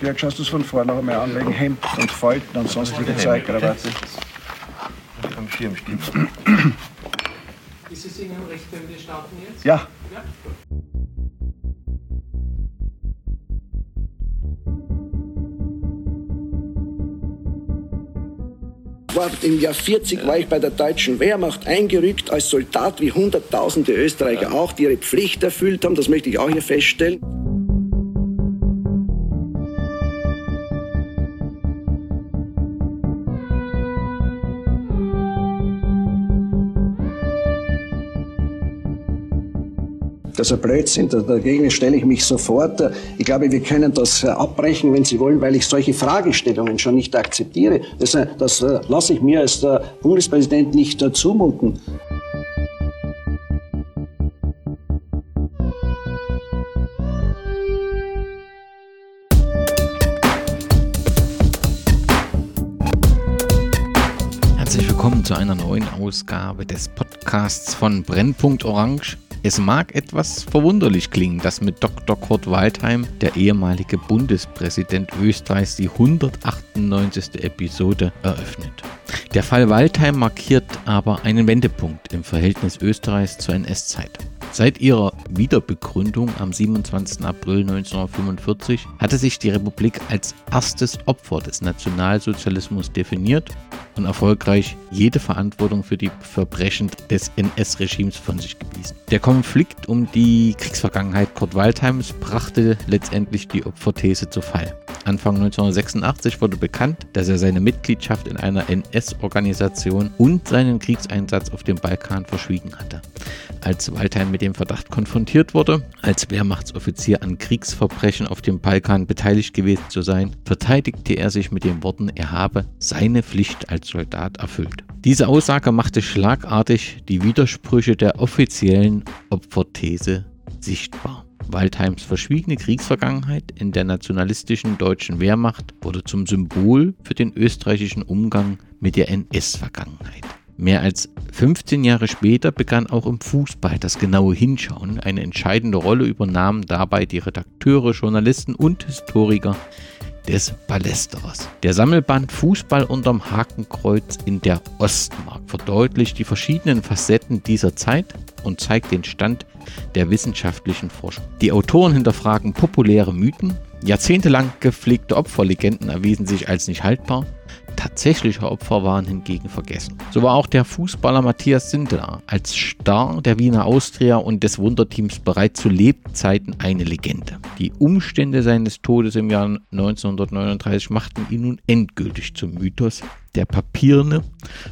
Georg, schaust du es von vorne noch einmal anlegen? Hemd und Falten und sonstige Zeug, Krawatte. Am Schirm stimmt. Ist es Ihnen recht, wenn wir starten jetzt? Ja. Ja. Im Jahr 40 war ich bei der deutschen Wehrmacht eingerückt als Soldat, wie hunderttausende Österreicher auch, die ihre Pflicht erfüllt haben. Das möchte ich auch hier feststellen. Das ist ein Blödsinn, dagegen stelle ich mich sofort. Ich glaube, wir können das abbrechen, wenn Sie wollen, weil ich solche Fragestellungen schon nicht akzeptiere. Das lasse ich mir als Bundespräsident nicht zumuten. Herzlich willkommen zu einer neuen Ausgabe des Podcasts von Brennpunkt Orange. Es mag etwas verwunderlich klingen, dass mit Dr. Kurt Waldheim, der ehemalige Bundespräsident Österreichs, die 198. Episode eröffnet. Der Fall Waldheim markiert aber einen Wendepunkt im Verhältnis Österreichs zur NS-Zeit. Seit ihrer Wiederbegründung am 27. April 1945 hatte sich die Republik als erstes Opfer des Nationalsozialismus definiert und erfolgreich jede Verantwortung für die Verbrechen des NS-Regimes von sich gewiesen. Der Konflikt um die Kriegsvergangenheit Kurt Waldheims brachte letztendlich die Opferthese zu Fall. Anfang 1986 wurde bekannt, dass er seine Mitgliedschaft in einer NS-Organisation und seinen Kriegseinsatz auf dem Balkan verschwiegen hatte. Als Waldheim mit dem Verdacht konfrontiert wurde, als Wehrmachtsoffizier an Kriegsverbrechen auf dem Balkan beteiligt gewesen zu sein, verteidigte er sich mit den Worten, er habe seine Pflicht als Soldat erfüllt. Diese Aussage machte schlagartig die Widersprüche der offiziellen Opferthese sichtbar. Waldheims verschwiegene Kriegsvergangenheit in der nationalistischen deutschen Wehrmacht wurde zum Symbol für den österreichischen Umgang mit der NS-Vergangenheit. Mehr als 15 Jahre später begann auch im Fußball das genaue Hinschauen. Eine entscheidende Rolle übernahmen dabei die Redakteure, Journalisten und Historiker des Ballesterers. Der Sammelband Fußball unterm Hakenkreuz in der Ostmark verdeutlicht die verschiedenen Facetten dieser Zeit und zeigt den Stand der wissenschaftlichen Forschung. Die Autoren hinterfragen populäre Mythen. Jahrzehntelang gepflegte Opferlegenden erwiesen sich als nicht haltbar. Tatsächliche Opfer waren hingegen vergessen. So war auch der Fußballer Matthias Sindelar als Star der Wiener Austria und des Wunderteams bereits zu Lebzeiten eine Legende. Die Umstände seines Todes im Jahr 1939 machten ihn nun endgültig zum Mythos. Der Papierne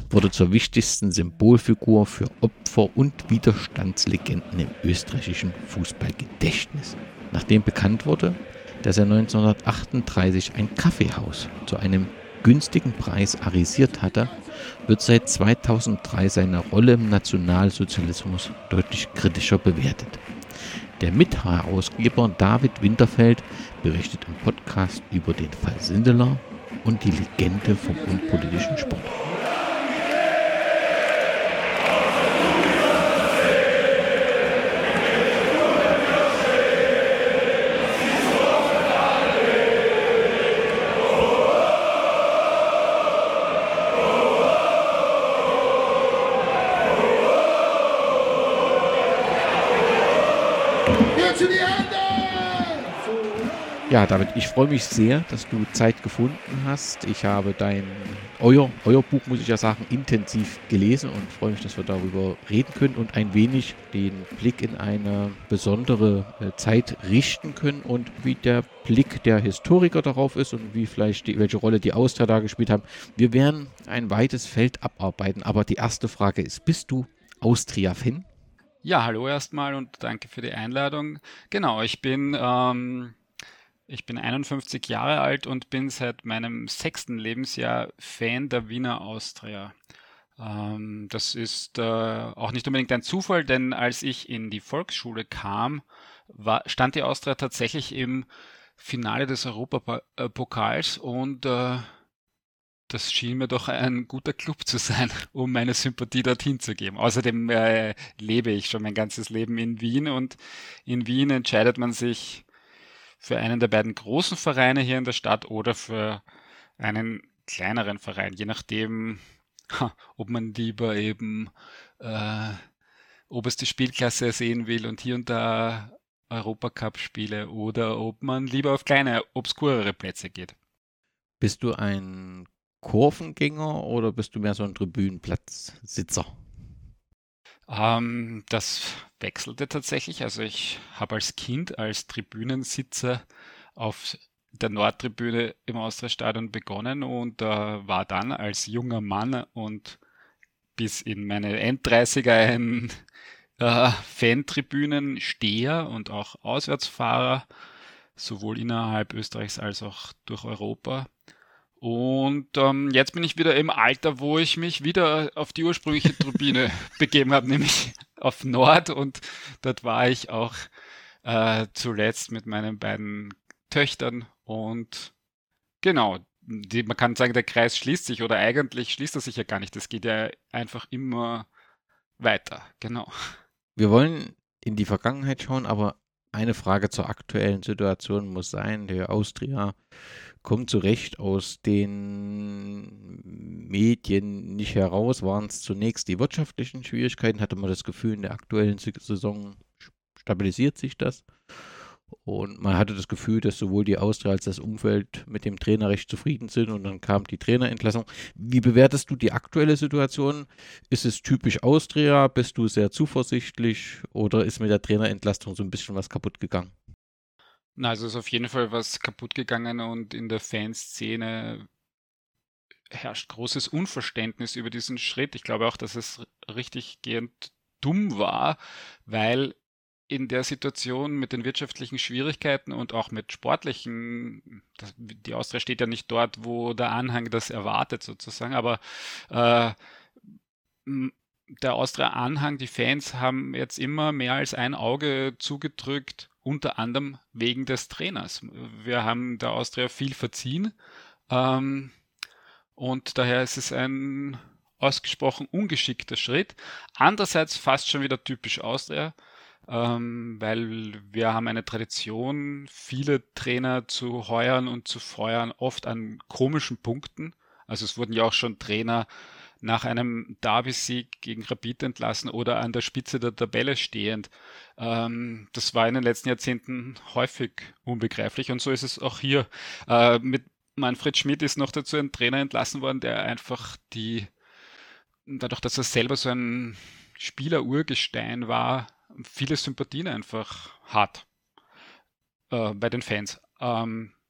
wurde zur wichtigsten Symbolfigur für Opfer- und Widerstandslegenden im österreichischen Fußballgedächtnis. Nachdem bekannt wurde, dass er 1938 ein Kaffeehaus zu einem günstigen Preis arisiert hatte, wird seit 2003 seine Rolle im Nationalsozialismus deutlich kritischer bewertet. Der Mitherausgeber David Winterfeld berichtet im Podcast über den Fall Sindelar und die Legende vom unpolitischen Sport. Ja, David, ich freue mich sehr, dass du Zeit gefunden hast. Ich habe euer Buch, muss ich ja sagen, intensiv gelesen und freue mich, dass wir darüber reden können und ein wenig den Blick in eine besondere Zeit richten können und wie der Blick der Historiker darauf ist und wie vielleicht welche Rolle die Austria da gespielt haben. Wir werden ein weites Feld abarbeiten, aber die erste Frage ist, bist du Austria-Fan? Ja, hallo erstmal und danke für die Einladung. Genau, Ich bin 51 Jahre alt und bin seit meinem 6. Lebensjahr Fan der Wiener Austria. Das ist auch nicht unbedingt ein Zufall, denn als ich in die Volksschule kam, stand die Austria tatsächlich im Finale des Europapokals und das schien mir doch ein guter Club zu sein, um meine Sympathie dorthin zu geben. Außerdem lebe ich schon mein ganzes Leben in Wien und in Wien entscheidet man sich für einen der beiden großen Vereine hier in der Stadt oder für einen kleineren Verein, je nachdem, ob man lieber eben oberste Spielklasse sehen will und hier und da Europacup-Spiele oder ob man lieber auf kleine, obskurere Plätze geht. Bist du ein Kurvengänger oder bist du mehr so ein Tribünenplatzsitzer? Das wechselte tatsächlich. Also ich habe als Kind als Tribünensitzer auf der Nordtribüne im Austria-Stadion begonnen und war dann als junger Mann und bis in meine End-30er ein Fantribünensteher und auch Auswärtsfahrer, sowohl innerhalb Österreichs als auch durch Europa. Und jetzt bin ich wieder im Alter, wo ich mich wieder auf die ursprüngliche Tribüne begeben habe, nämlich auf Nord. Und dort war ich auch zuletzt mit meinen beiden Töchtern. Und genau, man kann sagen, der Kreis schließt sich oder eigentlich schließt er sich ja gar nicht. Das geht ja einfach immer weiter, genau. Wir wollen in die Vergangenheit schauen, aber eine Frage zur aktuellen Situation muss sein, die Austria kommt zu Recht aus den Medien nicht heraus, waren es zunächst die wirtschaftlichen Schwierigkeiten, hatte man das Gefühl, in der aktuellen Saison stabilisiert sich das und man hatte das Gefühl, dass sowohl die Austria als das Umfeld mit dem Trainer recht zufrieden sind und dann kam die Trainerentlassung. Wie bewertest du die aktuelle Situation? Ist es typisch Austria? Bist du sehr zuversichtlich oder ist mit der Trainerentlastung so ein bisschen was kaputt gegangen? Na, also ist auf jeden Fall was kaputt gegangen und in der Fanszene herrscht großes Unverständnis über diesen Schritt. Ich glaube auch, dass es richtiggehend dumm war, weil in der Situation mit den wirtschaftlichen Schwierigkeiten und auch mit sportlichen, die Austria steht ja nicht dort, wo der Anhang das erwartet sozusagen, aber der Austria-Anhang, die Fans haben jetzt immer mehr als ein Auge zugedrückt, unter anderem wegen des Trainers. Wir haben der Austria viel verziehen und daher ist es ein ausgesprochen ungeschickter Schritt. Andererseits fast schon wieder typisch Austria, weil wir haben eine Tradition, viele Trainer zu heuern und zu feuern, oft an komischen Punkten. Also es wurden ja auch schon Trainer nach einem Derby-Sieg gegen Rapid entlassen oder an der Spitze der Tabelle stehend. Das war in den letzten Jahrzehnten häufig unbegreiflich und so ist es auch hier. Mit Manfred Schmidt ist noch dazu ein Trainer entlassen worden, der einfach dadurch, dass er selber so ein Spieler-Urgestein war, viele Sympathien einfach hat bei den Fans.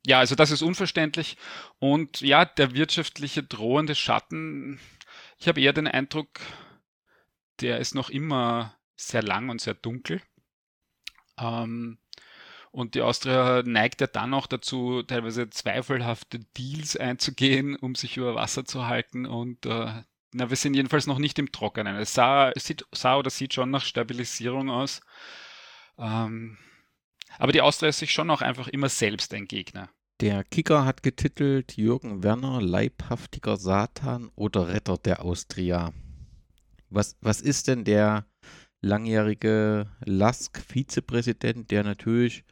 Ja, also das ist unverständlich und ja, der wirtschaftliche drohende Schatten, ich habe eher den Eindruck, der ist noch immer sehr lang und sehr dunkel. Und die Austria neigt ja dann auch dazu, teilweise zweifelhafte Deals einzugehen, um sich über Wasser zu halten. Und wir sind jedenfalls noch nicht im Trockenen. Es sieht schon nach Stabilisierung aus. Aber die Austria ist sich schon auch einfach immer selbst ein Gegner. Der Kicker hat getitelt Jürgen Werner, leibhaftiger Satan oder Retter der Austria. Was ist denn der langjährige Lask-Vizepräsident, der natürlich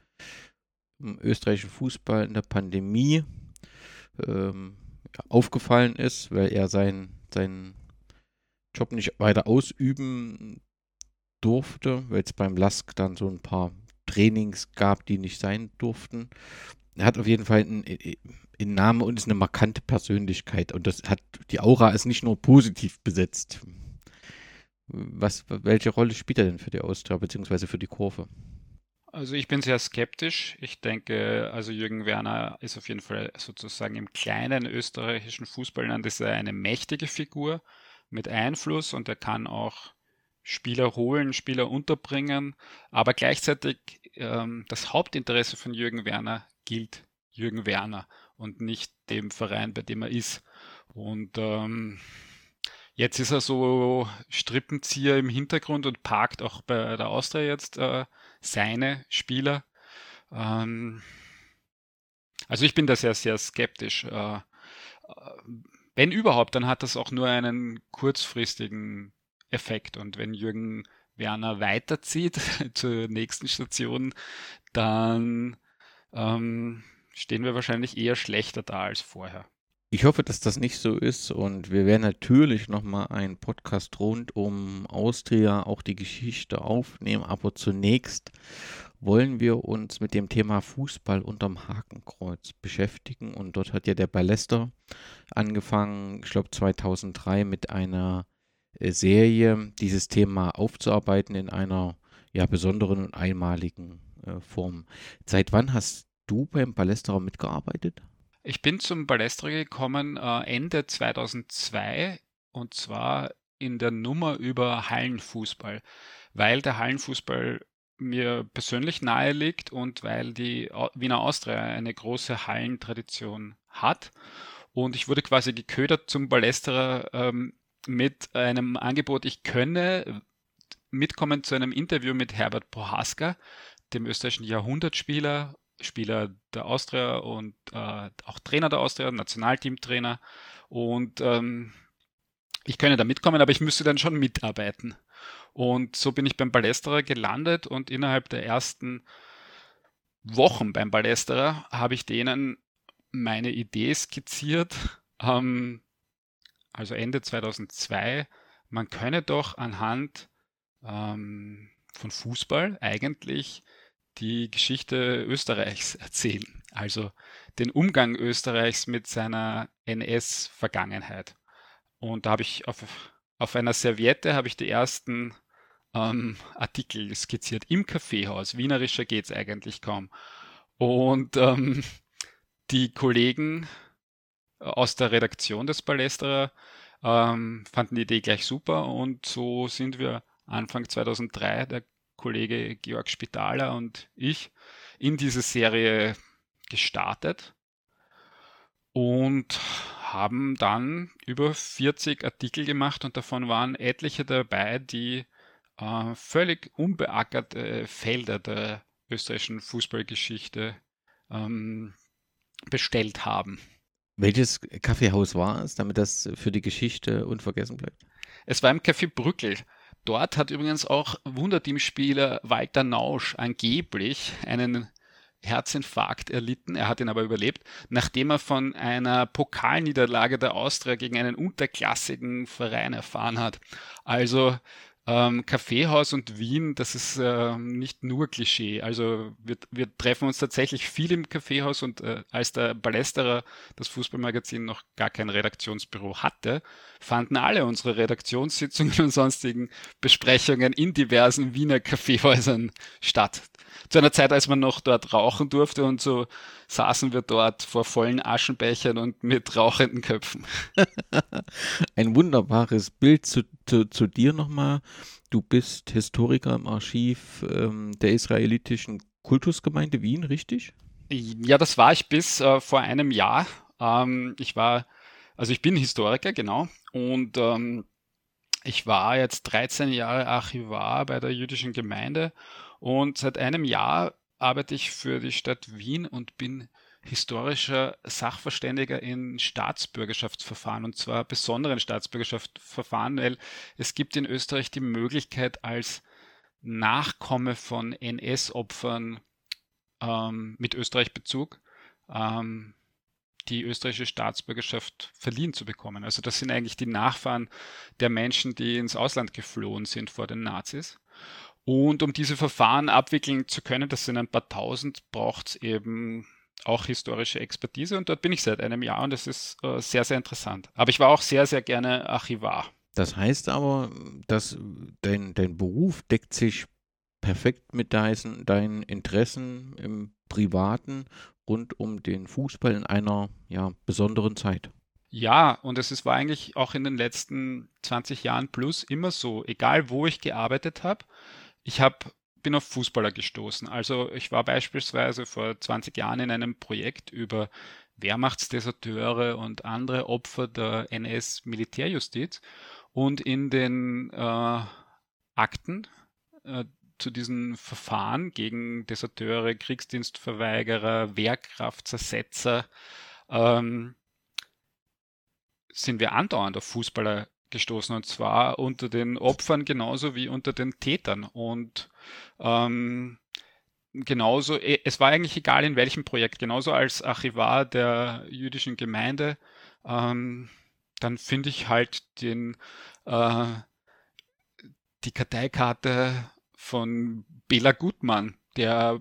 im österreichischen Fußball in der Pandemie aufgefallen ist, weil er seinen Job nicht weiter ausüben durfte, weil es beim Lask dann so ein paar Trainings gab, die nicht sein durften. Er hat auf jeden Fall einen Namen und ist eine markante Persönlichkeit. Und die Aura ist nicht nur positiv besetzt. Welche Rolle spielt er denn für die Austria bzw. für die Kurve? Also ich bin sehr skeptisch. Ich denke, also Jürgen Werner ist auf jeden Fall sozusagen im kleinen österreichischen Fußballland ist er eine mächtige Figur mit Einfluss und er kann auch Spieler holen, Spieler unterbringen. Aber gleichzeitig das Hauptinteresse von Jürgen Werner gilt Jürgen Werner und nicht dem Verein, bei dem er ist. Und jetzt ist er so Strippenzieher im Hintergrund und parkt auch bei der Austria jetzt seine Spieler. Also ich bin da sehr, sehr skeptisch. Wenn überhaupt, dann hat das auch nur einen kurzfristigen Effekt. Und wenn Jürgen Werner weiterzieht zur nächsten Station, dann stehen wir wahrscheinlich eher schlechter da als vorher. Ich hoffe, dass das nicht so ist, und wir werden natürlich nochmal einen Podcast rund um Austria, auch die Geschichte, aufnehmen, aber zunächst wollen wir uns mit dem Thema Fußball unterm Hakenkreuz beschäftigen, und dort hat ja der Ballesterer angefangen, ich glaube 2003, mit einer Serie dieses Thema aufzuarbeiten in einer besonderen und einmaligen Form. Seit wann hast du beim Ballesterer mitgearbeitet? Ich bin zum Ballesterer gekommen Ende 2002, und zwar in der Nummer über Hallenfußball, weil der Hallenfußball mir persönlich nahe liegt und weil die Wiener Austria eine große Hallentradition hat. Und ich wurde quasi geködert zum Ballesterer mit einem Angebot, ich könne mitkommen zu einem Interview mit Herbert Prohaska, dem österreichischen Jahrhundertspieler, Spieler der Austria und auch Trainer der Austria, Nationalteamtrainer. Und ich könne da mitkommen, aber ich müsste dann schon mitarbeiten. Und so bin ich beim Ballesterer gelandet, und innerhalb der ersten Wochen beim Ballesterer habe ich denen meine Idee skizziert. Also Ende 2002, man könne doch anhand von Fußball eigentlich die Geschichte Österreichs erzählen. Also den Umgang Österreichs mit seiner NS-Vergangenheit. Und da habe ich auf einer Serviette habe ich die ersten Artikel skizziert. Im Kaffeehaus. Wienerischer geht es eigentlich kaum. Und die Kollegen aus der Redaktion des Ballesterer fanden die Idee gleich super. Und so sind wir Anfang 2003, der Kollege Georg Spitaler und ich, in diese Serie gestartet und haben dann über 40 Artikel gemacht, und davon waren etliche dabei, die völlig unbeackerte Felder der österreichischen Fußballgeschichte bestellt haben. Welches Kaffeehaus war es, damit das für die Geschichte unvergessen bleibt? Es war im Café Brückel. Dort hat übrigens auch Wunderteam-Spieler Walter Nausch angeblich einen Herzinfarkt erlitten. Er hat ihn aber überlebt, nachdem er von einer Pokalniederlage der Austria gegen einen unterklassigen Verein erfahren hat. Also Kaffeehaus und Wien, das ist nicht nur Klischee. Also wir treffen uns tatsächlich viel im Kaffeehaus, und als der Ballesterer, das Fußballmagazin, noch gar kein Redaktionsbüro hatte, fanden alle unsere Redaktionssitzungen und sonstigen Besprechungen in diversen Wiener Kaffeehäusern statt. Zu einer Zeit, als man noch dort rauchen durfte, und so saßen wir dort vor vollen Aschenbechern und mit rauchenden Köpfen. Ein wunderbares Bild zu dir nochmal. Du bist Historiker im Archiv der israelitischen Kultusgemeinde Wien, richtig? Ja, das war ich bis vor einem Jahr. Ich bin Historiker, genau. Und ich war jetzt 13 Jahre Archivar bei der jüdischen Gemeinde. Und seit einem Jahr arbeite ich für die Stadt Wien und bin historischer Sachverständiger in Staatsbürgerschaftsverfahren, und zwar besonderen Staatsbürgerschaftsverfahren, weil es gibt in Österreich die Möglichkeit, als Nachkomme von NS-Opfern mit Österreich-Bezug die österreichische Staatsbürgerschaft verliehen zu bekommen. Also das sind eigentlich die Nachfahren der Menschen, die ins Ausland geflohen sind vor den Nazis. Und um diese Verfahren abwickeln zu können, das sind ein paar Tausend, braucht es eben auch historische Expertise, und dort bin ich seit einem Jahr, und das ist sehr, sehr interessant. Aber ich war auch sehr, sehr gerne Archivar. Das heißt aber, dass dein Beruf deckt sich perfekt mit deinen Interessen im Privaten rund um den Fußball in einer besonderen Zeit. Ja, und war eigentlich auch in den letzten 20 Jahren plus immer so, egal wo ich gearbeitet habe, bin auf Fußballer gestoßen. Also ich war beispielsweise vor 20 Jahren in einem Projekt über Wehrmachtsdeserteure und andere Opfer der NS-Militärjustiz, und in den Akten zu diesen Verfahren gegen Deserteure, Kriegsdienstverweigerer, Wehrkraftzersetzer sind wir andauernd auf Fußballer gestoßen, und zwar unter den Opfern genauso wie unter den Tätern. Und genauso, es war eigentlich egal in welchem Projekt, genauso als Archivar der jüdischen Gemeinde, dann finde ich halt die Karteikarte von Bela Gutmann, der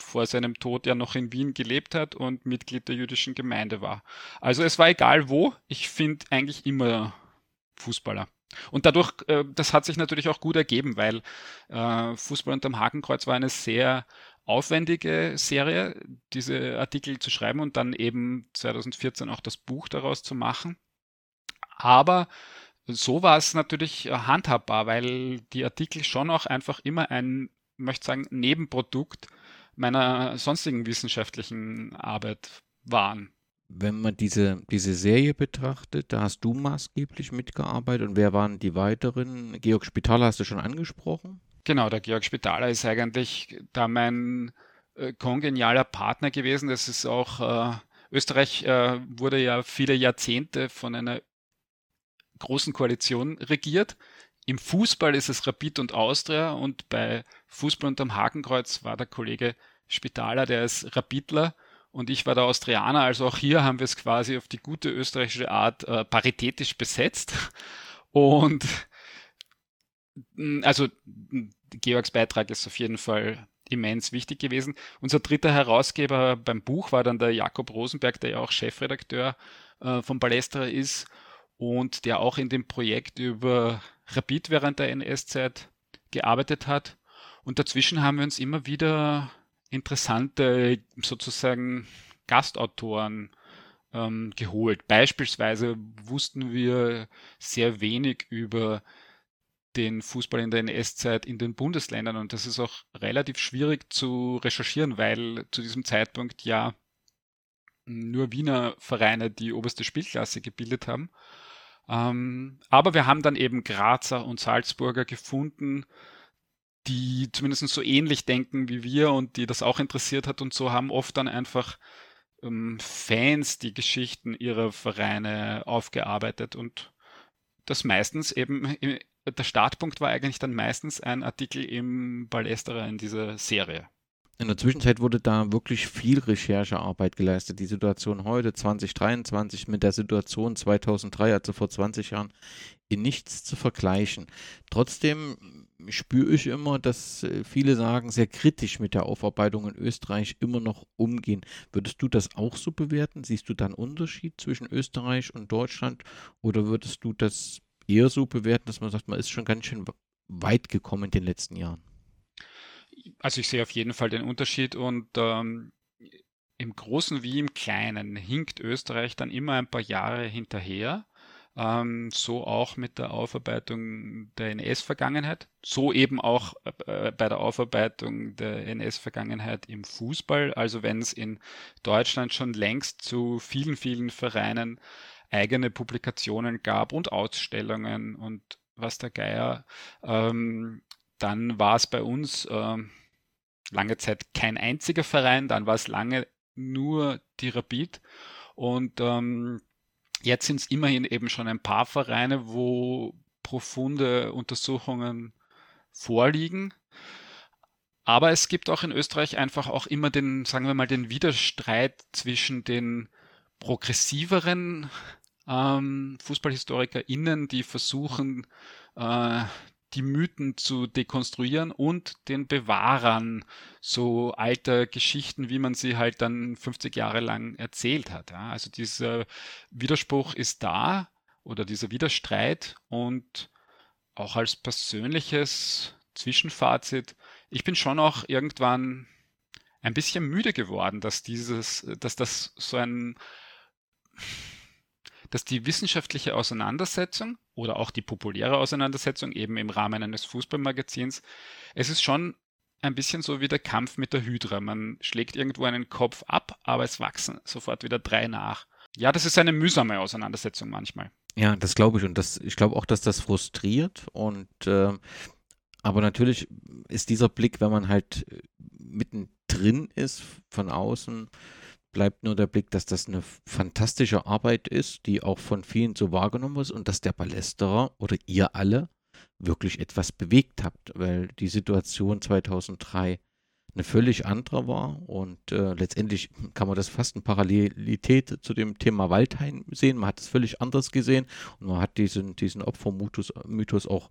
vor seinem Tod ja noch in Wien gelebt hat und Mitglied der jüdischen Gemeinde war. Also es war egal wo, ich finde eigentlich immer Fußballer. Und dadurch, das hat sich natürlich auch gut ergeben, weil Fußball unterm Hakenkreuz war eine sehr aufwendige Serie, diese Artikel zu schreiben und dann eben 2014 auch das Buch daraus zu machen. Aber so war es natürlich handhabbar, weil die Artikel schon auch einfach immer ein, möchte sagen, Nebenprodukt meiner sonstigen wissenschaftlichen Arbeit waren. Wenn man diese Serie betrachtet, da hast du maßgeblich mitgearbeitet. Und wer waren die weiteren? Georg Spitaler hast du schon angesprochen. Genau, der Georg Spitaler ist eigentlich da mein kongenialer Partner gewesen. Das ist auch, Österreich wurde ja viele Jahrzehnte von einer großen Koalition regiert. Im Fußball ist es Rapid und Austria und bei Fußball unterm Hakenkreuz war der Kollege Spitaler, der ist Rapidler. Und ich war der Austrianer, also auch hier haben wir es quasi auf die gute österreichische Art paritätisch besetzt. Und also Georgs Beitrag ist auf jeden Fall immens wichtig gewesen. Unser dritter Herausgeber beim Buch war dann der Jakob Rosenberg, der ja auch Chefredakteur von Ballesterer ist und der auch in dem Projekt über Rapid während der NS-Zeit gearbeitet hat. Und dazwischen haben wir uns immer wieder interessante sozusagen Gastautoren geholt. Beispielsweise wussten wir sehr wenig über den Fußball in der NS-Zeit in den Bundesländern und das ist auch relativ schwierig zu recherchieren, weil zu diesem Zeitpunkt ja nur Wiener Vereine die oberste Spielklasse gebildet haben. Aber wir haben dann eben Grazer und Salzburger gefunden, die zumindest so ähnlich denken wie wir und die das auch interessiert hat und so haben oft dann einfach Fans die Geschichten ihrer Vereine aufgearbeitet und das meistens eben, der Startpunkt war eigentlich dann meistens ein Artikel im Ballesterer in dieser Serie. In der Zwischenzeit wurde da wirklich viel Recherchearbeit geleistet. Die Situation heute, 2023, mit der Situation 2003, also vor 20 Jahren, in nichts zu vergleichen. Trotzdem spüre ich immer, dass viele sagen, sehr kritisch mit der Aufarbeitung in Österreich immer noch umgehen. Würdest du das auch so bewerten? Siehst du da einen Unterschied zwischen Österreich und Deutschland? Oder würdest du das eher so bewerten, dass man sagt, man ist schon ganz schön weit gekommen in den letzten Jahren? Also ich sehe auf jeden Fall den Unterschied und im Großen wie im Kleinen hinkt Österreich dann immer ein paar Jahre hinterher, so auch mit der Aufarbeitung der NS-Vergangenheit, so eben auch bei der Aufarbeitung der NS-Vergangenheit im Fußball. Also wenn es in Deutschland schon längst zu vielen, vielen Vereinen eigene Publikationen gab und Ausstellungen und was der Geier, dann war es bei uns lange Zeit kein einziger Verein, dann war es lange nur die Rapid und jetzt sind es immerhin eben schon ein paar Vereine, wo profunde Untersuchungen vorliegen. Aber es gibt auch in Österreich einfach auch immer den, sagen wir mal, den Widerstreit zwischen den progressiveren FußballhistorikerInnen, die versuchen, die Mythen zu dekonstruieren und den Bewahrern so alter Geschichten, wie man sie halt dann 50 Jahre lang erzählt hat. Ja. Also dieser Widerspruch ist da oder dieser Widerstreit und auch als persönliches Zwischenfazit, ich bin schon auch irgendwann ein bisschen müde geworden, dass die wissenschaftliche Auseinandersetzung oder auch die populäre Auseinandersetzung eben im Rahmen eines Fußballmagazins, es ist schon ein bisschen so wie der Kampf mit der Hydra. Man schlägt irgendwo einen Kopf ab, aber es wachsen sofort wieder drei nach. Ja, das ist eine mühsame Auseinandersetzung manchmal. Ja, das glaube ich und ich glaube auch, dass das frustriert und aber natürlich ist dieser Blick, wenn man halt mittendrin ist von außen, bleibt nur der Blick, dass das eine fantastische Arbeit ist, die auch von vielen so wahrgenommen ist und dass der Ballesterer oder ihr alle wirklich etwas bewegt habt, weil die Situation 2003 eine völlig andere war und letztendlich kann man das fast in Parallelität zu dem Thema Waldhain sehen. Man hat es völlig anders gesehen und man hat diesen Opfermythos auch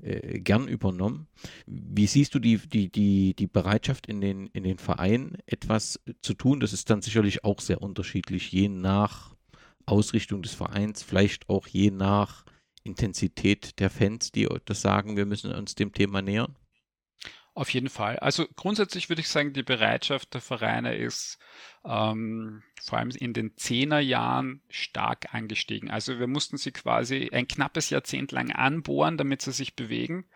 gern übernommen. Wie siehst du die Bereitschaft in den Vereinen, etwas zu tun? Das ist dann sicherlich auch sehr unterschiedlich, je nach Ausrichtung des Vereins, vielleicht auch je nach Intensität der Fans, die das sagen, wir müssen uns dem Thema nähern. Auf jeden Fall. Also grundsätzlich würde ich sagen, die Bereitschaft der Vereine ist vor allem in den 10er-Jahren stark angestiegen. Also wir mussten sie quasi ein knappes Jahrzehnt lang anbohren, damit sie sich bewegen.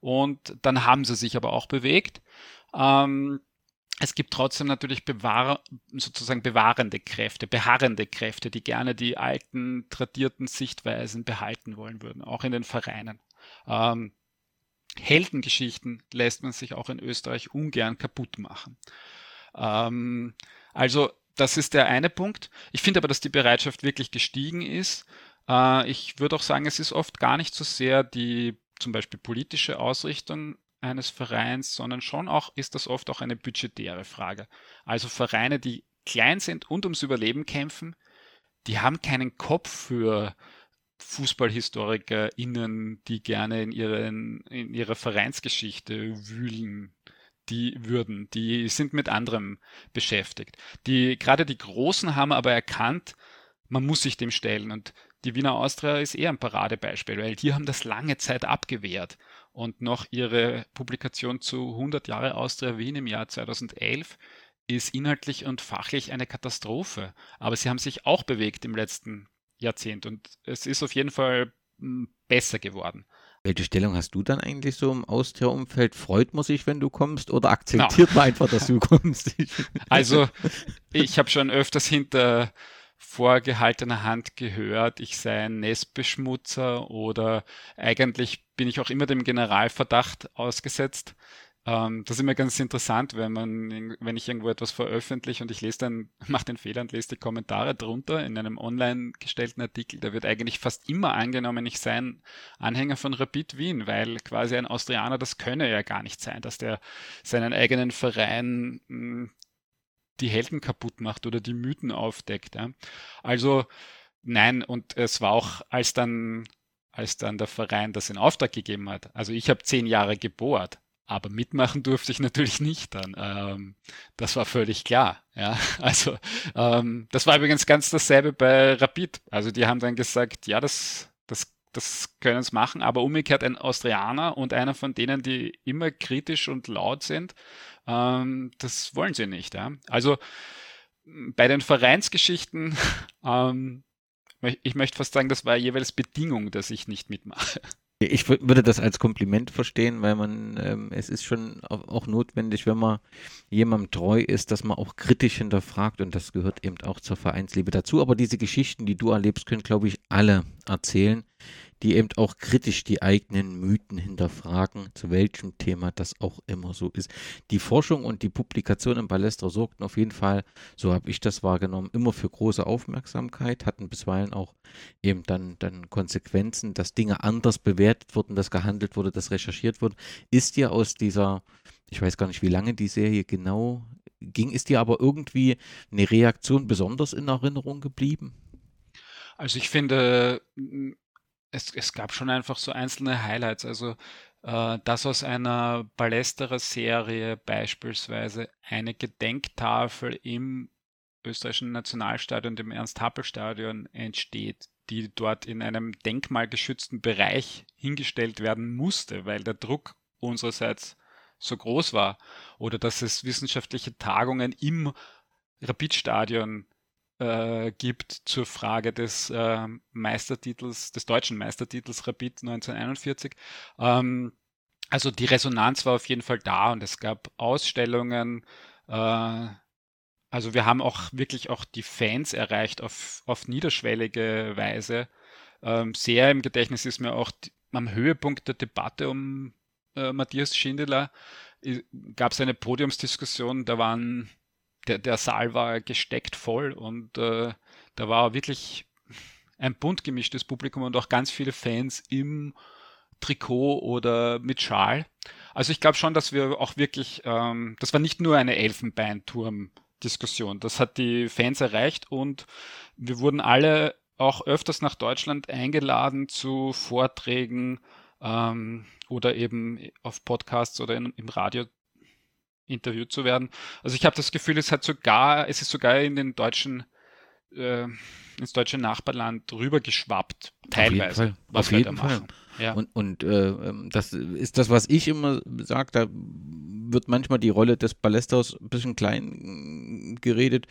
Und dann haben sie sich aber auch bewegt. Es gibt trotzdem natürlich bewahrende Kräfte, beharrende Kräfte, die gerne die alten, tradierten Sichtweisen behalten wollen würden, auch in den Vereinen. Heldengeschichten lässt man sich auch in Österreich ungern kaputt machen. Also das ist der eine Punkt. Ich finde aber, dass die Bereitschaft wirklich gestiegen ist. Ich würde auch sagen, es ist oft gar nicht so sehr die zum Beispiel politische Ausrichtung eines Vereins, sondern schon auch ist das oft auch eine budgetäre Frage. Also Vereine, die klein sind und ums Überleben kämpfen, die haben keinen Kopf für FußballhistorikerInnen, die gerne in ihrer Vereinsgeschichte wühlen, die sind mit anderem beschäftigt. Gerade die Großen haben aber erkannt, man muss sich dem stellen, und die Wiener Austria ist eher ein Paradebeispiel, weil die haben das lange Zeit abgewehrt und noch ihre Publikation zu 100 Jahre Austria Wien im Jahr 2011 ist inhaltlich und fachlich eine Katastrophe, aber sie haben sich auch bewegt im letzten Jahrzehnt und es ist auf jeden Fall besser geworden. Welche Stellung hast du dann eigentlich so im Austria-Umfeld? Freut man sich, wenn du kommst, oder akzeptiert man einfach, dass du kommst? Also ich habe schon öfters hinter vorgehaltener Hand gehört, ich sei ein Nestbeschmutzer, oder eigentlich bin ich auch immer dem Generalverdacht ausgesetzt. Das ist immer ganz interessant, wenn ich irgendwo etwas veröffentliche und ich mache den Fehler und lese die Kommentare drunter in einem online gestellten Artikel, da wird eigentlich fast immer angenommen, ich sei ein Anhänger von Rapid Wien, weil quasi ein Austrianer, das könne ja gar nicht sein, dass der seinen eigenen Verein die Helden kaputt macht oder die Mythen aufdeckt. Ja. Also nein, und es war auch, als dann der Verein das in Auftrag gegeben hat, also ich habe 10 Jahre gebohrt, aber mitmachen durfte ich natürlich nicht dann. Das war völlig klar. Ja? Also das war übrigens ganz dasselbe bei Rapid. Also die haben dann gesagt, ja, das können es machen, aber umgekehrt ein Austrianer und einer von denen, die immer kritisch und laut sind, das wollen sie nicht. Ja? Also bei den Vereinsgeschichten, ich möchte fast sagen, das war jeweils Bedingung, dass ich nicht mitmache. Ich würde das als Kompliment verstehen, weil es ist schon auch notwendig, wenn man jemandem treu ist, dass man auch kritisch hinterfragt, und das gehört eben auch zur Vereinsliebe dazu. Aber diese Geschichten, die du erlebst, können, glaube ich, alle erzählen, die eben auch kritisch die eigenen Mythen hinterfragen, zu welchem Thema das auch immer so ist. Die Forschung und die Publikation im Ballesterer sorgten auf jeden Fall, so habe ich das wahrgenommen, immer für große Aufmerksamkeit, hatten bisweilen auch eben dann Konsequenzen, dass Dinge anders bewertet wurden, dass gehandelt wurde, dass recherchiert wurde. Ist dir aus dieser, ich weiß gar nicht, wie lange die Serie genau ging, ist dir aber irgendwie eine Reaktion besonders in Erinnerung geblieben? Also ich finde, es gab schon einfach so einzelne Highlights, also dass aus einer Ballesterer-Serie beispielsweise eine Gedenktafel im österreichischen Nationalstadion, dem Ernst-Happel-Stadion entsteht, die dort in einem denkmalgeschützten Bereich hingestellt werden musste, weil der Druck unsererseits so groß war, oder dass es wissenschaftliche Tagungen im Rapid-Stadion gibt zur Frage des des deutschen Meistertitels Rapid 1941. Also die Resonanz war auf jeden Fall da und es gab Ausstellungen. Also wir haben auch wirklich auch die Fans erreicht auf niederschwellige Weise. Sehr im Gedächtnis ist mir auch am Höhepunkt der Debatte um Matthias Sindelar gab es eine Podiumsdiskussion, da waren Der Saal war gesteckt voll und da war wirklich ein bunt gemischtes Publikum und auch ganz viele Fans im Trikot oder mit Schal. Also ich glaube schon, dass wir auch wirklich, das war nicht nur eine Elfenbeinturm-Diskussion, das hat die Fans erreicht und wir wurden alle auch öfters nach Deutschland eingeladen zu Vorträgen oder eben auf Podcasts oder im Radio interviewt zu werden. Also ich habe das Gefühl, es ist sogar in den deutschen ins deutsche Nachbarland rübergeschwappt, teilweise. Auf jeden Fall. Ja. Und das ist das, was ich immer sage, da wird manchmal die Rolle des Ballesterers ein bisschen klein geredet,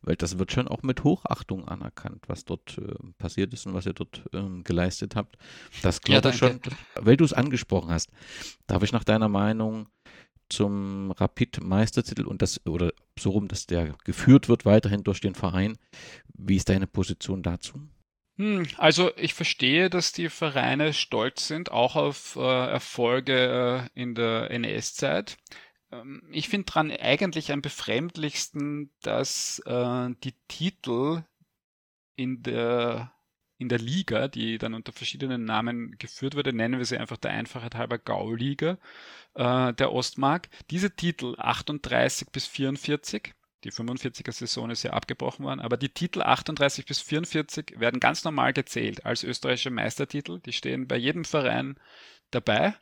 weil das wird schon auch mit Hochachtung anerkannt, was dort passiert ist und was ihr dort geleistet habt. Das glaube ich schon, weil du es angesprochen hast. Darf ich nach deiner Meinung zum Rapid-Meistertitel und das, oder so rum, dass der geführt wird weiterhin durch den Verein. Wie ist deine Position dazu? Also ich verstehe, dass die Vereine stolz sind, auch auf Erfolge in der NS-Zeit. Ich finde daran eigentlich am befremdlichsten, dass die Titel in der Liga, die dann unter verschiedenen Namen geführt wurde, nennen wir sie einfach der Einfachheit halber Gauliga, der Ostmark. Diese Titel 38 bis 44, die 45er Saison ist ja abgebrochen worden, aber die Titel 38 bis 44 werden ganz normal gezählt als österreichische Meistertitel. Die stehen bei jedem Verein dabei.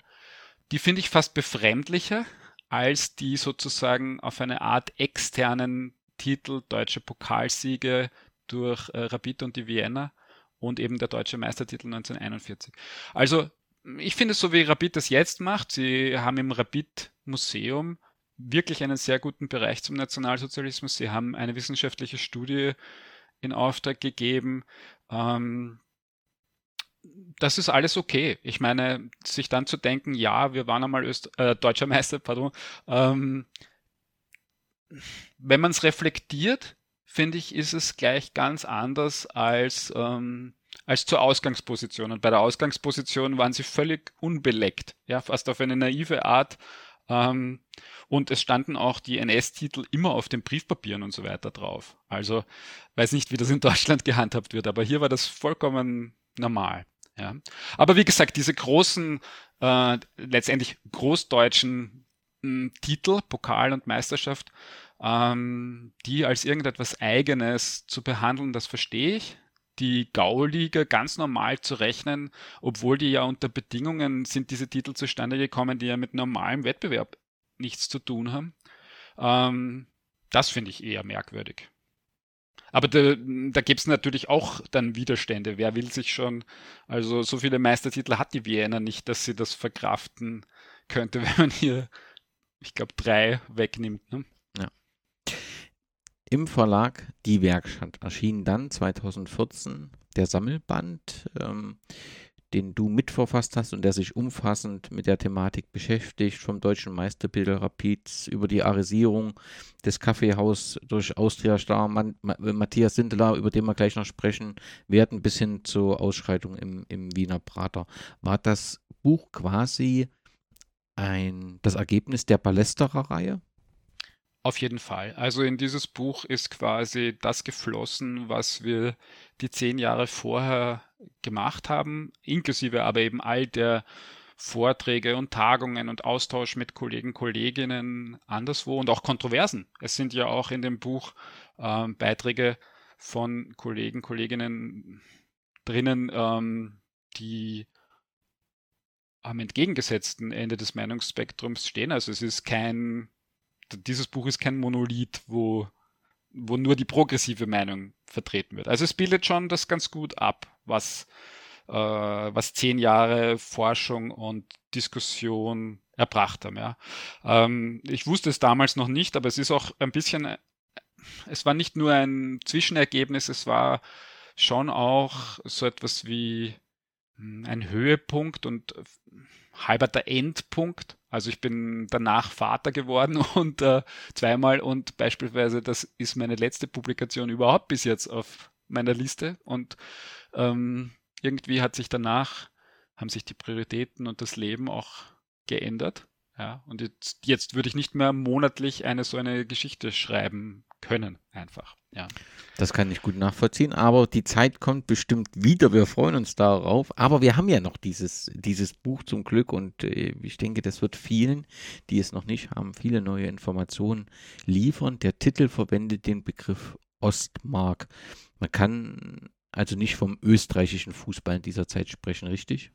Die finde ich fast befremdlicher als die sozusagen auf eine Art externen Titel deutsche Pokalsiege durch Rapid und die Vienna. Und eben der deutsche Meistertitel 1941. Also ich finde es so, wie Rapid das jetzt macht. Sie haben im Rapid-Museum wirklich einen sehr guten Bereich zum Nationalsozialismus. Sie haben eine wissenschaftliche Studie in Auftrag gegeben. Das ist alles okay. Ich meine, sich dann zu denken, ja, wir waren einmal deutscher Meister, pardon. Wenn man es reflektiert, finde ich, ist es gleich ganz anders als zur Ausgangsposition. Und bei der Ausgangsposition waren sie völlig unbeleckt, ja, fast auf eine naive Art. Und es standen auch die NS-Titel immer auf den Briefpapieren und so weiter drauf. Also weiß nicht, wie das in Deutschland gehandhabt wird, aber hier war das vollkommen normal. Ja. Aber wie gesagt, diese großen, letztendlich großdeutschen Titel, Pokal und Meisterschaft, die als irgendetwas Eigenes zu behandeln, das verstehe ich. Die Gauliga ganz normal zu rechnen, obwohl die ja unter Bedingungen sind diese Titel zustande gekommen, die ja mit normalem Wettbewerb nichts zu tun haben. Das finde ich eher merkwürdig. Aber da gibt es natürlich auch dann Widerstände. Wer will sich schon, also so viele Meistertitel hat die Vienna nicht, dass sie das verkraften könnte, wenn man hier, ich glaube, 3 wegnimmt, ne? Im Verlag Die Werkstatt erschien dann 2014 der Sammelband, den du mitverfasst hast und der sich umfassend mit der Thematik beschäftigt, vom deutschen Meisterbilder Rapids über die Arisierung des Kaffeehaus durch Austria-Star Matthias Sindelar, über den wir gleich noch sprechen werden, bis hin zur Ausschreitung im Wiener Prater. War das Buch quasi das Ergebnis der Ballesterer-Reihe? Auf jeden Fall. Also in dieses Buch ist quasi das geflossen, was wir die 10 Jahre vorher gemacht haben, inklusive aber eben all der Vorträge und Tagungen und Austausch mit Kollegen, Kolleginnen anderswo und auch Kontroversen. Es sind ja auch in dem Buch Beiträge von Kollegen, Kolleginnen drinnen, die am entgegengesetzten Ende des Meinungsspektrums stehen. Also es ist dieses Buch ist kein Monolith, wo nur die progressive Meinung vertreten wird. Also es bildet schon das ganz gut ab, was 10 Jahre Forschung und Diskussion erbracht haben. Ja. Ich wusste es damals noch nicht, aber es ist auch ein bisschen, es war nicht nur ein Zwischenergebnis, es war schon auch so etwas wie ein Höhepunkt und halber der Endpunkt. Also ich bin danach Vater geworden und zweimal und beispielsweise das ist meine letzte Publikation überhaupt bis jetzt auf meiner Liste und irgendwie haben sich die Prioritäten und das Leben auch geändert. Ja, und jetzt würde ich nicht mehr monatlich eine Geschichte schreiben können einfach. Ja. Das kann ich gut nachvollziehen, aber die Zeit kommt bestimmt wieder. Wir freuen uns darauf, aber wir haben ja noch dieses Buch zum Glück und ich denke, das wird vielen, die es noch nicht haben, viele neue Informationen liefern. Der Titel verwendet den Begriff Ostmark. Man kann also nicht vom österreichischen Fußball in dieser Zeit sprechen, richtig?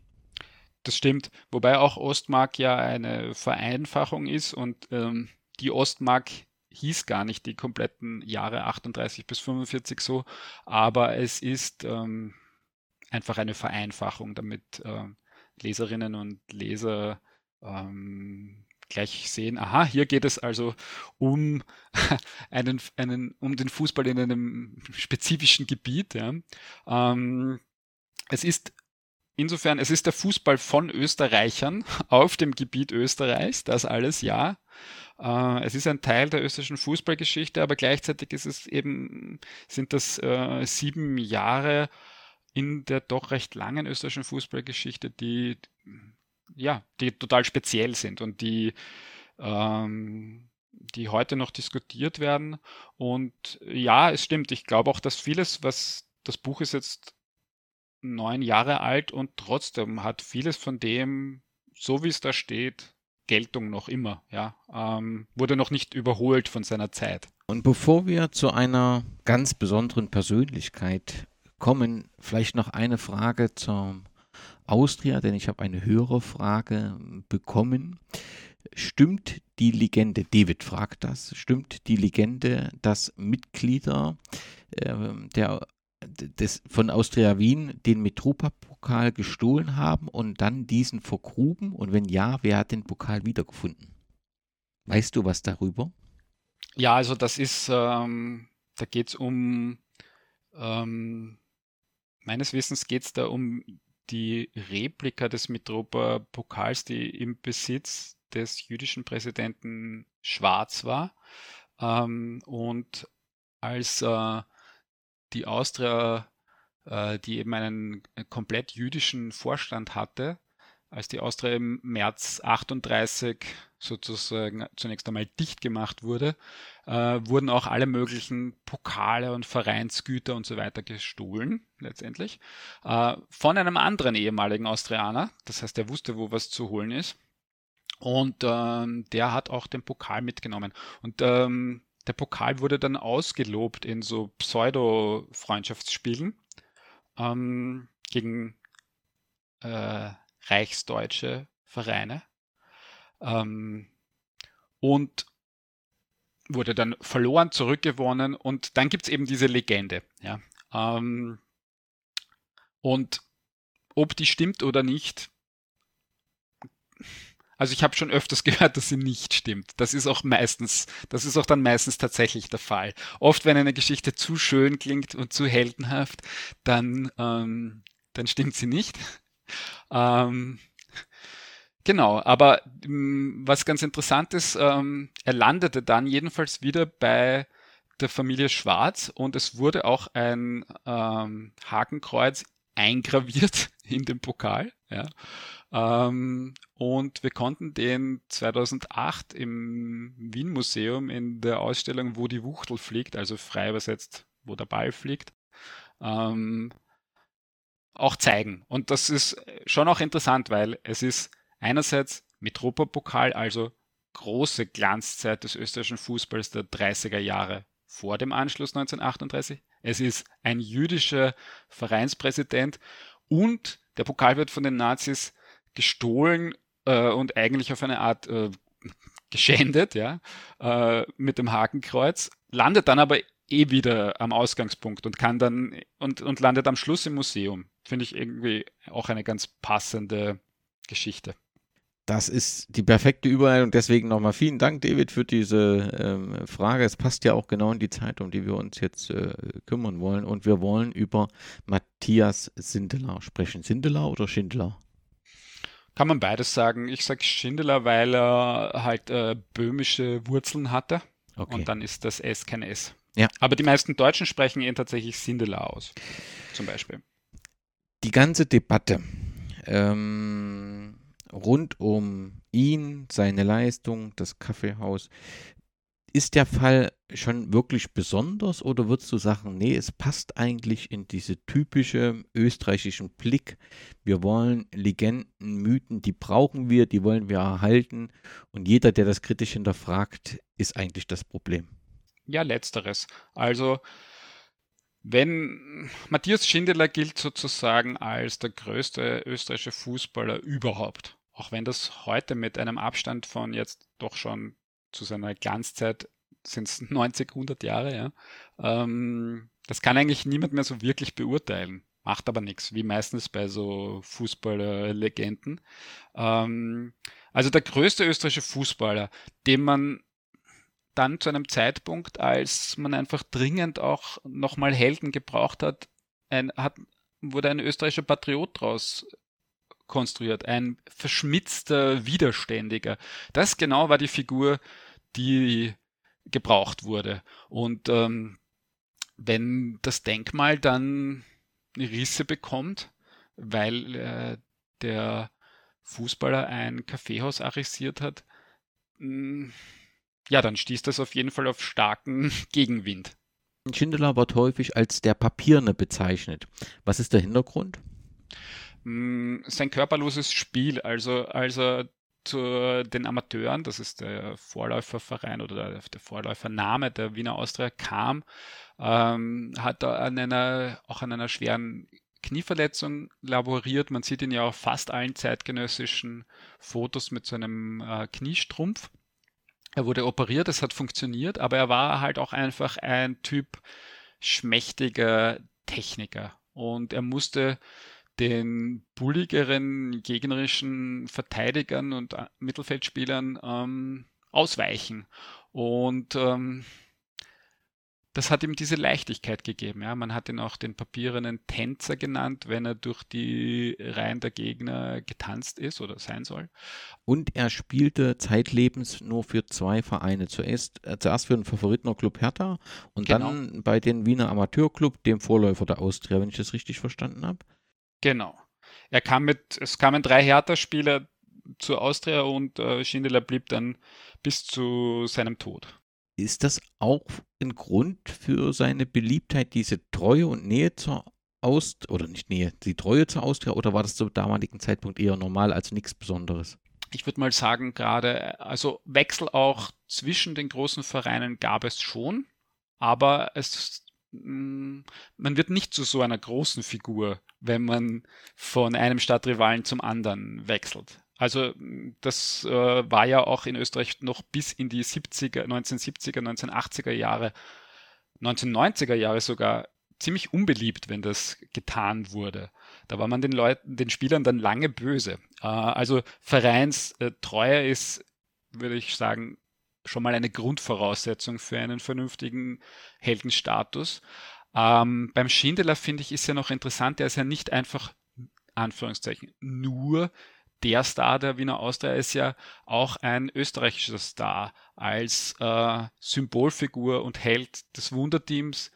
Das stimmt, wobei auch Ostmark ja eine Vereinfachung ist und die Ostmark hieß gar nicht die kompletten Jahre 38 bis 45 so, aber es ist einfach eine Vereinfachung, damit Leserinnen und Leser gleich sehen, aha, hier geht es also um um den Fußball in einem spezifischen Gebiet. Ja. Es ist der Fußball von Österreichern auf dem Gebiet Österreichs, das alles ja. Es ist ein Teil der österreichischen Fußballgeschichte, aber gleichzeitig sind das 7 Jahre in der doch recht langen österreichischen Fußballgeschichte, die total speziell sind und die heute noch diskutiert werden. Und ja, es stimmt. Ich glaube auch, dass vieles, was das Buch ist jetzt 9 Jahre alt und trotzdem hat vieles von dem, so wie es da steht, Geltung noch immer. Ja, wurde noch nicht überholt von seiner Zeit. Und bevor wir zu einer ganz besonderen Persönlichkeit kommen, vielleicht noch eine Frage zum Austria, denn ich habe eine Hörerfrage bekommen. Stimmt die Legende, David fragt das, stimmt die Legende, dass Mitglieder von Austria Wien den Mitropa-Pokal gestohlen haben und dann diesen vergruben? Und wenn ja, wer hat den Pokal wiedergefunden? Weißt du was darüber? Ja, also das ist, da geht es um, meines Wissens geht es da um die Replika des Mitropa-Pokals, die im Besitz des jüdischen Präsidenten Schwarz war. Und als die Austria, die eben einen komplett jüdischen Vorstand hatte, als die Austria im März 38 sozusagen zunächst einmal dicht gemacht wurde, wurden auch alle möglichen Pokale und Vereinsgüter und so weiter gestohlen, letztendlich, von einem anderen ehemaligen Austrianer. Das heißt, er wusste, wo was zu holen ist. Und der hat auch den Pokal mitgenommen. Und der Pokal wurde dann ausgelobt in so Pseudo-Freundschaftsspielen gegen reichsdeutsche Vereine und wurde dann verloren, zurückgewonnen und dann gibt es eben diese Legende. Ja? Und ob die stimmt oder nicht, also ich habe schon öfters gehört, dass sie nicht stimmt. Das ist auch dann meistens tatsächlich der Fall. Oft, wenn eine Geschichte zu schön klingt und zu heldenhaft, dann stimmt sie nicht. Genau, aber was ganz interessant ist, er landete dann jedenfalls wieder bei der Familie Schwarz und es wurde auch ein Hakenkreuz eingraviert in den Pokal. Ja. Und wir konnten den 2008 im Wien-Museum in der Ausstellung, wo die Wuchtel fliegt, also frei übersetzt, wo der Ball fliegt, auch zeigen. Und das ist schon auch interessant, weil es ist einerseits Mitropa-Pokal, also große Glanzzeit des österreichischen Fußballs der 30er Jahre vor dem Anschluss 1938. Es ist ein jüdischer Vereinspräsident und der Pokal wird von den Nazis gestohlen und eigentlich auf eine Art geschändet, ja, mit dem Hakenkreuz, landet dann aber eh wieder am Ausgangspunkt und kann dann und landet am Schluss im Museum. Finde ich irgendwie auch eine ganz passende Geschichte. Das ist die perfekte Überleitung. Deswegen nochmal vielen Dank, David, für diese Frage. Es passt ja auch genau in die Zeit, um die wir uns jetzt kümmern wollen. Und wir wollen über Matthias Sindelar sprechen. Sindelar oder Schindler? Kann man beides sagen. Ich sage Sindelar, weil er halt böhmische Wurzeln hatte. Okay. Und dann ist das S kein S. Ja. Aber die meisten Deutschen sprechen ihn tatsächlich Sindelar aus, zum Beispiel. Die ganze Debatte rund um ihn, seine Leistung, das Kaffeehaus, Ist der Fall schon wirklich besonders oder würdest du sagen, nee, es passt eigentlich in diese typische österreichischen Blick, wir wollen Legenden, Mythen, die brauchen wir, die wollen wir erhalten und jeder, der das kritisch hinterfragt, ist eigentlich das Problem? Ja, letzteres. Also wenn Matthias Sindelar gilt sozusagen als der größte österreichische Fußballer überhaupt, auch wenn das heute mit einem Abstand von jetzt doch schon zu seiner Glanzzeit sind es 90, 100 Jahre, ja. Das kann eigentlich niemand mehr so wirklich beurteilen, macht aber nichts, wie meistens bei so Fußballerlegenden. Also der größte österreichische Fußballer, den man dann zu einem Zeitpunkt, als man einfach dringend auch nochmal Helden gebraucht hat, wurde ein österreichischer Patriot draus konstruiert, ein verschmitzter Widerständiger. Das genau war die Figur, die gebraucht wurde. Und wenn das Denkmal dann Risse bekommt, weil der Fußballer ein Kaffeehaus arisiert hat, ja, dann stieß das auf jeden Fall auf starken Gegenwind. Sindelar wird häufig als der Papierne bezeichnet. Was ist der Hintergrund? Sein körperloses Spiel, also als er zu den Amateuren, das ist der Vorläuferverein oder der Vorläufername der Wiener Austria, kam, hat er an einer schweren Knieverletzung laboriert. Man sieht ihn ja auf fast allen zeitgenössischen Fotos mit so einem Kniestrumpf. Er wurde operiert, es hat funktioniert, aber er war halt auch einfach ein Typ schmächtiger Techniker. Und er musste den bulligeren gegnerischen Verteidigern und Mittelfeldspielern ausweichen. Und das hat ihm diese Leichtigkeit gegeben. Ja? Man hat ihn auch den papierenden Tänzer genannt, wenn er durch die Reihen der Gegner getanzt ist oder sein soll. Und er spielte zeitlebens nur für zwei Vereine. Zuerst für den Favoritenerclub Hertha und Dann bei den Wiener Amateurclub, dem Vorläufer der Austria, wenn ich das richtig verstanden habe. Genau. Es kamen 3 Hertha-Spieler zur Austria und Sindelar blieb dann bis zu seinem Tod. Ist das auch ein Grund für seine Beliebtheit, diese Treue und Nähe zur Austria, oder nicht Nähe, die Treue zur Austria, oder war das zum damaligen Zeitpunkt eher normal als nichts Besonderes? Ich würde mal sagen, Wechsel auch zwischen den großen Vereinen gab es schon, aber man wird nicht zu so einer großen Figur, wenn man von einem Stadtrivalen zum anderen wechselt. Also das war ja auch in Österreich noch bis in die 1970er, 1980er Jahre, 1990er Jahre sogar ziemlich unbeliebt, wenn das getan wurde. Da war man den Spielern dann lange böse. Also Vereinstreue ist, würde ich sagen, schon mal eine Grundvoraussetzung für einen vernünftigen Heldenstatus. Beim Sindelar, finde ich, ist ja noch interessant, der ist ja nicht einfach, Anführungszeichen, nur der Star der Wiener Austria, ist ja auch ein österreichischer Star als Symbolfigur und Held des Wunderteams.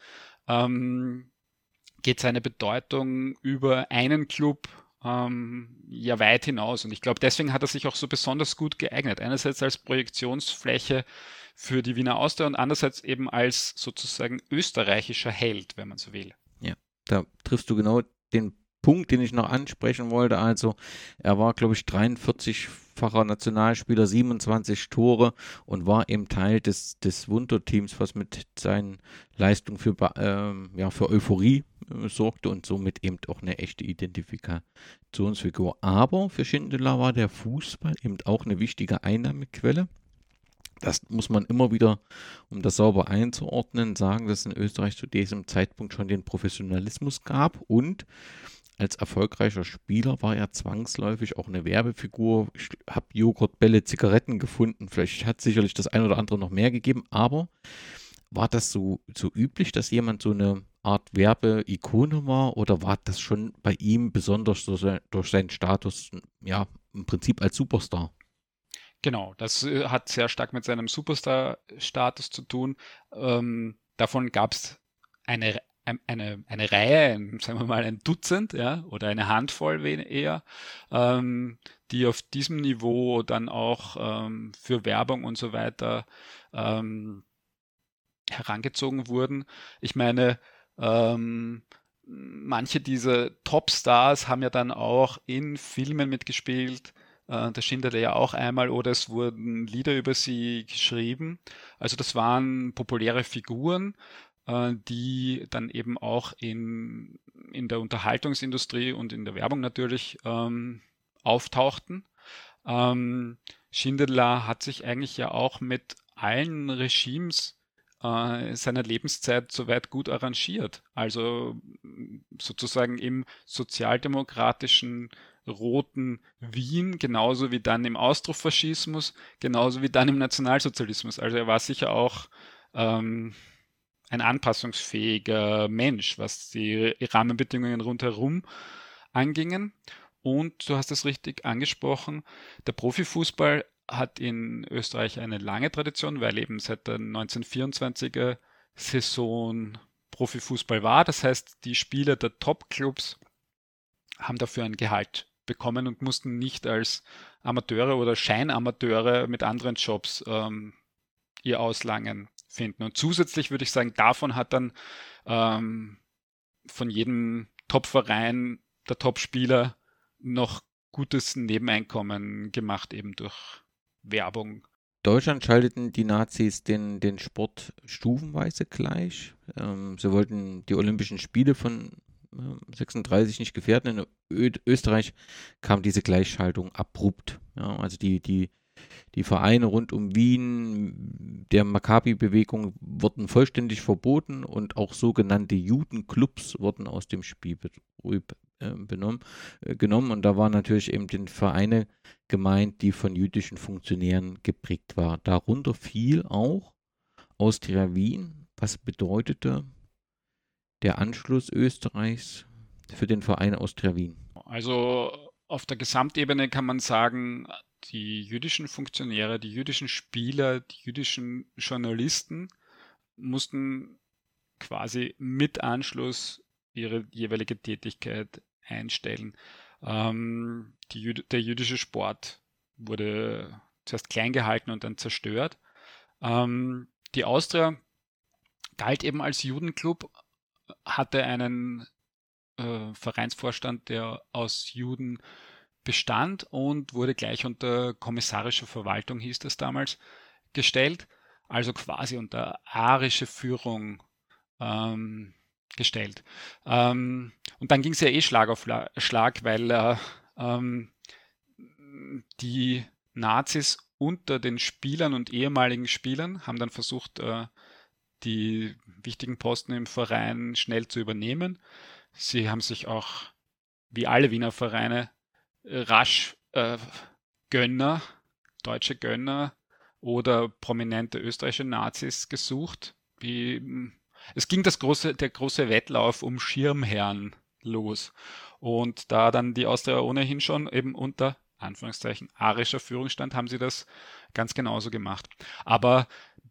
Geht seine Bedeutung über einen Club ja weit hinaus. Und ich glaube, deswegen hat er sich auch so besonders gut geeignet. Einerseits als Projektionsfläche für die Wiener Austria und andererseits eben als sozusagen österreichischer Held, wenn man so will. Ja, da triffst du genau den Punkt, den ich noch ansprechen wollte. Also er war, glaube ich, 43-facher Nationalspieler, 27 Tore und war eben Teil des Wunderteams, was mit seinen Leistungen für Euphorie sorgte und somit eben auch eine echte Identifikationsfigur. Aber für Sindelar war der Fußball eben auch eine wichtige Einnahmequelle. Das muss man immer wieder, um das sauber einzuordnen, sagen, dass es in Österreich zu diesem Zeitpunkt schon den Professionalismus gab und als erfolgreicher Spieler war er zwangsläufig auch eine Werbefigur. Ich habe Joghurtbälle, Zigaretten gefunden. Vielleicht hat es sicherlich das ein oder andere noch mehr gegeben, aber war das so üblich, dass jemand so eine Art Werbeikone war oder war das schon bei ihm besonders durch seinen Status, ja, im Prinzip als Superstar? Genau, das hat sehr stark mit seinem Superstar-Status zu tun. Davon gab es eine Reihe, sagen wir mal ein Dutzend, ja, oder eine Handvoll eher, die auf diesem Niveau dann auch für Werbung und so weiter herangezogen wurden. Ich meine, manche dieser Topstars haben ja dann auch in Filmen mitgespielt, der Sindelar ja auch einmal, oder es wurden Lieder über sie geschrieben. Also das waren populäre Figuren, die dann eben auch in der Unterhaltungsindustrie und in der Werbung natürlich auftauchten. Sindelar hat sich eigentlich ja auch mit allen Regimes seiner Lebenszeit soweit gut arrangiert. Also sozusagen im sozialdemokratischen roten Wien, genauso wie dann im Austrofaschismus, genauso wie dann im Nationalsozialismus. Also er war sicher auch ein anpassungsfähiger Mensch, was die Rahmenbedingungen rundherum angingen. Und du hast es richtig angesprochen, der Profifußball hat in Österreich eine lange Tradition, weil eben seit der 1924er Saison Profifußball war. Das heißt, die Spieler der Top-Clubs haben dafür ein Gehalt bekommen und mussten nicht als Amateure oder Scheinamateure mit anderen Jobs ihr Auslangen finden. Und zusätzlich würde ich sagen, davon hat dann von jedem Top-Verein der Top-Spieler noch gutes Nebeneinkommen gemacht, eben durch Werbung. Deutschland schalteten die Nazis den Sport stufenweise gleich. Sie wollten die Olympischen Spiele von 1936 nicht gefährden. In Österreich kam diese Gleichschaltung abrupt. Ja, also die Vereine rund um Wien, der Maccabi-Bewegung wurden vollständig verboten und auch sogenannte Judenclubs wurden aus dem Spielbetrieb genommen. Und da waren natürlich eben die Vereine gemeint, die von jüdischen Funktionären geprägt waren. Darunter fiel auch Austria Wien, was bedeutete der Anschluss Österreichs für den Verein Austria Wien. Also auf der Gesamtebene kann man sagen, die jüdischen Funktionäre, die jüdischen Spieler, die jüdischen Journalisten mussten quasi mit Anschluss ihre jeweilige Tätigkeit einstellen. Der jüdische Sport wurde zuerst klein gehalten und dann zerstört. Die Austria galt eben als Judenclub, hatte einen Vereinsvorstand, der aus Juden bestand und wurde gleich unter kommissarische Verwaltung, hieß das damals, gestellt, also quasi unter arische Führung gestellt. Und dann ging es ja Schlag auf Schlag, weil die Nazis unter den Spielern und ehemaligen Spielern haben dann versucht, die wichtigen Posten im Verein schnell zu übernehmen. Sie haben sich auch, wie alle Wiener Vereine, rasch deutsche Gönner oder prominente österreichische Nazis gesucht. Es ging der große Wettlauf um Schirmherren los. Und da dann die Austria ohnehin schon eben unter Anführungszeichen arischer Führung stand, haben sie das ganz genauso gemacht. Aber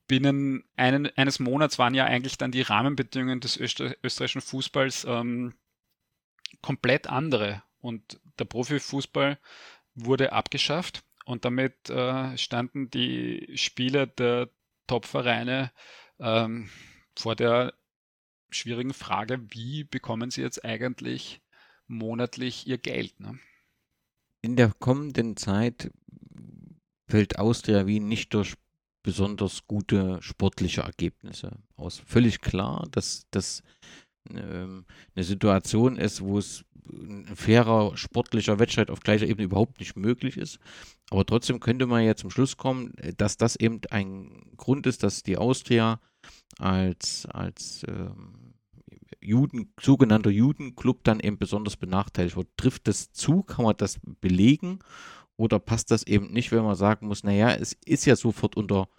binnen eines Monats waren ja eigentlich dann die Rahmenbedingungen des österreichischen Fußballs komplett andere. Und der Profifußball wurde abgeschafft und damit standen die Spieler der Top-Vereine vor der schwierigen Frage, wie bekommen sie jetzt eigentlich monatlich ihr Geld? Ne? In der kommenden Zeit fällt Austria Wien nicht durch besonders gute sportliche Ergebnisse aus. Völlig klar, dass das eine Situation ist, wo es ein fairer sportlicher Wettstreit auf gleicher Ebene überhaupt nicht möglich ist. Aber trotzdem könnte man ja zum Schluss kommen, dass das eben ein Grund ist, dass die Austria als sogenannter Judenclub dann eben besonders benachteiligt wird. Trifft das zu? Kann man das belegen? Oder passt das eben nicht, wenn man sagen muss, naja, es ist ja sofort unter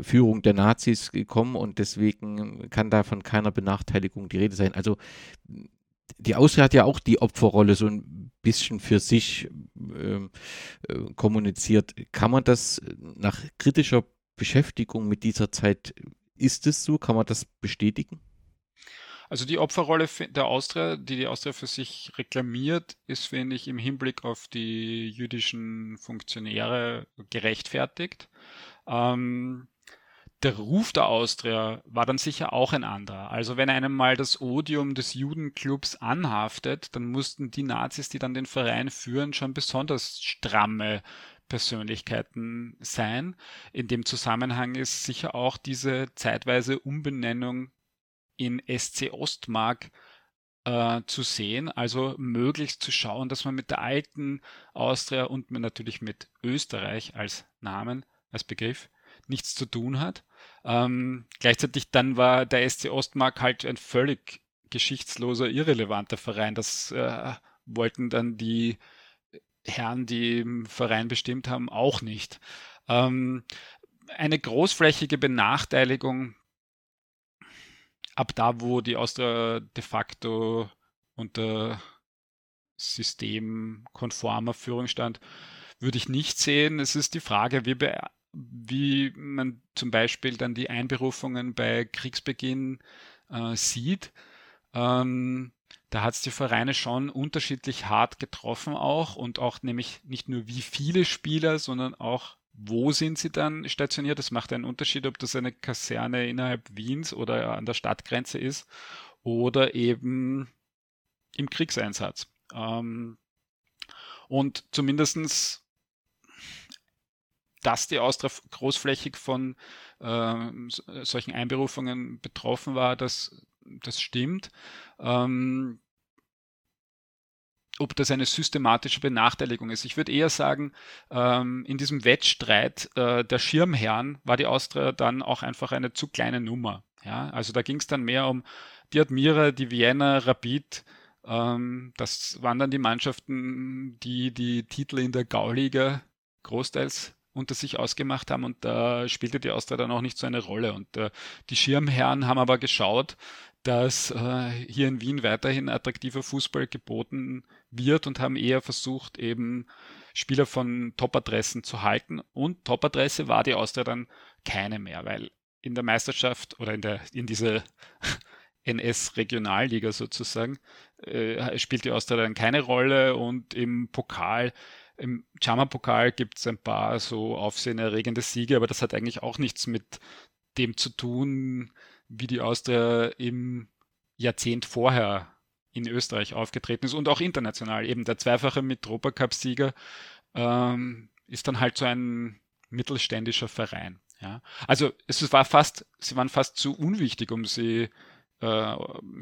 Führung der Nazis gekommen und deswegen kann da von keiner Benachteiligung die Rede sein. Also die Austria hat ja auch die Opferrolle so ein bisschen für sich kommuniziert. Kann man das nach kritischer Beschäftigung mit dieser Zeit, ist es so? Kann man das bestätigen? Also die Opferrolle der Austria, die Austria für sich reklamiert, ist, finde ich, im Hinblick auf die jüdischen Funktionäre gerechtfertigt. der Ruf der Austria war dann sicher auch ein anderer. Also wenn einem mal das Odium des Judenclubs anhaftet, dann mussten die Nazis, die dann den Verein führen, schon besonders stramme Persönlichkeiten sein. In dem Zusammenhang ist sicher auch diese zeitweise Umbenennung in SC Ostmark zu sehen. Also möglichst zu schauen, dass man mit der alten Austria und natürlich mit Österreich als Namen, als Begriff nichts zu tun hat. Gleichzeitig dann war der SC Ostmark halt ein völlig geschichtsloser, irrelevanter Verein. Das wollten dann die Herren, die im Verein bestimmt haben, auch nicht. Eine großflächige Benachteiligung ab da, wo die Austria de facto unter systemkonformer Führung stand, würde ich nicht sehen. Es ist die Frage, wie man zum Beispiel dann die Einberufungen bei Kriegsbeginn sieht. Da hat es die Vereine schon unterschiedlich hart getroffen auch, und auch nämlich nicht nur wie viele Spieler, sondern auch wo sind sie dann stationiert. Das macht einen Unterschied, ob das eine Kaserne innerhalb Wiens oder an der Stadtgrenze ist oder eben im Kriegseinsatz. Und zumindestens, dass die Austria großflächig von solchen Einberufungen betroffen war, das stimmt. Ob das eine systematische Benachteiligung ist. Ich würde eher sagen, in diesem Wettstreit der Schirmherren war die Austria dann auch einfach eine zu kleine Nummer. Ja? Also da ging es dann mehr um die Admira, die Vienna, Rapid. Das waren dann die Mannschaften, die die Titel in der Gauliga großteils unter sich ausgemacht haben, und da spielte die Austria dann auch nicht so eine Rolle. Und die Schirmherren haben aber geschaut, dass hier in Wien weiterhin attraktiver Fußball geboten wird, und haben eher versucht, eben Spieler von Top-Adressen zu halten. Und Top-Adresse war die Austria dann keine mehr, weil in der Meisterschaft oder in dieser NS-Regionalliga sozusagen spielt die Austria dann keine Rolle, und im Chama-Pokal gibt es ein paar so aufsehenerregende Siege, aber das hat eigentlich auch nichts mit dem zu tun, wie die Austria im Jahrzehnt vorher in Österreich aufgetreten ist und auch international. Eben der zweifache Mitropa-Cup-Sieger ist dann halt so ein mittelständischer Verein. Ja? Also sie waren fast zu unwichtig, um sie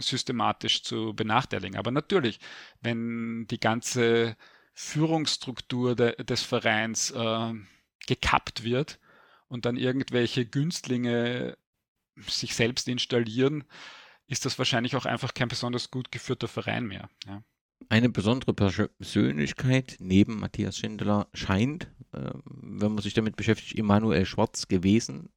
systematisch zu benachteiligen. Aber natürlich, wenn die ganze Führungsstruktur des Vereins gekappt wird und dann irgendwelche Günstlinge sich selbst installieren, ist das wahrscheinlich auch einfach kein besonders gut geführter Verein mehr. Ja. Eine besondere Persönlichkeit neben Matthias Sindelar scheint, wenn man sich damit beschäftigt, Immanuel Schwarz gewesen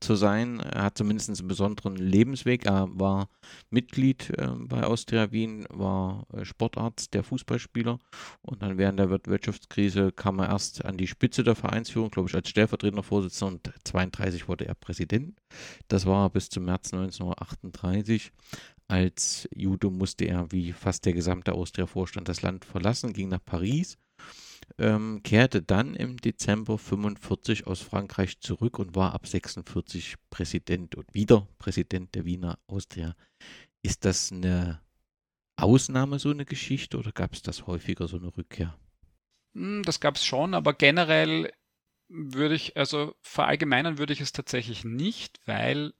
zu sein. Er hat zumindest einen besonderen Lebensweg. Er war Mitglied bei Austria Wien, war Sportarzt der Fußballspieler, und dann während der Wirtschaftskrise kam er erst an die Spitze der Vereinsführung, glaube ich, als stellvertretender Vorsitzender, und 1932 wurde er Präsident. Das war bis zum März 1938. Als Jude musste er, wie fast der gesamte Austria-Vorstand, das Land verlassen, ging nach Paris, kehrte dann im Dezember 1945 aus Frankreich zurück und war ab 1946 Präsident und wieder Präsident der Wiener Austria. Ist das eine Ausnahme, so eine Geschichte, oder gab es das häufiger, so eine Rückkehr? Das gab es schon, aber generell verallgemeinern würde ich es tatsächlich nicht, weil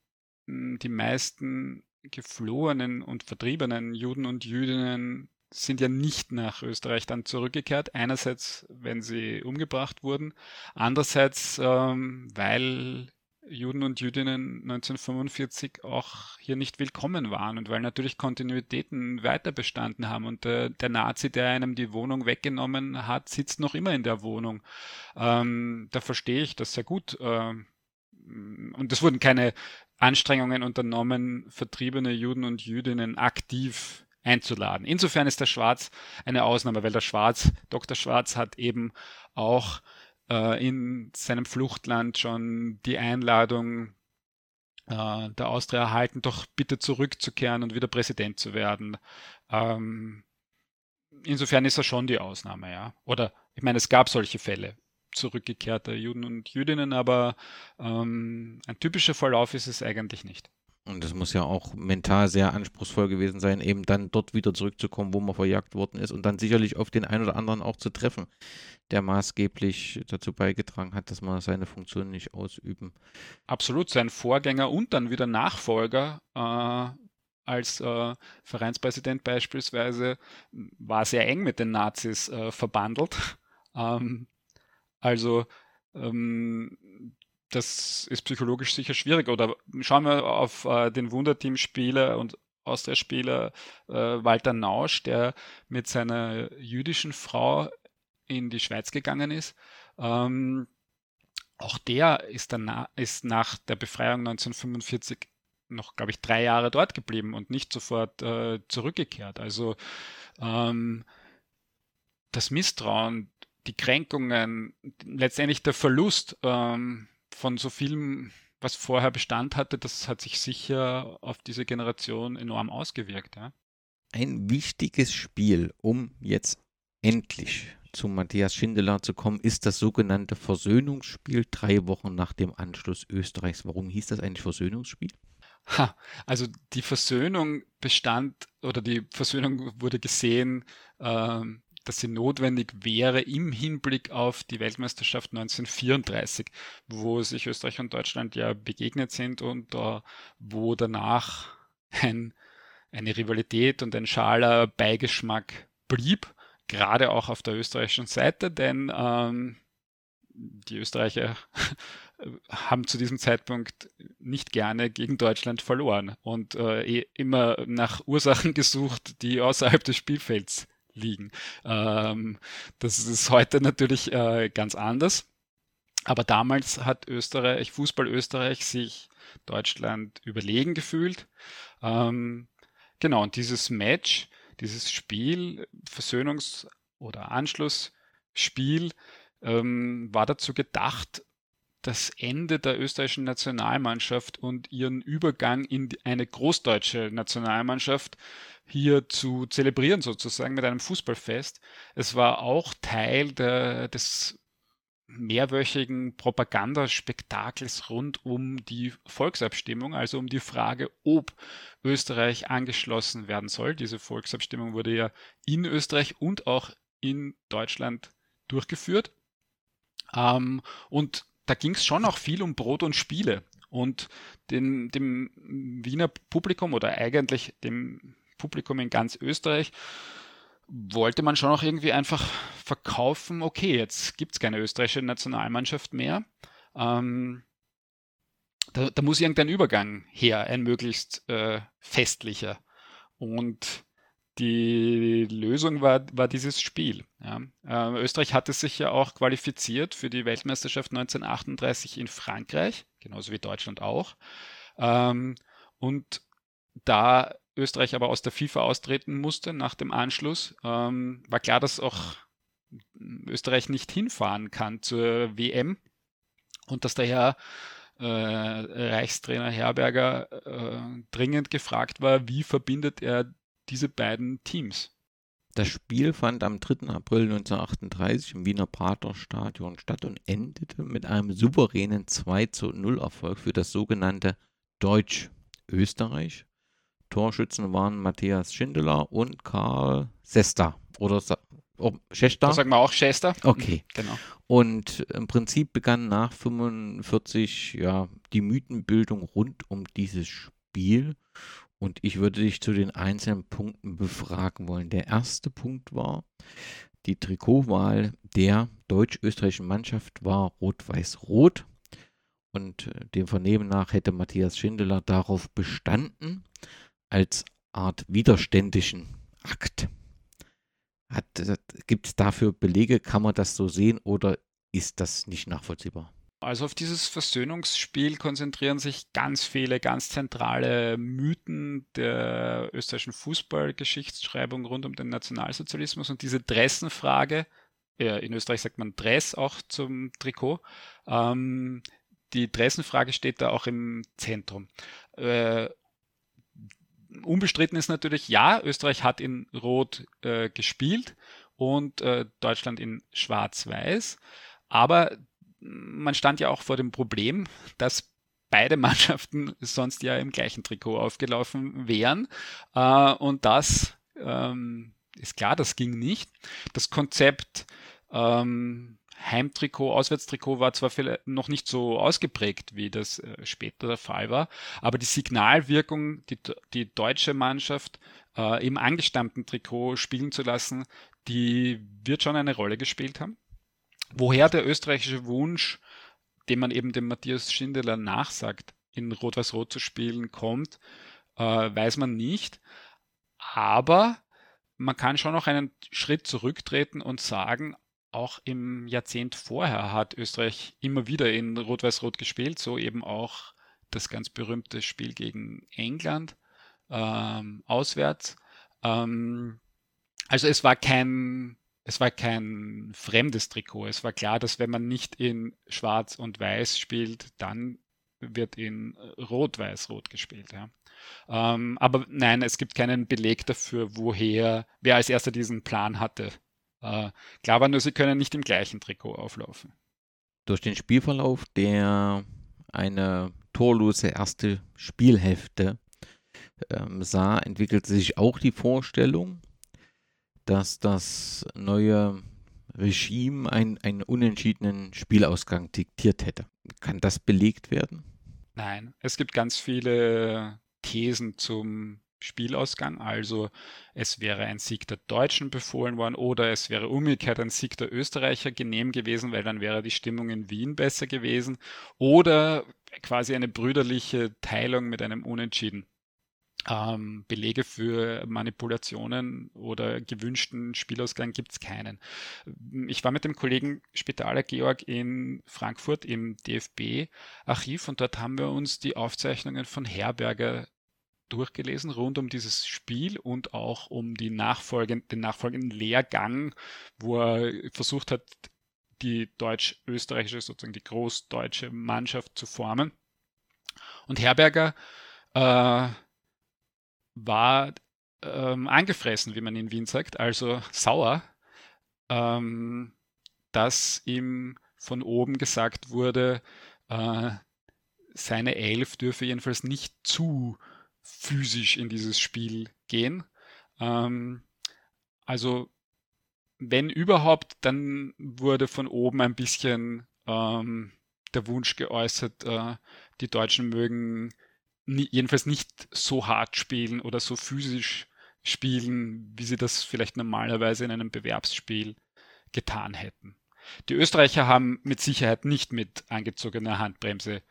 die meisten geflohenen und vertriebenen Juden und Jüdinnen sind ja nicht nach Österreich dann zurückgekehrt. Einerseits, wenn sie umgebracht wurden. Andererseits, weil Juden und Jüdinnen 1945 auch hier nicht willkommen waren und weil natürlich Kontinuitäten weiter bestanden haben. Und der Nazi, der einem die Wohnung weggenommen hat, sitzt noch immer in der Wohnung. Da verstehe ich das sehr gut. Und es wurden keine Anstrengungen unternommen, vertriebene Juden und Jüdinnen aktiv einzuladen. Insofern ist der Schwarz eine Ausnahme, weil Dr. Schwarz hat eben auch in seinem Fluchtland schon die Einladung der Austria erhalten, doch bitte zurückzukehren und wieder Präsident zu werden. Insofern ist er schon die Ausnahme, ja. Oder, ich meine, es gab solche Fälle. zurückgekehrter Juden und Jüdinnen, aber ein typischer Verlauf ist es eigentlich nicht. Und das muss ja auch mental sehr anspruchsvoll gewesen sein, eben dann dort wieder zurückzukommen, wo man verjagt worden ist und dann sicherlich auf den einen oder anderen auch zu treffen, der maßgeblich dazu beigetragen hat, dass man seine Funktion nicht ausüben. Absolut, sein Vorgänger und dann wieder Nachfolger als Vereinspräsident beispielsweise war sehr eng mit den Nazis verbandelt. Das ist psychologisch sicher schwierig. Oder schauen wir auf den Wunderteam-Spieler und Austria-Spieler Walter Nausch, der mit seiner jüdischen Frau in die Schweiz gegangen ist. Auch der ist nach der Befreiung 1945 noch, glaube ich, 3 Jahre dort geblieben und nicht sofort zurückgekehrt. Also das Misstrauen, die Kränkungen, letztendlich der Verlust von so vielem, was vorher Bestand hatte, das hat sich sicher auf diese Generation enorm ausgewirkt. Ja? Ein wichtiges Spiel, um jetzt endlich zu Matthias Sindelar zu kommen, ist das sogenannte Versöhnungsspiel 3 Wochen nach dem Anschluss Österreichs. Warum hieß das eigentlich Versöhnungsspiel? Also die Versöhnung wurde gesehen, dass sie notwendig wäre im Hinblick auf die Weltmeisterschaft 1934, wo sich Österreich und Deutschland ja begegnet sind und wo danach eine Rivalität und ein schaler Beigeschmack blieb, gerade auch auf der österreichischen Seite, denn die Österreicher haben zu diesem Zeitpunkt nicht gerne gegen Deutschland verloren und immer nach Ursachen gesucht, die außerhalb des Spielfelds liegen. Das ist heute natürlich ganz anders, aber damals hat Fußball Österreich sich Deutschland überlegen gefühlt. Genau, und dieses Spiel, Versöhnungs- oder Anschlussspiel, war dazu gedacht, das Ende der österreichischen Nationalmannschaft und ihren Übergang in eine großdeutsche Nationalmannschaft hier zu zelebrieren, sozusagen mit einem Fußballfest. Es war auch Teil des mehrwöchigen Propagandaspektakels rund um die Volksabstimmung, also um die Frage, ob Österreich angeschlossen werden soll. Diese Volksabstimmung wurde ja in Österreich und auch in Deutschland durchgeführt. Und da ging es schon auch viel um Brot und Spiele und dem Wiener Publikum oder eigentlich dem Publikum in ganz Österreich wollte man schon auch irgendwie einfach verkaufen, okay, jetzt gibt es keine österreichische Nationalmannschaft mehr, da muss irgendein Übergang her, ein möglichst festlicher, und die Lösung war dieses Spiel. Ja. Österreich hatte sich ja auch qualifiziert für die Weltmeisterschaft 1938 in Frankreich, genauso wie Deutschland auch. Und da Österreich aber aus der FIFA austreten musste nach dem Anschluss, war klar, dass auch Österreich nicht hinfahren kann zur WM und dass daher Reichstrainer Herberger dringend gefragt war, wie verbindet er diese beiden Teams. Das Spiel fand am 3. April 1938 im Wiener Praterstadion statt und endete mit einem souveränen 2:0 Erfolg für das sogenannte Deutsch-Österreich. Torschützen waren Matthias Sindelar und Karl Sesta. Oder Sesta? Das sagen wir auch Sesta. Okay. Genau. Und im Prinzip begann nach 1945 die Mythenbildung rund um dieses Spiel. Und ich würde dich zu den einzelnen Punkten befragen wollen. Der erste Punkt war, die Trikotwahl der deutsch-österreichischen Mannschaft war rot-weiß-rot. Und dem Vernehmen nach hätte Matthias Sindelar darauf bestanden, als Art widerständischen Akt. Gibt es dafür Belege? Kann man das so sehen oder ist das nicht nachvollziehbar? Also auf dieses Versöhnungsspiel konzentrieren sich ganz viele, ganz zentrale Mythen der österreichischen Fußballgeschichtsschreibung rund um den Nationalsozialismus. Und diese Dressenfrage, in Österreich sagt man Dress auch zum Trikot, die Dressenfrage steht da auch im Zentrum. Unbestritten ist natürlich, ja, Österreich hat in Rot gespielt und Deutschland in Schwarz-Weiß. Aber man stand ja auch vor dem Problem, dass beide Mannschaften sonst ja im gleichen Trikot aufgelaufen wären. Und das ist klar, das ging nicht. Das Konzept Heimtrikot, Auswärtstrikot war zwar vielleicht noch nicht so ausgeprägt, wie das später der Fall war, aber die Signalwirkung, die deutsche Mannschaft im angestammten Trikot spielen zu lassen, die wird schon eine Rolle gespielt haben. Woher der österreichische Wunsch, den man eben dem Matthias Sindelar nachsagt, in Rot-Weiß-Rot zu spielen, kommt, weiß man nicht. Aber man kann schon noch einen Schritt zurücktreten und sagen, auch im Jahrzehnt vorher hat Österreich immer wieder in Rot-Weiß-Rot gespielt, so eben auch das ganz berühmte Spiel gegen England auswärts. Also es war kein fremdes Trikot. Es war klar, dass wenn man nicht in Schwarz und Weiß spielt, dann wird in Rot-Weiß-Rot gespielt. Ja. Aber nein, es gibt keinen Beleg dafür, wer als erster diesen Plan hatte. Klar war nur, sie können nicht im gleichen Trikot auflaufen. Durch den Spielverlauf, der eine torlose erste Spielhälfte sah, entwickelte sich auch die Vorstellung, dass das neue Regime einen unentschiedenen Spielausgang diktiert hätte. Kann das belegt werden? Nein, es gibt ganz viele Thesen zum Spielausgang, also es wäre ein Sieg der Deutschen befohlen worden oder es wäre umgekehrt ein Sieg der Österreicher genehm gewesen, weil dann wäre die Stimmung in Wien besser gewesen oder quasi eine brüderliche Teilung mit einem Unentschieden. Belege für Manipulationen oder gewünschten Spielausgang gibt es keinen. Ich war mit dem Kollegen Spitaler Georg in Frankfurt im DFB-Archiv und dort haben wir uns die Aufzeichnungen von Herberger durchgelesen rund um dieses Spiel und auch um den nachfolgenden Lehrgang, wo er versucht hat, die deutsch-österreichische, sozusagen die großdeutsche Mannschaft zu formen. Und Herberger war angefressen, wie man in Wien sagt, also sauer, dass ihm von oben gesagt wurde, seine Elf dürfe jedenfalls nicht zu physisch in dieses Spiel gehen. Also wenn überhaupt, dann wurde von oben ein bisschen der Wunsch geäußert, die Deutschen mögen jedenfalls nicht so hart spielen oder so physisch spielen, wie sie das vielleicht normalerweise in einem Bewerbsspiel getan hätten. Die Österreicher haben mit Sicherheit nicht mit angezogener Handbremse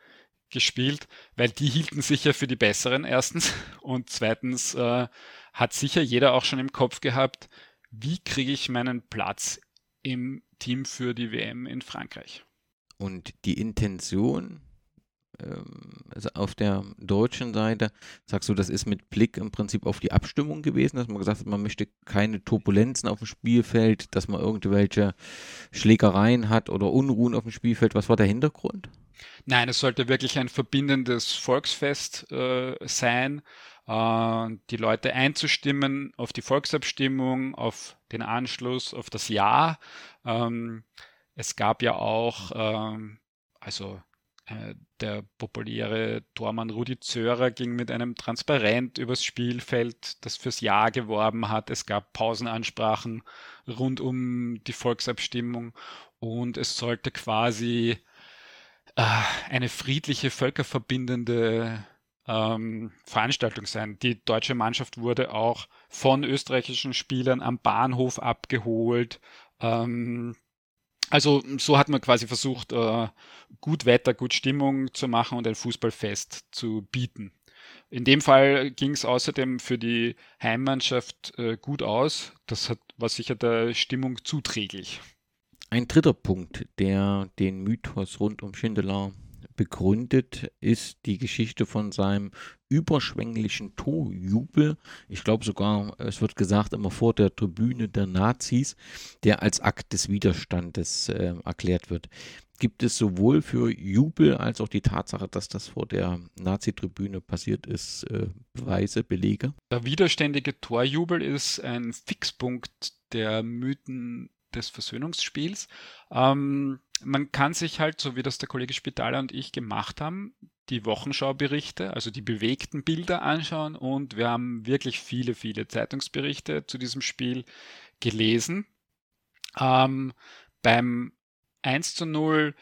gespielt, weil die hielten sich ja für die Besseren erstens und zweitens hat sicher jeder auch schon im Kopf gehabt, wie kriege ich meinen Platz im Team für die WM in Frankreich. Und die Intention, also auf der deutschen Seite, sagst du, das ist mit Blick im Prinzip auf die Abstimmung gewesen, dass man gesagt hat, man möchte keine Turbulenzen auf dem Spielfeld, dass man irgendwelche Schlägereien hat oder Unruhen auf dem Spielfeld. Was war der Hintergrund? Nein, es sollte wirklich ein verbindendes Volksfest sein, die Leute einzustimmen auf die Volksabstimmung, auf den Anschluss, auf das Ja. Es gab ja auch, der populäre Tormann Rudi Zöhrer ging mit einem Transparent übers Spielfeld, das fürs Ja geworben hat. Es gab Pausenansprachen rund um die Volksabstimmung und es sollte quasi eine friedliche, völkerverbindende Veranstaltung sein. Die deutsche Mannschaft wurde auch von österreichischen Spielern am Bahnhof abgeholt. Also so hat man quasi versucht, gut Wetter, gut Stimmung zu machen und ein Fußballfest zu bieten. In dem Fall ging es außerdem für die Heimmannschaft gut aus. War sicher der Stimmung zuträglich. Ein dritter Punkt, der den Mythos rund um Sindelar begründet, ist die Geschichte von seinem überschwänglichen Torjubel. Ich glaube sogar, es wird gesagt, immer vor der Tribüne der Nazis, der als Akt des Widerstandes erklärt wird. Gibt es sowohl für Jubel als auch die Tatsache, dass das vor der Nazi-Tribüne passiert ist, Beweise, Belege? Der widerständige Torjubel ist ein Fixpunkt der Mythen des Versöhnungsspiels. Man kann sich halt, so wie das der Kollege Spitaler und ich gemacht haben, die Wochenschauberichte, also die bewegten Bilder anschauen, und wir haben wirklich viele, viele Zeitungsberichte zu diesem Spiel gelesen. Beim 1:0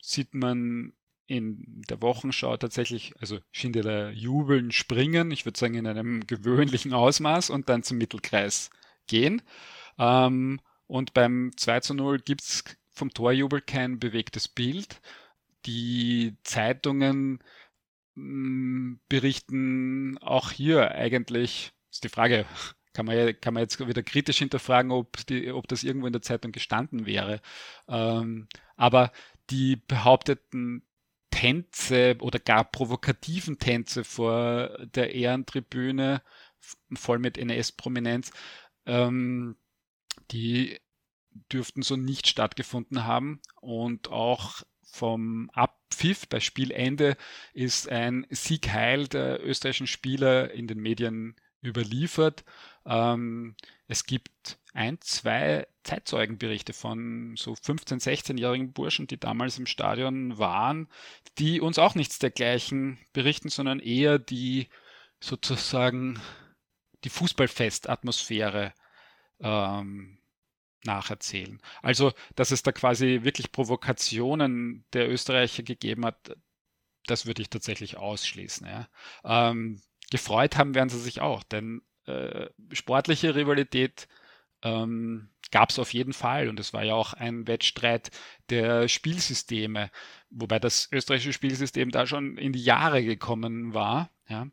sieht man in der Wochenschau tatsächlich, also Sindelar jubeln, springen, ich würde sagen in einem gewöhnlichen Ausmaß, und dann zum Mittelkreis gehen. Und beim 2:0 gibt es vom Torjubel kein bewegtes Bild. Die Zeitungen berichten auch hier eigentlich, ist die Frage, kann man jetzt wieder kritisch hinterfragen, ob das irgendwo in der Zeitung gestanden wäre. Aber die behaupteten Tänze oder gar provokativen Tänze vor der Ehrentribüne, voll mit NS-Prominenz, die dürften so nicht stattgefunden haben. Und auch vom Abpfiff bei Spielende ist ein Siegheil der österreichischen Spieler in den Medien überliefert. Es gibt 1-2 Zeitzeugenberichte von so 15-, 16-jährigen Burschen, die damals im Stadion waren, die uns auch nichts dergleichen berichten, sondern eher die sozusagen die Fußballfest-Atmosphäre nacherzählen. Also, dass es da quasi wirklich Provokationen der Österreicher gegeben hat, das würde ich tatsächlich ausschließen. Ja. Gefreut haben werden sie sich auch, denn sportliche Rivalität gab es auf jeden Fall, und es war ja auch ein Wettstreit der Spielsysteme, wobei das österreichische Spielsystem da schon in die Jahre gekommen war. Ja.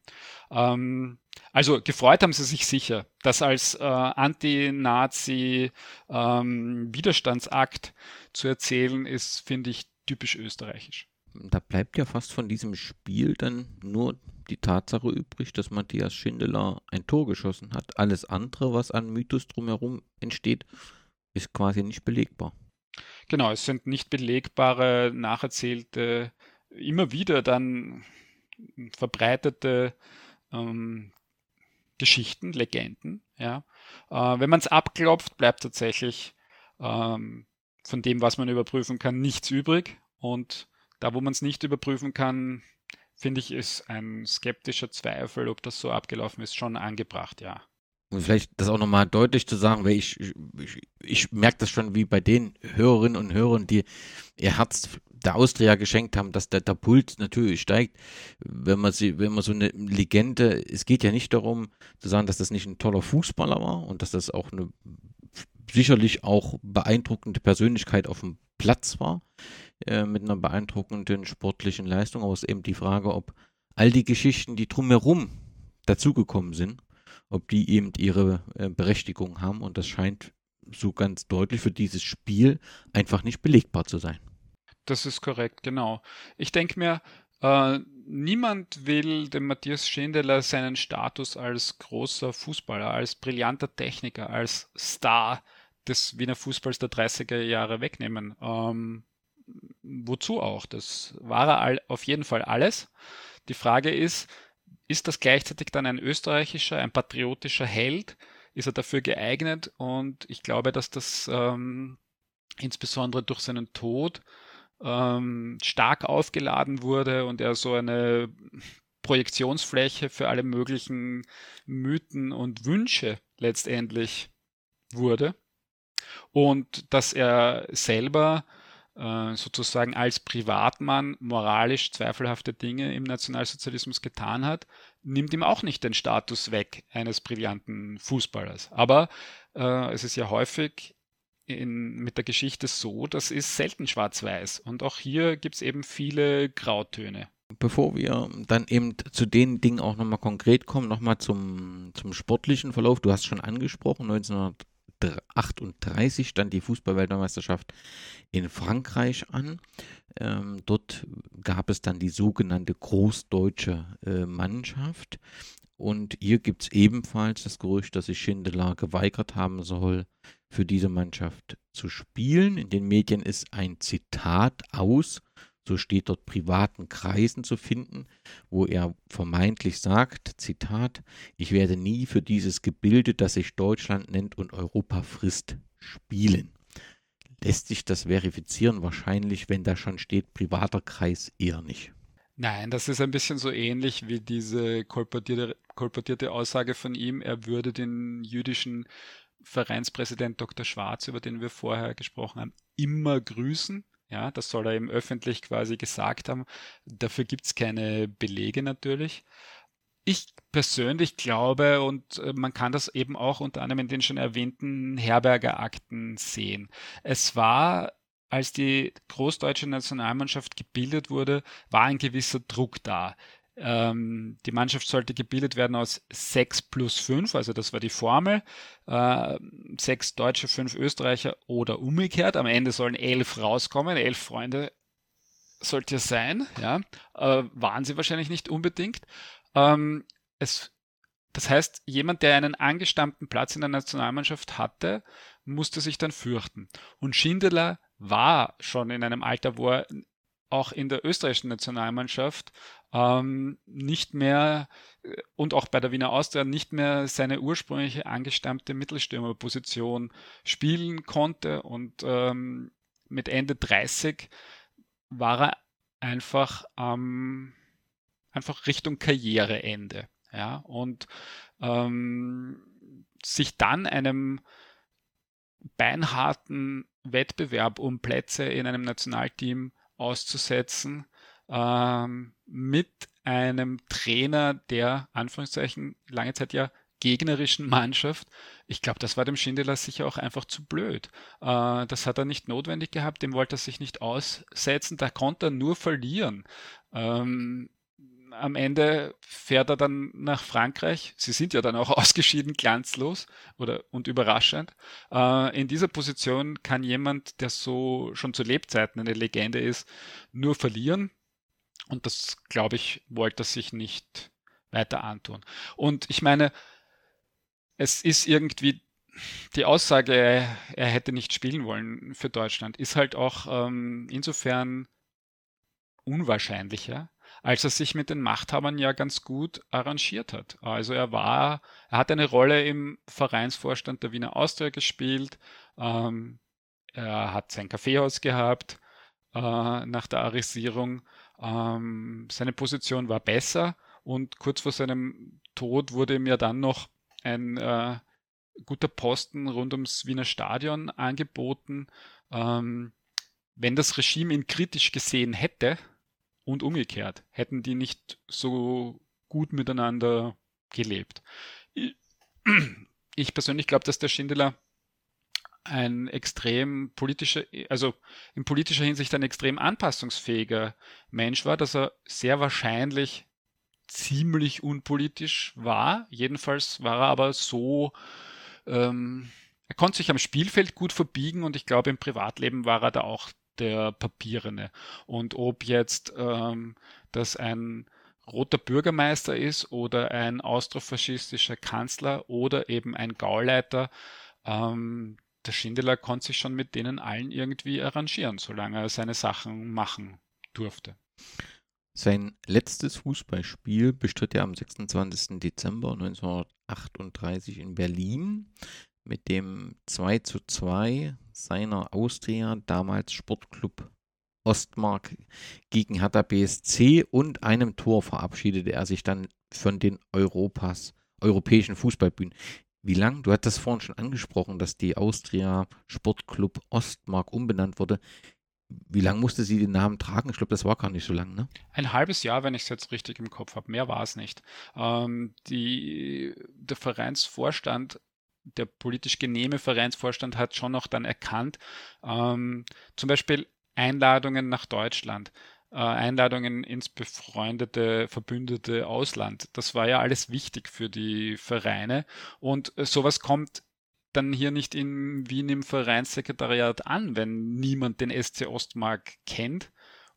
Also gefreut haben sie sich sicher, das als Anti-Nazi-Widerstandsakt zu erzählen ist, finde ich typisch österreichisch. Da bleibt ja fast von diesem Spiel dann nur die Tatsache übrig, dass Matthias Sindelar ein Tor geschossen hat. Alles andere, was an Mythos drumherum entsteht, ist quasi nicht belegbar. Genau, es sind nicht belegbare, nacherzählte, immer wieder dann verbreitete Geschichten, Legenden. Ja. Wenn man es abklopft, bleibt tatsächlich von dem, was man überprüfen kann, nichts übrig. Und da, wo man es nicht überprüfen kann, finde ich, ist ein skeptischer Zweifel, ob das so abgelaufen ist, schon angebracht, ja. Und vielleicht das auch nochmal deutlich zu sagen, weil ich merke das schon, wie bei den Hörerinnen und Hörern, die ihr Herz der Austria geschenkt haben, dass der Puls natürlich steigt, wenn man so eine Legende, es geht ja nicht darum zu sagen, dass das nicht ein toller Fußballer war und dass das auch eine sicherlich auch beeindruckende Persönlichkeit auf dem Platz war, mit einer beeindruckenden sportlichen Leistung, aber es ist eben die Frage, ob all die Geschichten, die drumherum dazugekommen sind, ob die eben ihre Berechtigung haben, und das scheint so ganz deutlich für dieses Spiel einfach nicht belegbar zu sein. Das ist korrekt, genau. Ich denke mir, niemand will dem Matthias Sindelar seinen Status als großer Fußballer, als brillanter Techniker, als Star des Wiener Fußballs der 30er Jahre wegnehmen. Wozu auch? Das war er auf jeden Fall alles. Die Frage ist das gleichzeitig dann ein österreichischer, ein patriotischer Held? Ist er dafür geeignet? Und ich glaube, dass das insbesondere durch seinen Tod stark aufgeladen wurde und er so eine Projektionsfläche für alle möglichen Mythen und Wünsche letztendlich wurde, und dass er selber sozusagen als Privatmann moralisch zweifelhafte Dinge im Nationalsozialismus getan hat, nimmt ihm auch nicht den Status weg eines brillanten Fußballers. Aber es ist ja häufig mit der Geschichte so, das ist selten schwarz-weiß, und auch hier gibt es eben viele Grautöne. Bevor wir dann eben zu den Dingen auch nochmal konkret kommen, nochmal zum sportlichen Verlauf. Du hast schon angesprochen, 1938 stand die Fußball-Weltmeisterschaft in Frankreich an. Dort gab es dann die sogenannte großdeutsche Mannschaft, und hier gibt es ebenfalls das Gerücht, dass sich Sindelar geweigert haben soll, für diese Mannschaft zu spielen. In den Medien ist ein Zitat aus, so steht dort, privaten Kreisen zu finden, wo er vermeintlich sagt, Zitat, ich werde nie für dieses Gebilde, das sich Deutschland nennt und Europa frisst, spielen. Lässt sich das verifizieren? Wahrscheinlich, wenn da schon steht, privater Kreis, eher nicht. Nein, das ist ein bisschen so ähnlich wie diese kolportierte Aussage von ihm, er würde den jüdischen Vereinspräsident Dr. Schwarz, über den wir vorher gesprochen haben, immer grüßen. Ja, das soll er eben öffentlich quasi gesagt haben. Dafür gibt es keine Belege natürlich. Ich persönlich glaube, und man kann das eben auch unter anderem in den schon erwähnten Herberger Akten sehen. Es war, als die großdeutsche Nationalmannschaft gebildet wurde, war ein gewisser Druck da. Die Mannschaft sollte gebildet werden aus 6+5, also das war die Formel, 6 Deutsche, 5 Österreicher oder umgekehrt. Am Ende sollen 11 rauskommen, 11 Freunde sollt ihr sein. Ja? Waren sie wahrscheinlich nicht unbedingt. Das heißt, jemand, der einen angestammten Platz in der Nationalmannschaft hatte, musste sich dann fürchten. Und Sindelar war schon in einem Alter, wo er auch in der österreichischen Nationalmannschaft nicht mehr und auch bei der Wiener Austria nicht mehr seine ursprüngliche angestammte Mittelstürmerposition spielen konnte. Und mit Ende 30 war er einfach Richtung Karriereende. Ja? Und sich dann einem beinharten Wettbewerb um Plätze in einem Nationalteam auszusetzen, mit einem Trainer der, Anführungszeichen, lange Zeit ja gegnerischen Mannschaft. Ich glaube, das war dem Sindelar sicher auch einfach zu blöd. Das hat er nicht notwendig gehabt, dem wollte er sich nicht aussetzen, da konnte er nur verlieren. Am Ende fährt er dann nach Frankreich. Sie sind ja dann auch ausgeschieden, glanzlos und überraschend. In dieser Position kann jemand, der so schon zu Lebzeiten eine Legende ist, nur verlieren. Und das, glaube ich, wollte er sich nicht weiter antun. Und ich meine, es ist irgendwie die Aussage, er hätte nicht spielen wollen für Deutschland, ist halt auch insofern unwahrscheinlicher, als er sich mit den Machthabern ja ganz gut arrangiert hat. Also er hat eine Rolle im Vereinsvorstand der Wiener Austria gespielt, er hat sein Kaffeehaus gehabt nach der Arisierung, seine Position war besser und kurz vor seinem Tod wurde ihm ja dann noch ein guter Posten rund ums Wiener Stadion angeboten. Wenn das Regime ihn kritisch gesehen hätte, und umgekehrt, hätten die nicht so gut miteinander gelebt. Ich persönlich glaube, dass der Sindelar in politischer Hinsicht ein extrem anpassungsfähiger Mensch war, dass er sehr wahrscheinlich ziemlich unpolitisch war. Jedenfalls war er aber so, er konnte sich am Spielfeld gut verbiegen und ich glaube, im Privatleben war er da auch der Papierene. Und ob jetzt das ein roter Bürgermeister ist oder ein austrofaschistischer Kanzler oder eben ein Gauleiter, der Sindelar konnte sich schon mit denen allen irgendwie arrangieren, solange er seine Sachen machen durfte. Sein letztes Fußballspiel bestritt er am 26. Dezember 1938 in Berlin mit dem 2:2 seiner Austria, damals Sportclub Ostmark, gegen Hertha BSC, und einem Tor verabschiedete er sich dann von den europäischen Fußballbühnen. Wie lang? Du hattest das vorhin schon angesprochen, dass die Austria Sportclub Ostmark umbenannt wurde. Wie lange musste sie den Namen tragen? Ich glaube, das war gar nicht so lang, ne? Ein halbes Jahr, wenn ich es jetzt richtig im Kopf habe. Mehr war es nicht. Der Vereinsvorstand, der politisch genehme Vereinsvorstand, hat schon noch dann erkannt, zum Beispiel Einladungen nach Deutschland, Einladungen ins befreundete, verbündete Ausland. Das war ja alles wichtig für die Vereine und sowas kommt dann hier nicht in Wien im Vereinssekretariat an, wenn niemand den SC Ostmark kennt.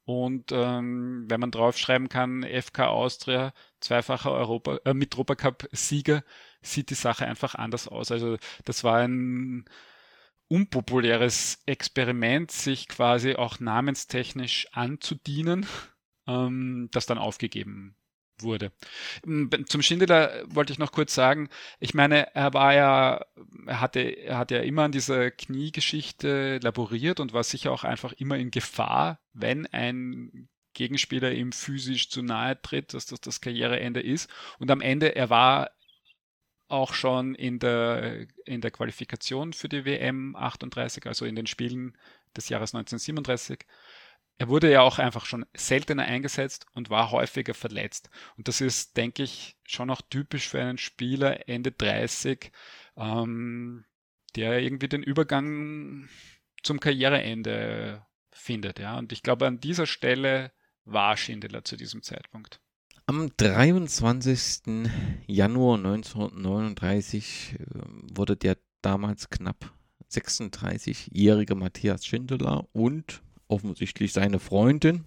Und wenn man draufschreiben kann, FK Austria, zweifacher Mitropa-Cup-Sieger, sieht die Sache einfach anders aus. Also das war ein unpopuläres Experiment, sich quasi auch namenstechnisch anzudienen, das dann aufgegeben wurde. Zum Sindelar wollte ich noch kurz sagen, ich meine, er hat ja immer an dieser Kniegeschichte laboriert und war sicher auch einfach immer in Gefahr, wenn ein Gegenspieler ihm physisch zu nahe tritt, dass das das Karriereende ist. Und am Ende, er war auch schon in der Qualifikation für die WM 38, also in den Spielen des Jahres 1937. Er wurde ja auch einfach schon seltener eingesetzt und war häufiger verletzt. Und das ist, denke ich, schon auch typisch für einen Spieler Ende 30, der irgendwie den Übergang zum Karriereende findet. Ja? Und ich glaube, an dieser Stelle war Sindelar zu diesem Zeitpunkt. Am 23. Januar 1939 wurde der damals knapp 36-jährige Matthias Sindelar und offensichtlich seine Freundin,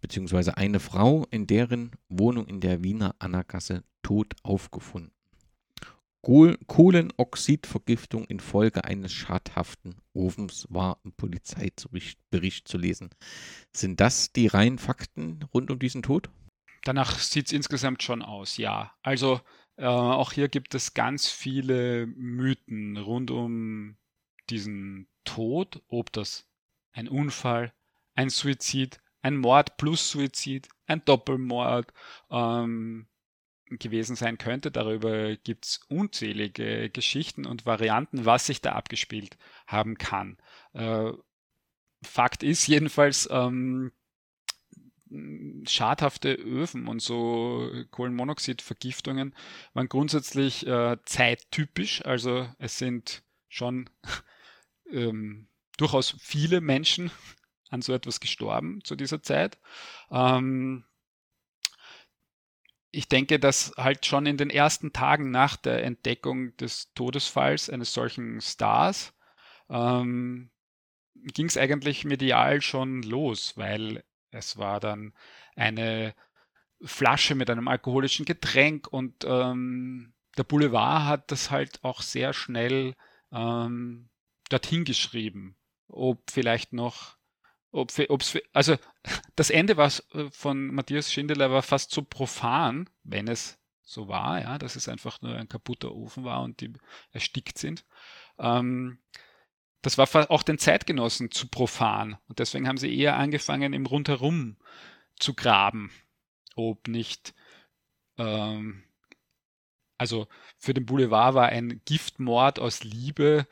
beziehungsweise eine Frau, in deren Wohnung in der Wiener Annagasse tot aufgefunden. Kohlenoxidvergiftung infolge eines schadhaften Ofens war im Polizeibericht zu lesen. Sind das die reinen Fakten rund um diesen Tod? Danach sieht es insgesamt schon aus, ja. Also auch hier gibt es ganz viele Mythen rund um diesen Tod, ob das ein Unfall, ein Suizid, ein Mord plus Suizid, ein Doppelmord gewesen sein könnte. Darüber gibt es unzählige Geschichten und Varianten, was sich da abgespielt haben kann. Fakt ist jedenfalls, schadhafte Öfen und so Kohlenmonoxidvergiftungen waren grundsätzlich zeittypisch. Also es sind schon durchaus viele Menschen an so etwas gestorben zu dieser Zeit. Ich denke, dass halt schon in den ersten Tagen nach der Entdeckung des Todesfalls eines solchen Stars ging es eigentlich medial schon los, weil es war dann eine Flasche mit einem alkoholischen Getränk und der Boulevard hat das halt auch sehr schnell dorthin geschrieben. Also das Ende von Matthias Sindelar war fast so profan, wenn es so war, ja, dass es einfach nur ein kaputter Ofen war und die erstickt sind. Das war auch den Zeitgenossen zu profan und deswegen haben sie eher angefangen, im Rundherum zu graben, ob nicht also für den Boulevard war ein Giftmord aus Liebe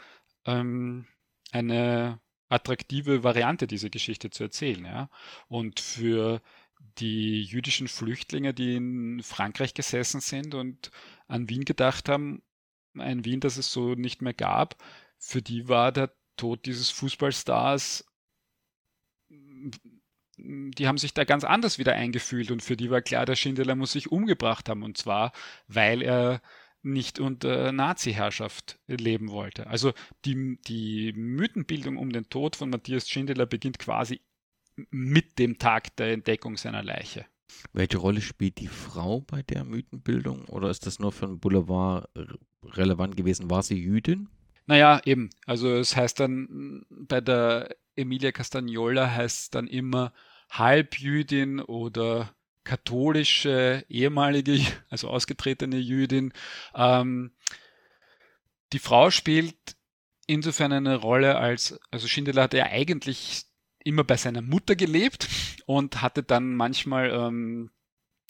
eine attraktive Variante, diese Geschichte zu erzählen. Ja? Und für die jüdischen Flüchtlinge, die in Frankreich gesessen sind und an Wien gedacht haben, ein Wien, das es so nicht mehr gab, für die war der Tod dieses Fußballstars, die haben sich da ganz anders wieder eingefühlt und für die war klar, der Sindelar muss sich umgebracht haben und zwar, weil er nicht unter Nazi-Herrschaft leben wollte. Also die Mythenbildung um den Tod von Matthias Sindelar beginnt quasi mit dem Tag der Entdeckung seiner Leiche. Welche Rolle spielt die Frau bei der Mythenbildung? Oder ist das nur für den Boulevard relevant gewesen? War sie Jüdin? Naja, eben. Also es heißt dann, bei der Emilia Castagnola heißt es dann immer Halbjüdin oder katholische, ehemalige, also ausgetretene Jüdin. Die Frau spielt insofern eine Rolle, also Sindelar hat ja eigentlich immer bei seiner Mutter gelebt und hatte dann manchmal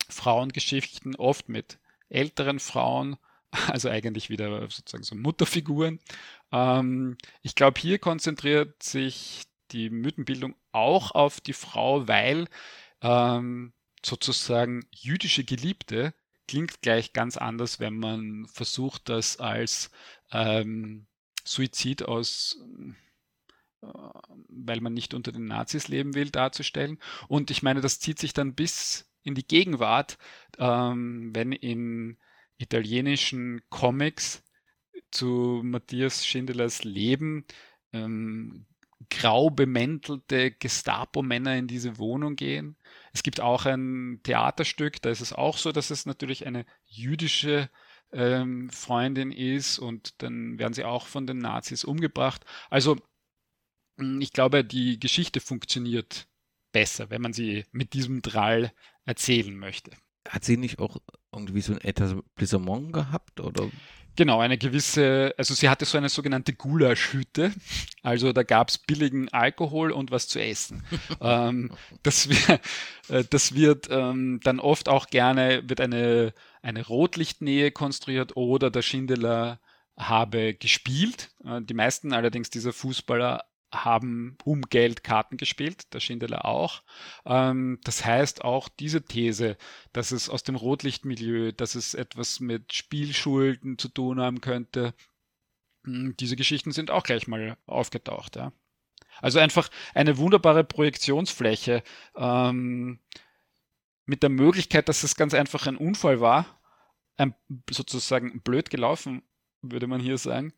Frauengeschichten, oft mit älteren Frauen, also eigentlich wieder sozusagen so Mutterfiguren. Ich glaube, hier konzentriert sich die Mythenbildung auch auf die Frau, weil sozusagen jüdische Geliebte klingt gleich ganz anders, wenn man versucht, das als Suizid weil man nicht unter den Nazis leben will, darzustellen. Und ich meine, das zieht sich dann bis in die Gegenwart, wenn in italienischen Comics zu Matthias Sindelars Leben grau bemäntelte Gestapo-Männer in diese Wohnung gehen. Es gibt auch ein Theaterstück, da ist es auch so, dass es natürlich eine jüdische Freundin ist und dann werden sie auch von den Nazis umgebracht. Also ich glaube, die Geschichte funktioniert besser, wenn man sie mit diesem Drall erzählen möchte. Hat sie nicht auch irgendwie so ein Etablissement gehabt, oder? Genau, eine gewisse, also sie hatte so eine sogenannte Gulaschhütte, also da gab es billigen Alkohol und was zu essen. Das wird dann oft auch gerne, wird eine Rotlichtnähe konstruiert oder der Sindelar habe gespielt. Die meisten allerdings dieser Fußballer haben um Geld Karten gespielt, der Sindelar auch. Das heißt auch diese These, dass es aus dem Rotlichtmilieu, dass es etwas mit Spielschulden zu tun haben könnte, diese Geschichten sind auch gleich mal aufgetaucht. Ja. Also einfach eine wunderbare Projektionsfläche mit der Möglichkeit, dass es ganz einfach ein Unfall war, sozusagen blöd gelaufen, würde man hier sagen.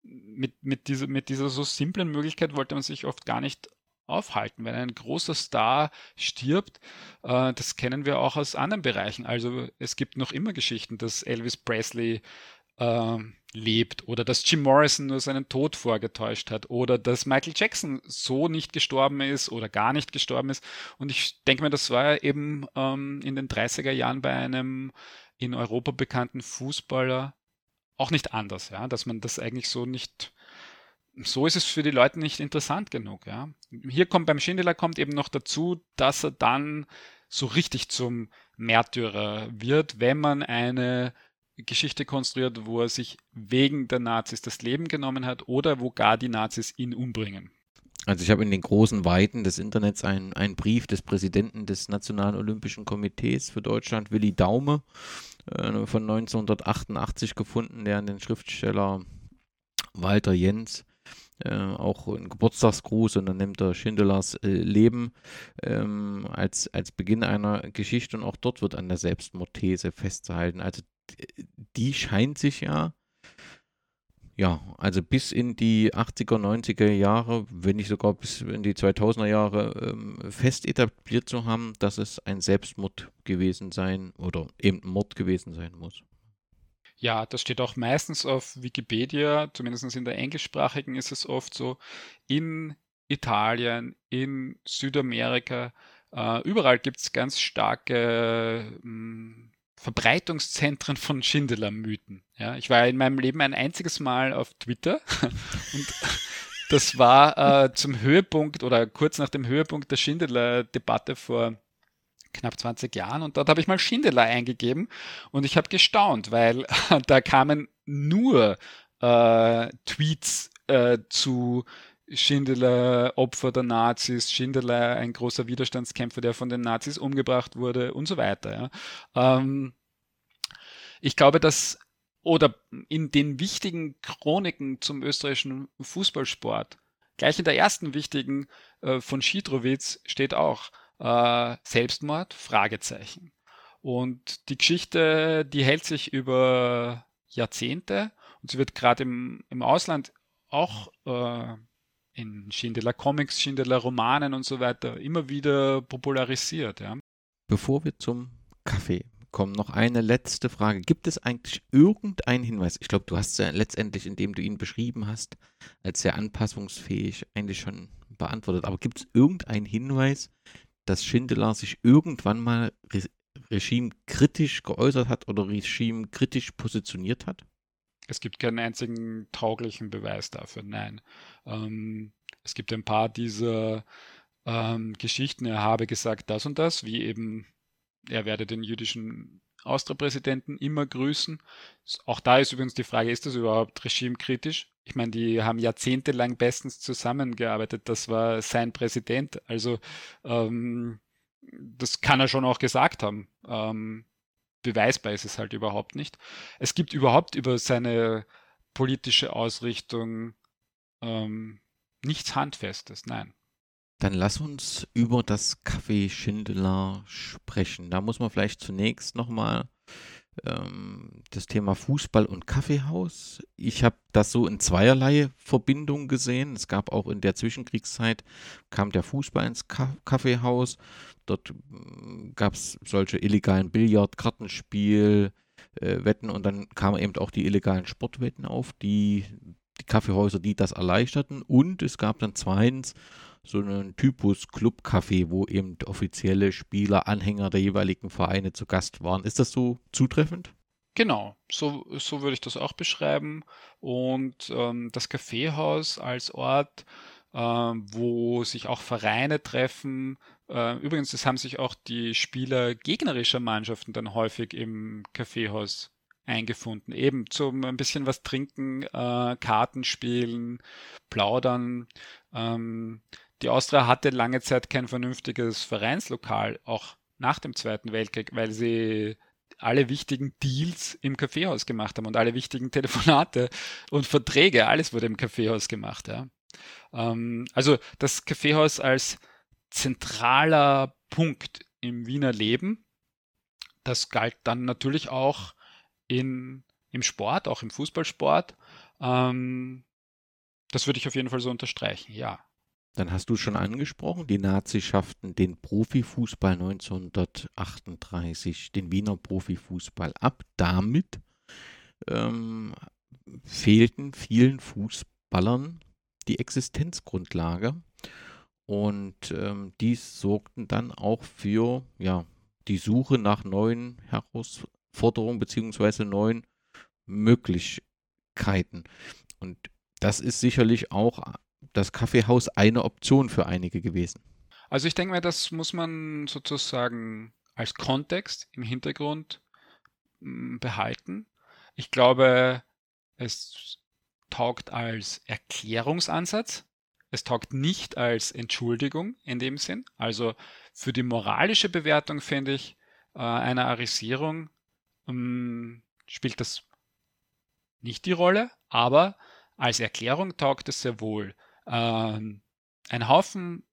Mit dieser so simplen Möglichkeit wollte man sich oft gar nicht aufhalten. Wenn ein großer Star stirbt, das kennen wir auch aus anderen Bereichen. Also es gibt noch immer Geschichten, dass Elvis Presley lebt oder dass Jim Morrison nur seinen Tod vorgetäuscht hat oder dass Michael Jackson so nicht gestorben ist oder gar nicht gestorben ist. Und ich denke mir, das war eben in den 30er Jahren bei einem in Europa bekannten Fußballer auch nicht anders, ja, dass man das eigentlich so nicht, so ist es für die Leute nicht interessant genug, ja. Hier kommt beim Sindelar kommt eben noch dazu, dass er dann so richtig zum Märtyrer wird, wenn man eine Geschichte konstruiert, wo er sich wegen der Nazis das Leben genommen hat oder wo gar die Nazis ihn umbringen. Also ich habe in den großen Weiten des Internets einen Brief des Präsidenten des Nationalen Olympischen Komitees für Deutschland, Willi Daume, von 1988 gefunden, der an den Schriftsteller Walter Jens auch einen Geburtstagsgruß, und dann nimmt er Sindelars Leben als Beginn einer Geschichte, und auch dort wird an der Selbstmordthese festgehalten. Also die scheint sich ja, also bis in die 80er, 90er Jahre, wenn nicht sogar bis in die 2000er Jahre fest etabliert zu haben, dass es ein Selbstmord gewesen sein oder eben Mord gewesen sein muss. Ja, das steht auch meistens auf Wikipedia, zumindest in der englischsprachigen ist es oft so, in Italien, in Südamerika, überall gibt es ganz starke Verbreitungszentren von Sindelar-Mythen. Ja, ich war in meinem Leben ein einziges Mal auf Twitter und das war zum Höhepunkt oder kurz nach dem Höhepunkt der Sindelar-Debatte vor knapp 20 Jahren, und dort habe ich mal Sindelar eingegeben und ich habe gestaunt, weil da kamen nur Tweets zu Sindelar, Opfer der Nazis, Sindelar, ein großer Widerstandskämpfer, der von den Nazis umgebracht wurde und so weiter. Ja. Ich glaube, dass, oder in den wichtigen Chroniken zum österreichischen Fußballsport, gleich in der ersten wichtigen von Schidrowitz steht auch Selbstmord, Fragezeichen. Und die Geschichte, die hält sich über Jahrzehnte und sie wird gerade im Ausland auch in Sindelar Comics, Sindelar Romanen und so weiter immer wieder popularisiert. Ja. Bevor wir zum Kaffee kommen, noch eine letzte Frage. Gibt es eigentlich irgendeinen Hinweis? Ich glaube, du hast ja letztendlich, indem du ihn beschrieben hast, als sehr anpassungsfähig eigentlich schon beantwortet. Aber gibt es irgendeinen Hinweis, dass Sindelar sich irgendwann mal regimekritisch geäußert hat oder regimekritisch positioniert hat? Es gibt keinen einzigen tauglichen Beweis dafür, nein. Es gibt ein paar dieser Geschichten, er habe gesagt das und das, wie eben, er werde den jüdischen Austria-Präsidenten immer grüßen. Auch da ist übrigens die Frage, ist das überhaupt regimekritisch? Ich meine, die haben jahrzehntelang bestens zusammengearbeitet, das war sein Präsident, also das kann er schon auch gesagt haben. Beweisbar ist es halt überhaupt nicht. Es gibt überhaupt über seine politische Ausrichtung nichts Handfestes, nein. Dann lass uns über das Café Sindelar sprechen. Da muss man vielleicht zunächst nochmal das Thema Fußball und Kaffeehaus. Ich habe das so in zweierlei Verbindung gesehen. Es gab auch in der Zwischenkriegszeit, kam der Fußball ins Kaffeehaus. Dort gab es solche illegalen Billard-, Kartenspiel-, Wetten, und dann kamen eben auch die illegalen Sportwetten auf, die Kaffeehäuser, die das erleichterten. Und es gab dann zweitens so einen Typus Clubcafé, wo eben offizielle Spieler, Anhänger der jeweiligen Vereine zu Gast waren. Ist das so zutreffend? Genau, so würde ich das auch beschreiben. Und das Kaffeehaus als Ort, wo sich auch Vereine treffen. Übrigens, das haben sich auch die Spieler gegnerischer Mannschaften dann häufig im Kaffeehaus eingefunden. Eben zum ein bisschen was trinken, Karten spielen, plaudern. Die Austria hatte lange Zeit kein vernünftiges Vereinslokal, auch nach dem Zweiten Weltkrieg, weil sie alle wichtigen Deals im Kaffeehaus gemacht haben und alle wichtigen Telefonate und Verträge, alles wurde im Kaffeehaus gemacht. Ja. Also das Kaffeehaus als zentraler Punkt im Wiener Leben, das galt dann natürlich auch im Sport, auch im Fußballsport. Das würde ich auf jeden Fall so unterstreichen, ja. Dann hast du schon angesprochen, die Nazis schafften den Profifußball 1938, den Wiener Profifußball ab. Damit fehlten vielen Fußballern die Existenzgrundlage und dies sorgten dann auch für die Suche nach neuen Herausforderungen bzw. neuen Möglichkeiten. Und das ist sicherlich auch das Kaffeehaus eine Option für einige gewesen. Also ich denke mir, das muss man sozusagen als Kontext im Hintergrund behalten. Ich glaube, es taugt als Erklärungsansatz. Es taugt nicht als Entschuldigung in dem Sinn. Also für die moralische Bewertung, finde ich, einer Arisierung spielt das nicht die Rolle, aber als Erklärung taugt es sehr wohl. Ein Haufen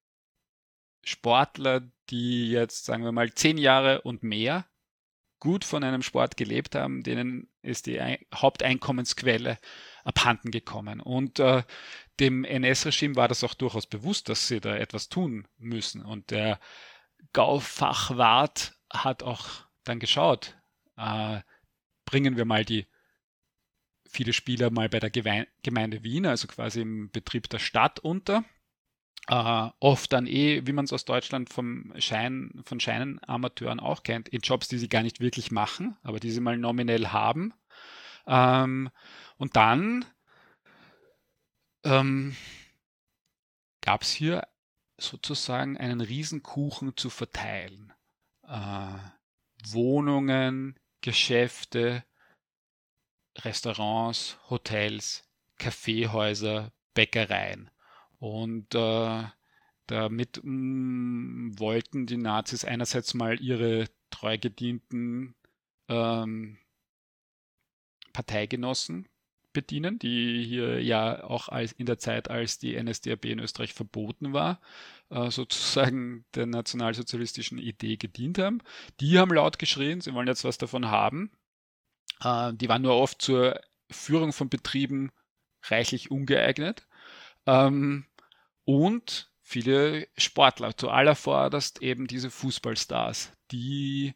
Sportler, die jetzt, sagen wir mal, 10 Jahre und mehr gut von einem Sport gelebt haben, denen ist die Haupteinkommensquelle abhanden gekommen. Und dem NS-Regime war das auch durchaus bewusst, dass sie da etwas tun müssen. Und der Gaufachwart hat auch dann geschaut, bringen wir mal die viele Spieler mal bei der Gemeinde Wien, also quasi im Betrieb der Stadt unter. Oft dann wie man es aus Deutschland von Scheinamateuren auch kennt, in Jobs, die sie gar nicht wirklich machen, aber die sie mal nominell haben. Und dann gab es hier sozusagen einen Riesenkuchen zu verteilen. Wohnungen, Geschäfte, Restaurants, Hotels, Kaffeehäuser, Bäckereien. Und damit wollten die Nazis einerseits mal ihre treu gedienten Parteigenossen bedienen, die hier ja auch in der Zeit, als die NSDAP in Österreich verboten war, sozusagen der nationalsozialistischen Idee gedient haben. Die haben laut geschrien, sie wollen jetzt was davon haben. Die waren nur oft zur Führung von Betrieben reichlich ungeeignet. Und viele Sportler, zuallervorderst eben diese Fußballstars, die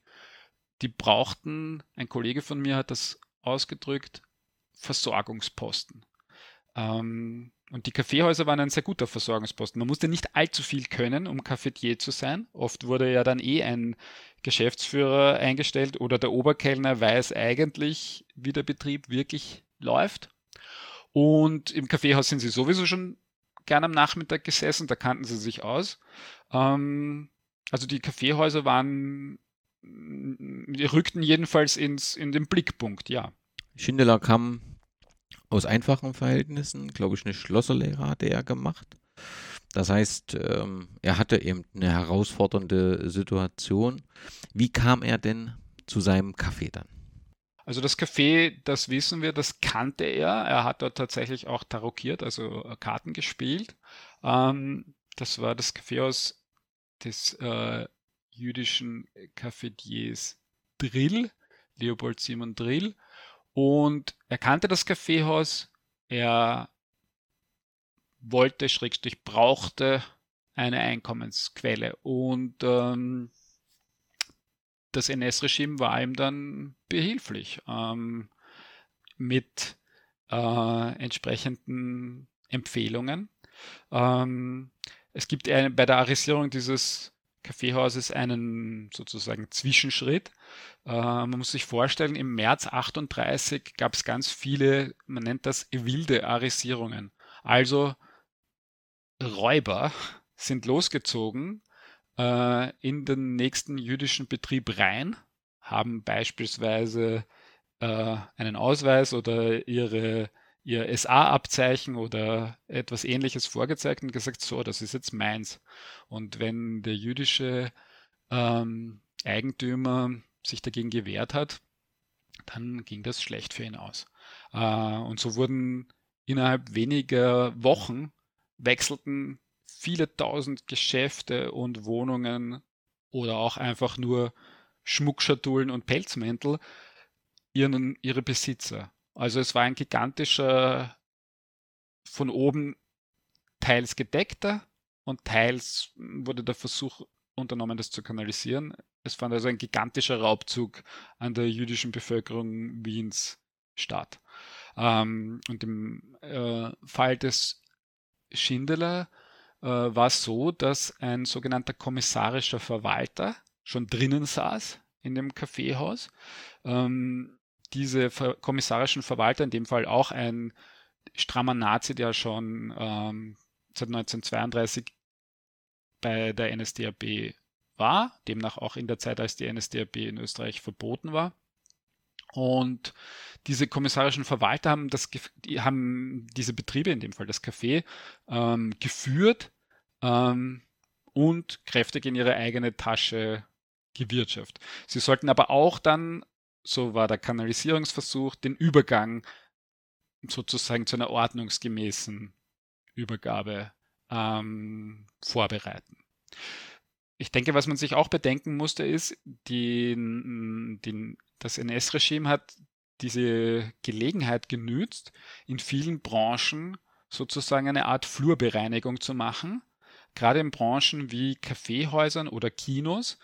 brauchten, ein Kollege von mir hat das ausgedrückt, Versorgungsposten. Und die Kaffeehäuser waren ein sehr guter Versorgungsposten. Man musste nicht allzu viel können, um Cafetier zu sein. Oft wurde ja dann ein Geschäftsführer eingestellt oder der Oberkellner weiß eigentlich, wie der Betrieb wirklich läuft. Und im Kaffeehaus sind sie sowieso schon gern am Nachmittag gesessen, da kannten sie sich aus. Also die Kaffeehäuser rückten jedenfalls in den Blickpunkt, ja. Sindelar kam aus einfachen Verhältnissen, glaube ich, eine Schlosserlehre hatte er gemacht. Das heißt, er hatte eben eine herausfordernde Situation. Wie kam er denn zu seinem Kaffee dann? Also das Kaffee, das wissen wir, das kannte er. Er hat dort tatsächlich auch tarockiert, also Karten gespielt. Das war das Kaffeehaus des jüdischen Cafetiers Drill, Leopold Simon Drill. Und er kannte das Kaffeehaus, er wollte, / brauchte eine Einkommensquelle. Und das NS-Regime war ihm dann behilflich mit entsprechenden Empfehlungen. Es gibt bei der Arisierung dieses Kaffeehauses einen sozusagen Zwischenschritt. Man muss sich vorstellen, im März 38 gab es ganz viele, man nennt das wilde Arisierungen. Also Räuber sind losgezogen in den nächsten jüdischen Betrieb rein, haben beispielsweise einen Ausweis oder ihr SA-Abzeichen oder etwas Ähnliches vorgezeigt und gesagt, so, das ist jetzt meins. Und wenn der jüdische Eigentümer sich dagegen gewehrt hat, dann ging das schlecht für ihn aus. Und so wurden innerhalb weniger Wochen wechselten viele tausend Geschäfte und Wohnungen oder auch einfach nur Schmuckschatulen und Pelzmäntel ihre Besitzer. Also es war ein gigantischer, von oben teils gedeckter und teils wurde der Versuch unternommen, das zu kanalisieren. Es fand also ein gigantischer Raubzug an der jüdischen Bevölkerung Wiens statt. Und im Fall des Sindelar war es so, dass ein sogenannter kommissarischer Verwalter schon drinnen saß in dem Kaffeehaus. Diese kommissarischen Verwalter, in dem Fall auch ein strammer Nazi, der schon seit 1932 bei der NSDAP war, demnach auch in der Zeit, als die NSDAP in Österreich verboten war. Und diese kommissarischen Verwalter haben diese Betriebe, in dem Fall das Café, geführt und kräftig in ihre eigene Tasche gewirtschaftet. Sie sollten aber auch dann, so war der Kanalisierungsversuch, den Übergang sozusagen zu einer ordnungsgemäßen Übergabe vorbereiten. Ich denke, was man sich auch bedenken musste, ist, das NS-Regime hat diese Gelegenheit genützt, in vielen Branchen sozusagen eine Art Flurbereinigung zu machen, gerade in Branchen wie Kaffeehäusern oder Kinos,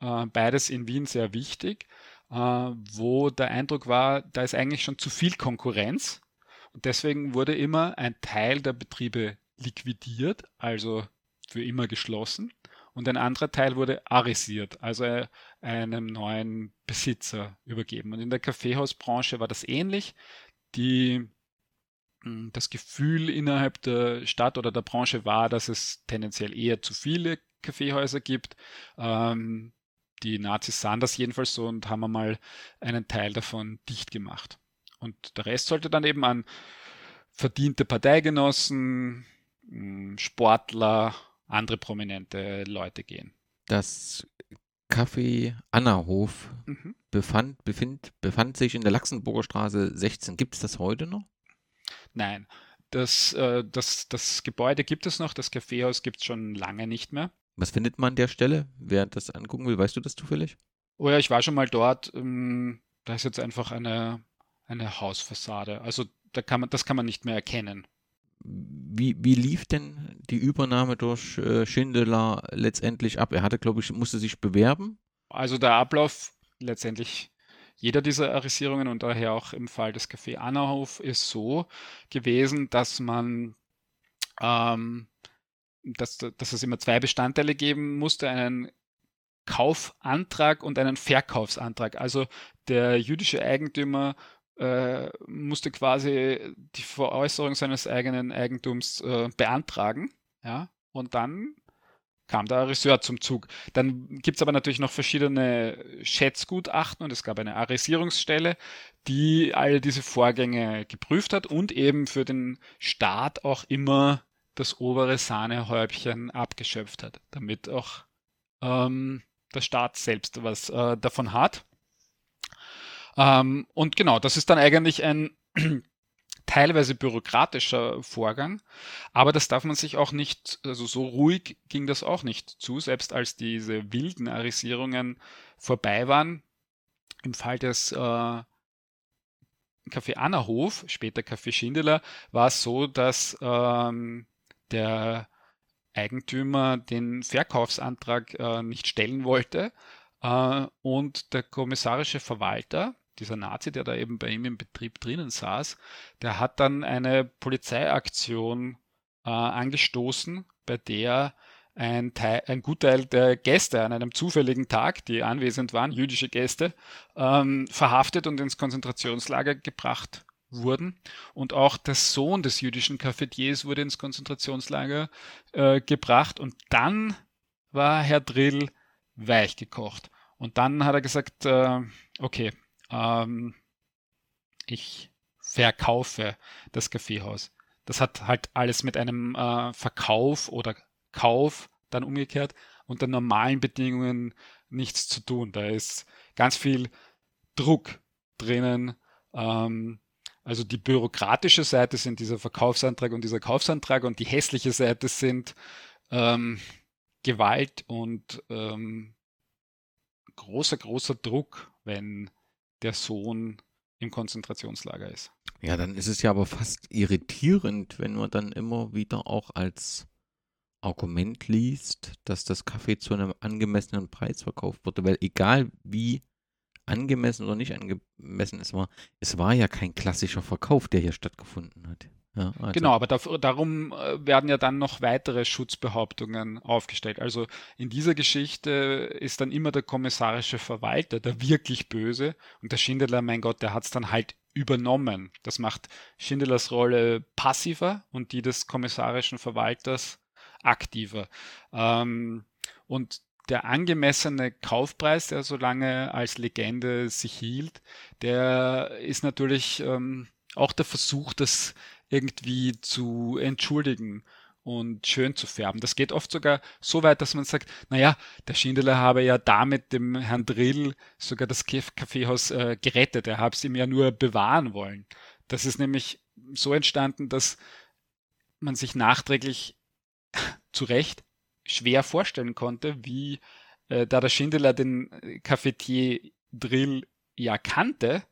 beides in Wien sehr wichtig, wo der Eindruck war, da ist eigentlich schon zu viel Konkurrenz und deswegen wurde immer ein Teil der Betriebe liquidiert, also für immer geschlossen. Und ein anderer Teil wurde arisiert, also einem neuen Besitzer übergeben. Und in der Kaffeehausbranche war das ähnlich. Das Gefühl innerhalb der Stadt oder der Branche war, dass es tendenziell eher zu viele Kaffeehäuser gibt. Die Nazis sahen das jedenfalls so und haben einmal einen Teil davon dicht gemacht. Und der Rest sollte dann eben an verdiente Parteigenossen, Sportler, andere prominente Leute gehen. Das Café Annahof befand sich in der Laxenburger Straße 16. Gibt es das heute noch? Nein, das Gebäude gibt es noch, das Kaffeehaus gibt es schon lange nicht mehr. Was findet man an der Stelle, wer das angucken will? Weißt du das zufällig? Oh ja, ich war schon mal dort. Da ist jetzt einfach eine Hausfassade. Also das kann man nicht mehr erkennen. Wie lief denn die Übernahme durch Sindelar letztendlich ab? Er musste sich bewerben? Also der Ablauf letztendlich jeder dieser Arisierungen und daher auch im Fall des Café Annahof ist so gewesen, dass man dass es immer zwei Bestandteile geben musste, einen Kaufantrag und einen Verkaufsantrag. Also der jüdische Eigentümer musste quasi die Veräußerung seines eigenen Eigentums beantragen, ja, und dann kam der Ariseur zum Zug. Dann gibt es aber natürlich noch verschiedene Schätzgutachten und es gab eine Arisierungsstelle, die all diese Vorgänge geprüft hat und eben für den Staat auch immer das obere Sahnehäubchen abgeschöpft hat, damit auch der Staat selbst was davon hat. Und genau, das ist dann eigentlich ein teilweise bürokratischer Vorgang, aber das darf man sich auch nicht, also so ruhig ging das auch nicht zu, selbst als diese wilden Arisierungen vorbei waren. Im Fall des Café Annahof, später Café Sindelar, war es so, dass der Eigentümer den Verkaufsantrag nicht stellen wollte und der kommissarische Verwalter, dieser Nazi, der da eben bei ihm im Betrieb drinnen saß, der hat dann eine Polizeiaktion angestoßen bei der ein Gutteil der Gäste an einem zufälligen Tag, die anwesend waren, jüdische Gäste, verhaftet und ins Konzentrationslager gebracht wurden. Und auch der Sohn des jüdischen Cafetiers wurde ins Konzentrationslager gebracht. Und dann war Herr Drill weichgekocht. Und dann hat er gesagt, okay, ich verkaufe das Kaffeehaus. Das hat halt alles mit einem Verkauf oder Kauf dann umgekehrt unter normalen Bedingungen nichts zu tun. Da ist ganz viel Druck drinnen. Also die bürokratische Seite sind dieser Verkaufsantrag und die hässliche Seite sind Gewalt und großer Druck, wenn der Sohn im Konzentrationslager ist. Ja, dann ist es ja aber fast irritierend, wenn man dann immer wieder auch als Argument liest, dass das Kaffee zu einem angemessenen Preis verkauft wurde, weil egal wie angemessen oder nicht angemessen es war ja kein klassischer Verkauf, der hier stattgefunden hat. Ja, also. Genau, aber darum werden ja dann noch weitere Schutzbehauptungen aufgestellt. Also in dieser Geschichte ist dann immer der kommissarische Verwalter, der wirklich Böse, und der Sindelar, mein Gott, der hat es dann halt übernommen. Das macht Sindelars Rolle passiver und die des kommissarischen Verwalters aktiver. Und der angemessene Kaufpreis, der so lange als Legende sich hielt, der ist natürlich auch der Versuch, das irgendwie zu entschuldigen und schön zu färben. Das geht oft sogar so weit, dass man sagt, naja, der Sindelar habe ja damit dem Herrn Drill sogar das Kaffeehaus gerettet. Er habe es ihm ja nur bewahren wollen. Das ist nämlich so entstanden, dass man sich nachträglich zu Recht schwer vorstellen konnte, wie da der Sindelar den Cafetier Drill ja kannte,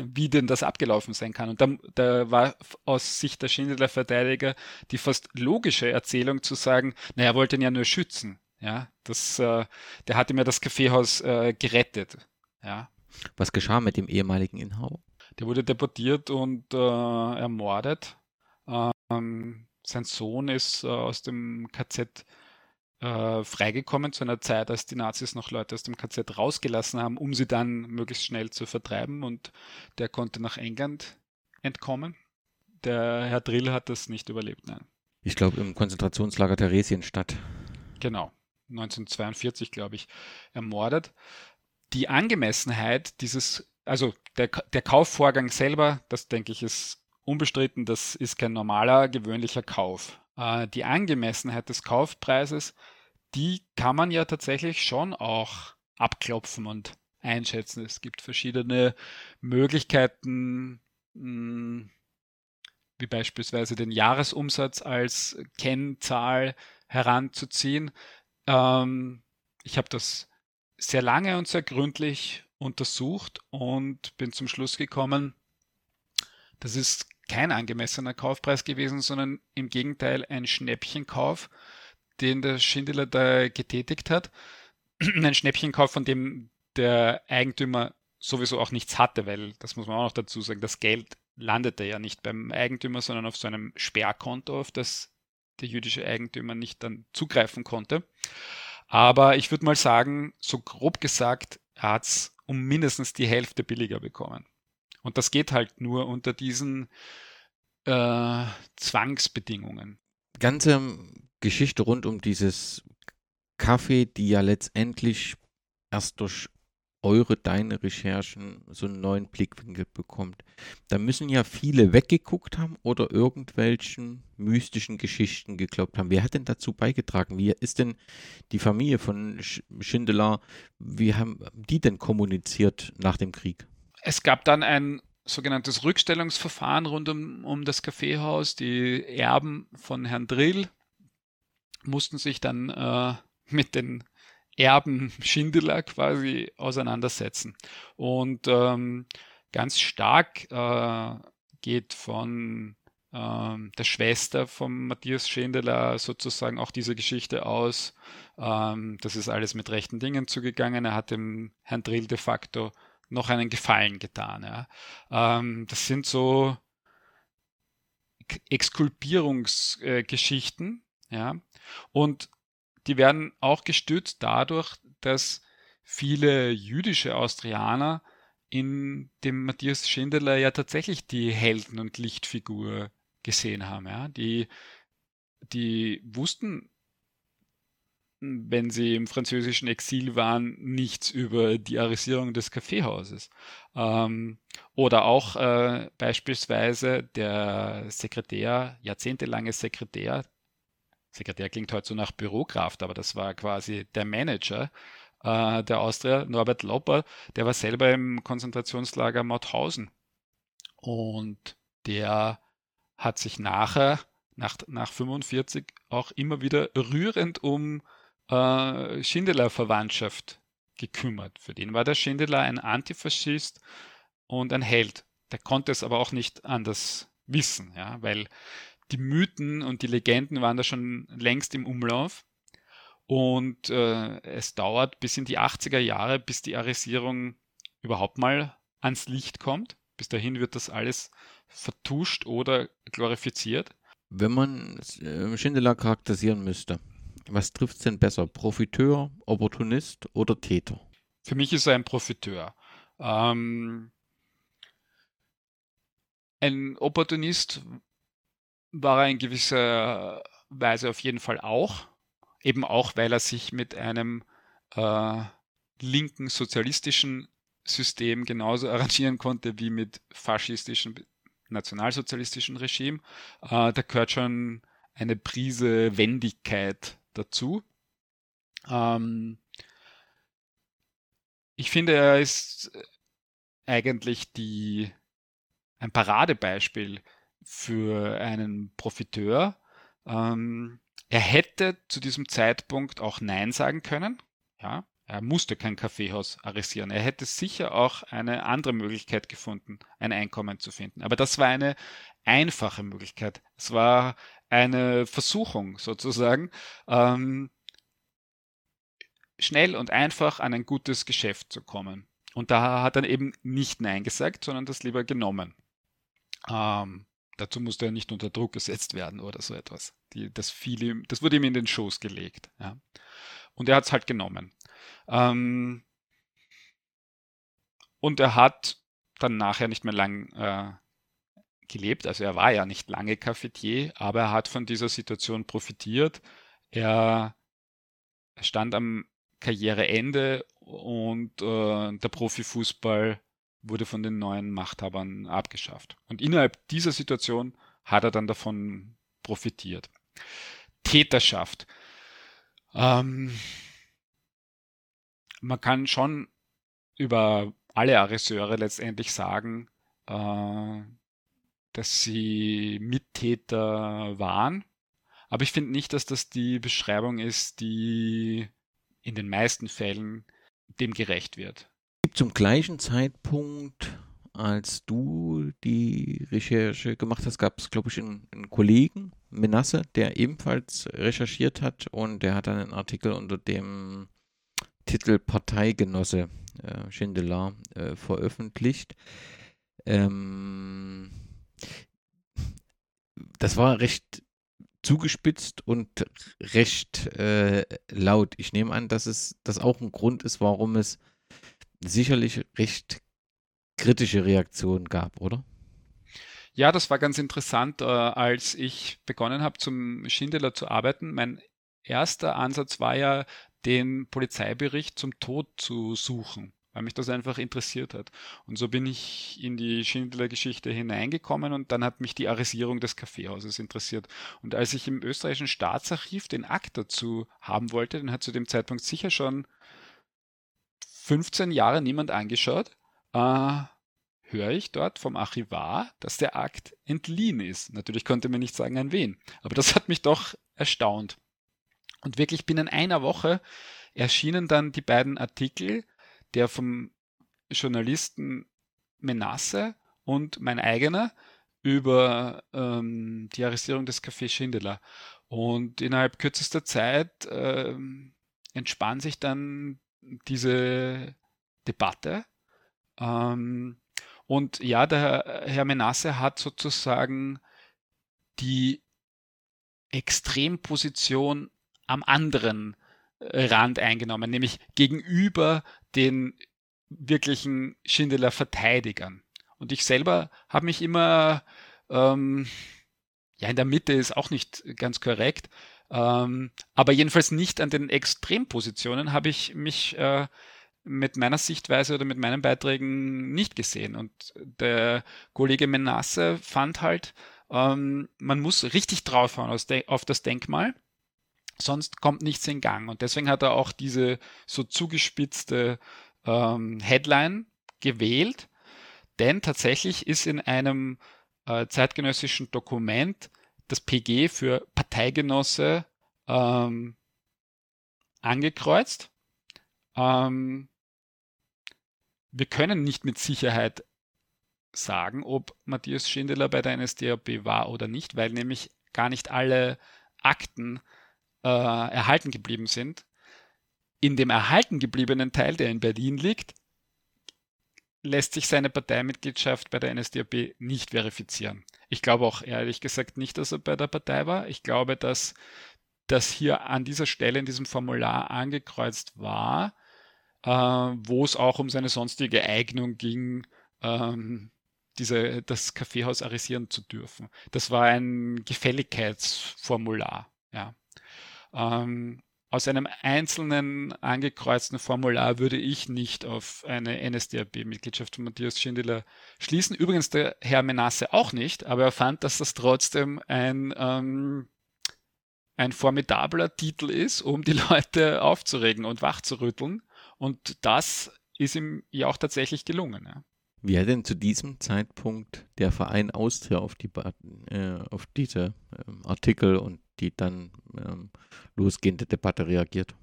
wie denn das abgelaufen sein kann. Und da war aus Sicht der Sindelar Verteidiger die fast logische Erzählung zu sagen, naja, er wollte ihn ja nur schützen. Ja, der hatte mir das Kaffeehaus gerettet. Ja. Was geschah mit dem ehemaligen Inhaber? Der wurde deportiert und ermordet. Sein Sohn ist aus dem KZ freigekommen zu einer Zeit, als die Nazis noch Leute aus dem KZ rausgelassen haben, um sie dann möglichst schnell zu vertreiben, und der konnte nach England entkommen. Der Herr Drill hat das nicht überlebt, nein. Ich glaube, im Konzentrationslager Theresienstadt. Genau, 1942, glaube ich, ermordet. Die Angemessenheit also der Kaufvorgang selber, das denke ich ist unbestritten, das ist kein normaler, gewöhnlicher Kauf. Die Angemessenheit des Kaufpreises, die kann man ja tatsächlich schon auch abklopfen und einschätzen. Es gibt verschiedene Möglichkeiten, wie beispielsweise den Jahresumsatz als Kennzahl heranzuziehen. Ich habe das sehr lange und sehr gründlich untersucht und bin zum Schluss gekommen, das ist kein angemessener Kaufpreis gewesen, sondern im Gegenteil ein Schnäppchenkauf, den der Sindelar da getätigt hat. Ein Schnäppchenkauf, von dem der Eigentümer sowieso auch nichts hatte, weil, das muss man auch noch dazu sagen, das Geld landete ja nicht beim Eigentümer, sondern auf so einem Sperrkonto, auf das der jüdische Eigentümer nicht dann zugreifen konnte. Aber ich würde mal sagen, so grob gesagt, er hat es um mindestens die Hälfte billiger bekommen. Und das geht halt nur unter diesen Zwangsbedingungen. Ganze Geschichte rund um dieses Kaffee, die ja letztendlich erst durch deine Recherchen so einen neuen Blickwinkel bekommt. Da müssen ja viele weggeguckt haben oder irgendwelchen mystischen Geschichten geglaubt haben. Wer hat denn dazu beigetragen? Wie ist denn die Familie von Sindelar, wie haben die denn kommuniziert nach dem Krieg? Es gab dann ein sogenanntes Rückstellungsverfahren rund um das Kaffeehaus. Die Erben von Herrn Drill mussten sich dann mit den Erben Sindelar quasi auseinandersetzen. Und ganz stark geht von der Schwester von Matthias Sindelar sozusagen auch diese Geschichte aus. Das ist alles mit rechten Dingen zugegangen. Er hat dem Herrn Drill de facto noch einen Gefallen getan. Ja. Das sind so Exkulpierungsgeschichten, Ja? Und die werden auch gestützt dadurch, dass viele jüdische Austrianer in dem Matthias Sindelar ja tatsächlich die Helden- und Lichtfigur gesehen haben. Ja? Die wussten, wenn sie im französischen Exil waren, nichts über die Arisierung des Kaffeehauses. Oder auch beispielsweise der Sekretär, jahrzehntelange Sekretär klingt heute so nach Bürokraft, aber das war quasi der Manager der Austria, Norbert Lopper, der war selber im Konzentrationslager Mauthausen. Und der hat sich nachher, nach 45, auch immer wieder rührend um Sindelar-Verwandtschaft gekümmert. Für den war der Sindelar ein Antifaschist und ein Held. Der konnte es aber auch nicht anders wissen, ja, weil die Mythen und die Legenden waren da schon längst im Umlauf und es dauert bis in die 80er Jahre, bis die Arisierung überhaupt mal ans Licht kommt. Bis dahin wird das alles vertuscht oder glorifiziert. Wenn man Sindelar charakterisieren müsste, was trifft es denn besser? Profiteur, Opportunist oder Täter? Für mich ist er ein Profiteur. Ein Opportunist war er in gewisser Weise auf jeden Fall auch. Eben auch, weil er sich mit einem linken sozialistischen System genauso arrangieren konnte wie mit faschistischen, nationalsozialistischen Regime. Da gehört schon eine Prise Wendigkeit dazu. Ich finde, er ist eigentlich ein Paradebeispiel für einen Profiteur. Er hätte zu diesem Zeitpunkt auch Nein sagen können. Ja, er musste kein Kaffeehaus arisieren. Er hätte sicher auch eine andere Möglichkeit gefunden, ein Einkommen zu finden. Aber das war eine einfache Möglichkeit. Es war eine Versuchung sozusagen, schnell und einfach an ein gutes Geschäft zu kommen. Und da hat er eben nicht Nein gesagt, sondern das lieber genommen. Dazu musste er nicht unter Druck gesetzt werden oder so etwas. Das wurde ihm in den Schoß gelegt. Ja. Und er hat es halt genommen. Und er hat dann nachher nicht mehr lang gelebt. Also er war ja nicht lange Cafetier, aber er hat von dieser Situation profitiert. Er stand am Karriereende und der Profifußball wurde von den neuen Machthabern abgeschafft. Und innerhalb dieser Situation hat er dann davon profitiert. Täterschaft. Man kann schon über alle Ariseure letztendlich sagen, dass sie Mittäter waren. Aber ich finde nicht, dass das die Beschreibung ist, die in den meisten Fällen dem gerecht wird. Zum gleichen Zeitpunkt, als du die Recherche gemacht hast, gab es, glaube ich, einen Kollegen, Menasse, der ebenfalls recherchiert hat und der hat dann einen Artikel unter dem Titel Parteigenosse Sindelar veröffentlicht. Das war recht zugespitzt und recht laut. Ich nehme an, dass das auch ein Grund ist, warum es sicherlich recht kritische Reaktionen gab, oder? Ja, das war ganz interessant, als ich begonnen habe, zum Sindelar zu arbeiten. Mein erster Ansatz war ja, den Polizeibericht zum Tod zu suchen, weil mich das einfach interessiert hat. Und so bin ich in die Sindelar-Geschichte hineingekommen und dann hat mich die Arisierung des Kaffeehauses interessiert. Und als ich im österreichischen Staatsarchiv den Akt dazu haben wollte, den hat zu dem Zeitpunkt sicher schon 15 Jahre niemand angeschaut, höre ich dort vom Archivar, dass der Akt entliehen ist. Natürlich konnte man nicht sagen, an wen. Aber das hat mich doch erstaunt. Und wirklich binnen einer Woche erschienen dann die beiden Artikel, der vom Journalisten Menasse und mein eigener, über die Arisierung des Café Sindelar. Und innerhalb kürzester Zeit entspann sich dann diese Debatte. Und ja, der Herr Menasse hat sozusagen die Extremposition am anderen Rand eingenommen, nämlich gegenüber den wirklichen Sindelar Verteidigern. Und ich selber habe mich immer, in der Mitte ist auch nicht ganz korrekt, aber jedenfalls nicht an den Extrempositionen habe ich mich mit meiner Sichtweise oder mit meinen Beiträgen nicht gesehen. Und der Kollege Menasse fand halt, man muss richtig draufhauen auf das Denkmal, sonst kommt nichts in Gang. Und deswegen hat er auch diese so zugespitzte Headline gewählt, denn tatsächlich ist in einem zeitgenössischen Dokument das PG für Parteigenosse angekreuzt. Wir können nicht mit Sicherheit sagen, ob Matthias Sindelar bei der NSDAP war oder nicht, weil nämlich gar nicht alle Akten erhalten geblieben sind. In dem erhalten gebliebenen Teil, der in Berlin liegt, lässt sich seine Parteimitgliedschaft bei der NSDAP nicht verifizieren. Ich glaube auch ehrlich gesagt nicht, dass er bei der Partei war. Ich glaube, dass das hier an dieser Stelle in diesem Formular angekreuzt war, wo es auch um seine sonstige Eignung ging, das Kaffeehaus arisieren zu dürfen. Das war ein Gefälligkeitsformular. Ja. Aus einem einzelnen angekreuzten Formular würde ich nicht auf eine NSDAP-Mitgliedschaft von Matthias Sindelar schließen. Übrigens der Herr Menasse auch nicht, aber er fand, dass das trotzdem ein formidabler Titel ist, um die Leute aufzuregen und wachzurütteln. Und das ist ihm ja auch tatsächlich gelungen. Ja. Wie hat denn zu diesem Zeitpunkt der Verein Austria auf diese Artikel und die dann losgehende Debatte reagiert?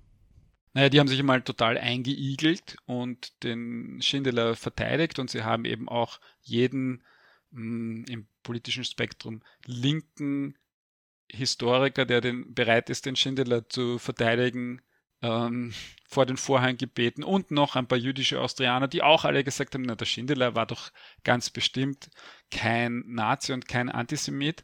Naja, die haben sich mal total eingeigelt und den Sindelar verteidigt und sie haben eben auch jeden im politischen Spektrum linken Historiker, der bereit ist, den Sindelar zu verteidigen, vor den Vorhang gebeten und noch ein paar jüdische Austrianer, die auch alle gesagt haben, na, der Sindelar war doch ganz bestimmt kein Nazi und kein Antisemit,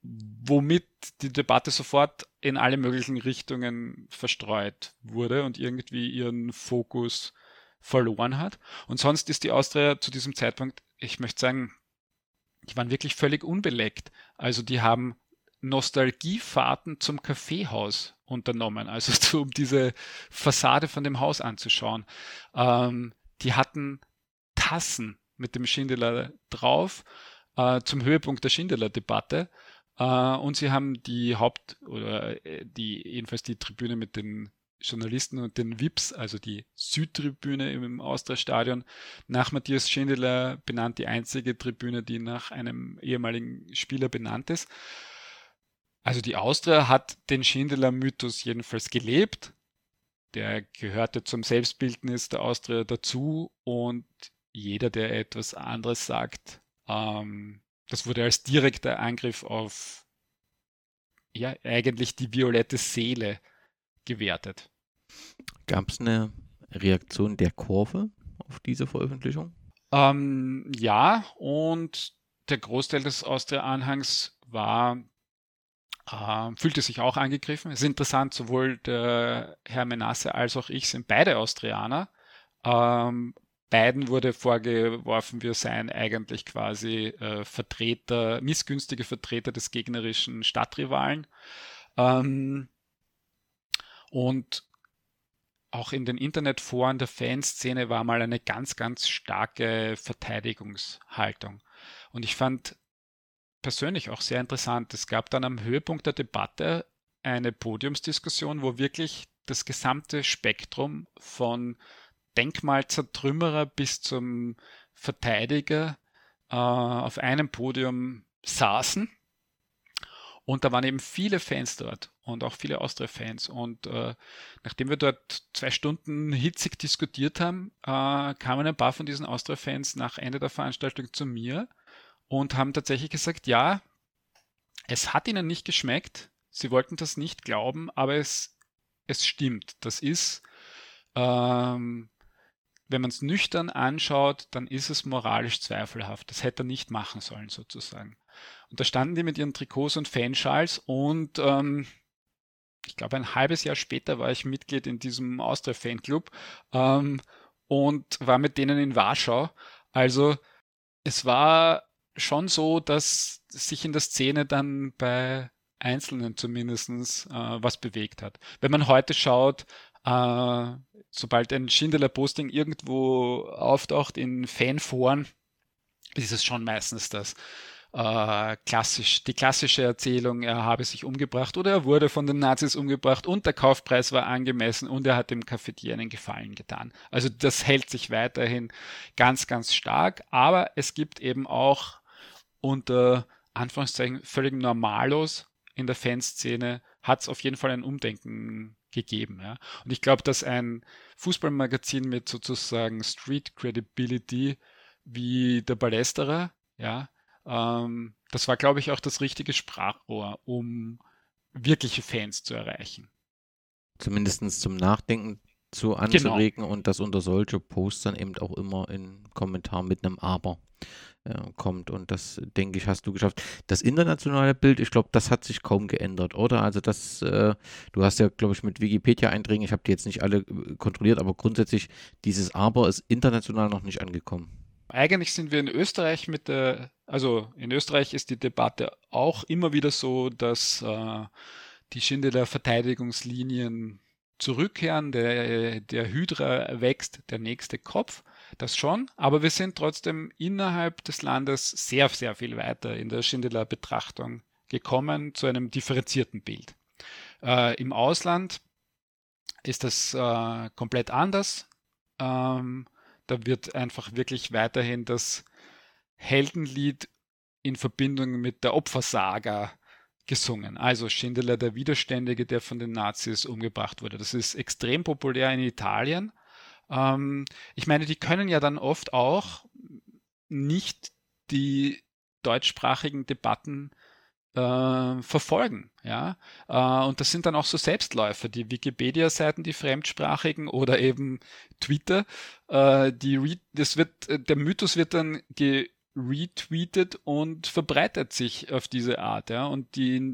womit die Debatte sofort in alle möglichen Richtungen verstreut wurde und irgendwie ihren Fokus verloren hat. Und sonst ist die Austria zu diesem Zeitpunkt, ich möchte sagen, die waren wirklich völlig unbeleckt. Also die haben Nostalgiefahrten zum Kaffeehaus unternommen, also um diese Fassade von dem Haus anzuschauen. Die hatten Tassen mit dem Sindelar drauf, zum Höhepunkt der Sindelar-Debatte, und sie haben die jedenfalls die Tribüne mit den Journalisten und den VIPs, also die Südtribüne im Austria-Stadion, nach Matthias Sindelar benannt, die einzige Tribüne, die nach einem ehemaligen Spieler benannt ist. Also die Austria hat den Sindelar-Mythos jedenfalls gelebt. Der gehörte zum Selbstbildnis der Austria dazu und jeder, der etwas anderes sagt, das wurde als direkter Angriff auf eigentlich die violette Seele gewertet. Gab es eine Reaktion der Kurve auf diese Veröffentlichung? Und der Großteil des Austria-Anhangs fühlte sich auch angegriffen. Es ist interessant, sowohl der Herr Menasse als auch ich sind beide Austrianer. Beiden wurde vorgeworfen, wir seien eigentlich quasi missgünstige Vertreter des gegnerischen Stadtrivalen. Und auch in den Internetforen der Fanszene war mal eine ganz, ganz starke Verteidigungshaltung. Und ich fand persönlich auch sehr interessant. Es gab dann am Höhepunkt der Debatte eine Podiumsdiskussion, wo wirklich das gesamte Spektrum von Denkmalzertrümmerer bis zum Verteidiger auf einem Podium saßen. Und da waren eben viele Fans dort und auch viele Austria-Fans. Und nachdem wir dort 2 Stunden hitzig diskutiert haben, kamen ein paar von diesen Austria-Fans nach Ende der Veranstaltung zu mir und haben tatsächlich gesagt, ja, es hat ihnen nicht geschmeckt, sie wollten das nicht glauben, aber es stimmt. Das ist, wenn man es nüchtern anschaut, dann ist es moralisch zweifelhaft. Das hätte er nicht machen sollen sozusagen. Und da standen die mit ihren Trikots und Fanschals und ich glaube, ein halbes Jahr später war ich Mitglied in diesem Austria-Fanclub und war mit denen in Warschau. Also es war schon so, dass sich in der Szene dann bei Einzelnen zumindest was bewegt hat. Wenn man heute schaut, sobald ein Sindelar-Posting irgendwo auftaucht in Fanforen, ist es schon meistens das. Die klassische Erzählung, er habe sich umgebracht oder er wurde von den Nazis umgebracht und der Kaufpreis war angemessen und er hat dem Cafetier einen Gefallen getan. Also das hält sich weiterhin ganz, ganz stark, aber es gibt eben auch unter Anführungszeichen völlig normalos in der Fanszene hat es auf jeden Fall ein Umdenken gegeben. Ja. Und ich glaube, dass ein Fußballmagazin mit sozusagen Street Credibility wie der Ballesterer, ja, das war, glaube ich, auch das richtige Sprachrohr, um wirkliche Fans zu erreichen. Zumindest zum Nachdenken zu anzuregen, genau. Und das unter solche Posts dann eben auch immer in Kommentaren mit einem Aber kommt. Und das, denke ich, hast du geschafft. Das internationale Bild, ich glaube, das hat sich kaum geändert, oder? Also das, du hast ja, glaube ich, mit Wikipedia-Einträgen, ich habe die jetzt nicht alle kontrolliert, aber grundsätzlich dieses Aber ist international noch nicht angekommen. Eigentlich sind wir in Österreich in Österreich ist die Debatte auch immer wieder so, dass die Sindelar Verteidigungslinien zurückkehren, der Hydra wächst, der nächste Kopf, das schon, aber wir sind trotzdem innerhalb des Landes sehr, sehr viel weiter in der Sindelar Betrachtung gekommen, zu einem differenzierten Bild. Im Ausland ist das komplett anders, da wird einfach wirklich weiterhin das Heldenlied in Verbindung mit der Opfersaga gesungen. Also Sindelar, der Widerständige, der von den Nazis umgebracht wurde. Das ist extrem populär in Italien. Ich meine, die können ja dann oft auch nicht die deutschsprachigen Debatten verfolgen. Ja? Und das sind dann auch so Selbstläufer, die Wikipedia-Seiten, die fremdsprachigen oder eben Twitter. Der Mythos wird dann retweetet und verbreitet sich auf diese Art. Ja? Und die in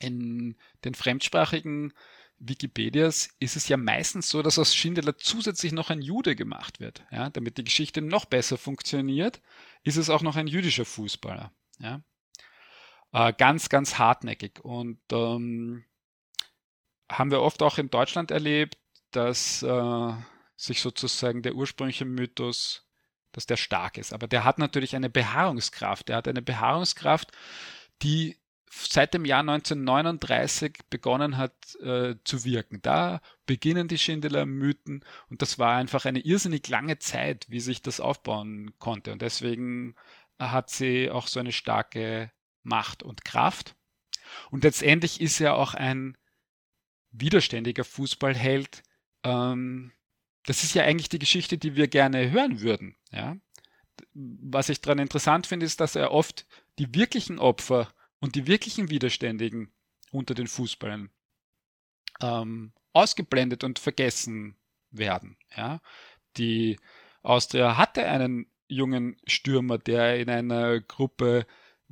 den fremdsprachigen Wikipedias ist es ja meistens so, dass aus Sindelar zusätzlich noch ein Jude gemacht wird. Ja? Damit die Geschichte noch besser funktioniert, ist es auch noch ein jüdischer Fußballer. Ja? Ganz, ganz hartnäckig. Und haben wir oft auch in Deutschland erlebt, dass sich sozusagen der ursprüngliche Mythos, dass der stark ist. Aber der hat natürlich eine Beharrungskraft. Der hat eine Beharrungskraft, die seit dem Jahr 1939 begonnen hat zu wirken. Da beginnen die Sindelar-Mythen und das war einfach eine irrsinnig lange Zeit, wie sich das aufbauen konnte. Und deswegen hat sie auch so eine starke Macht und Kraft. Und letztendlich ist ja auch ein widerständiger Fußballheld. Das ist ja eigentlich die Geschichte, die wir gerne hören würden. Ja? Was ich daran interessant finde, ist, dass er oft die wirklichen Opfer und die wirklichen Widerständigen unter den Fußballern ausgeblendet und vergessen werden. Ja? Die Austria hatte einen jungen Stürmer, der in einer Gruppe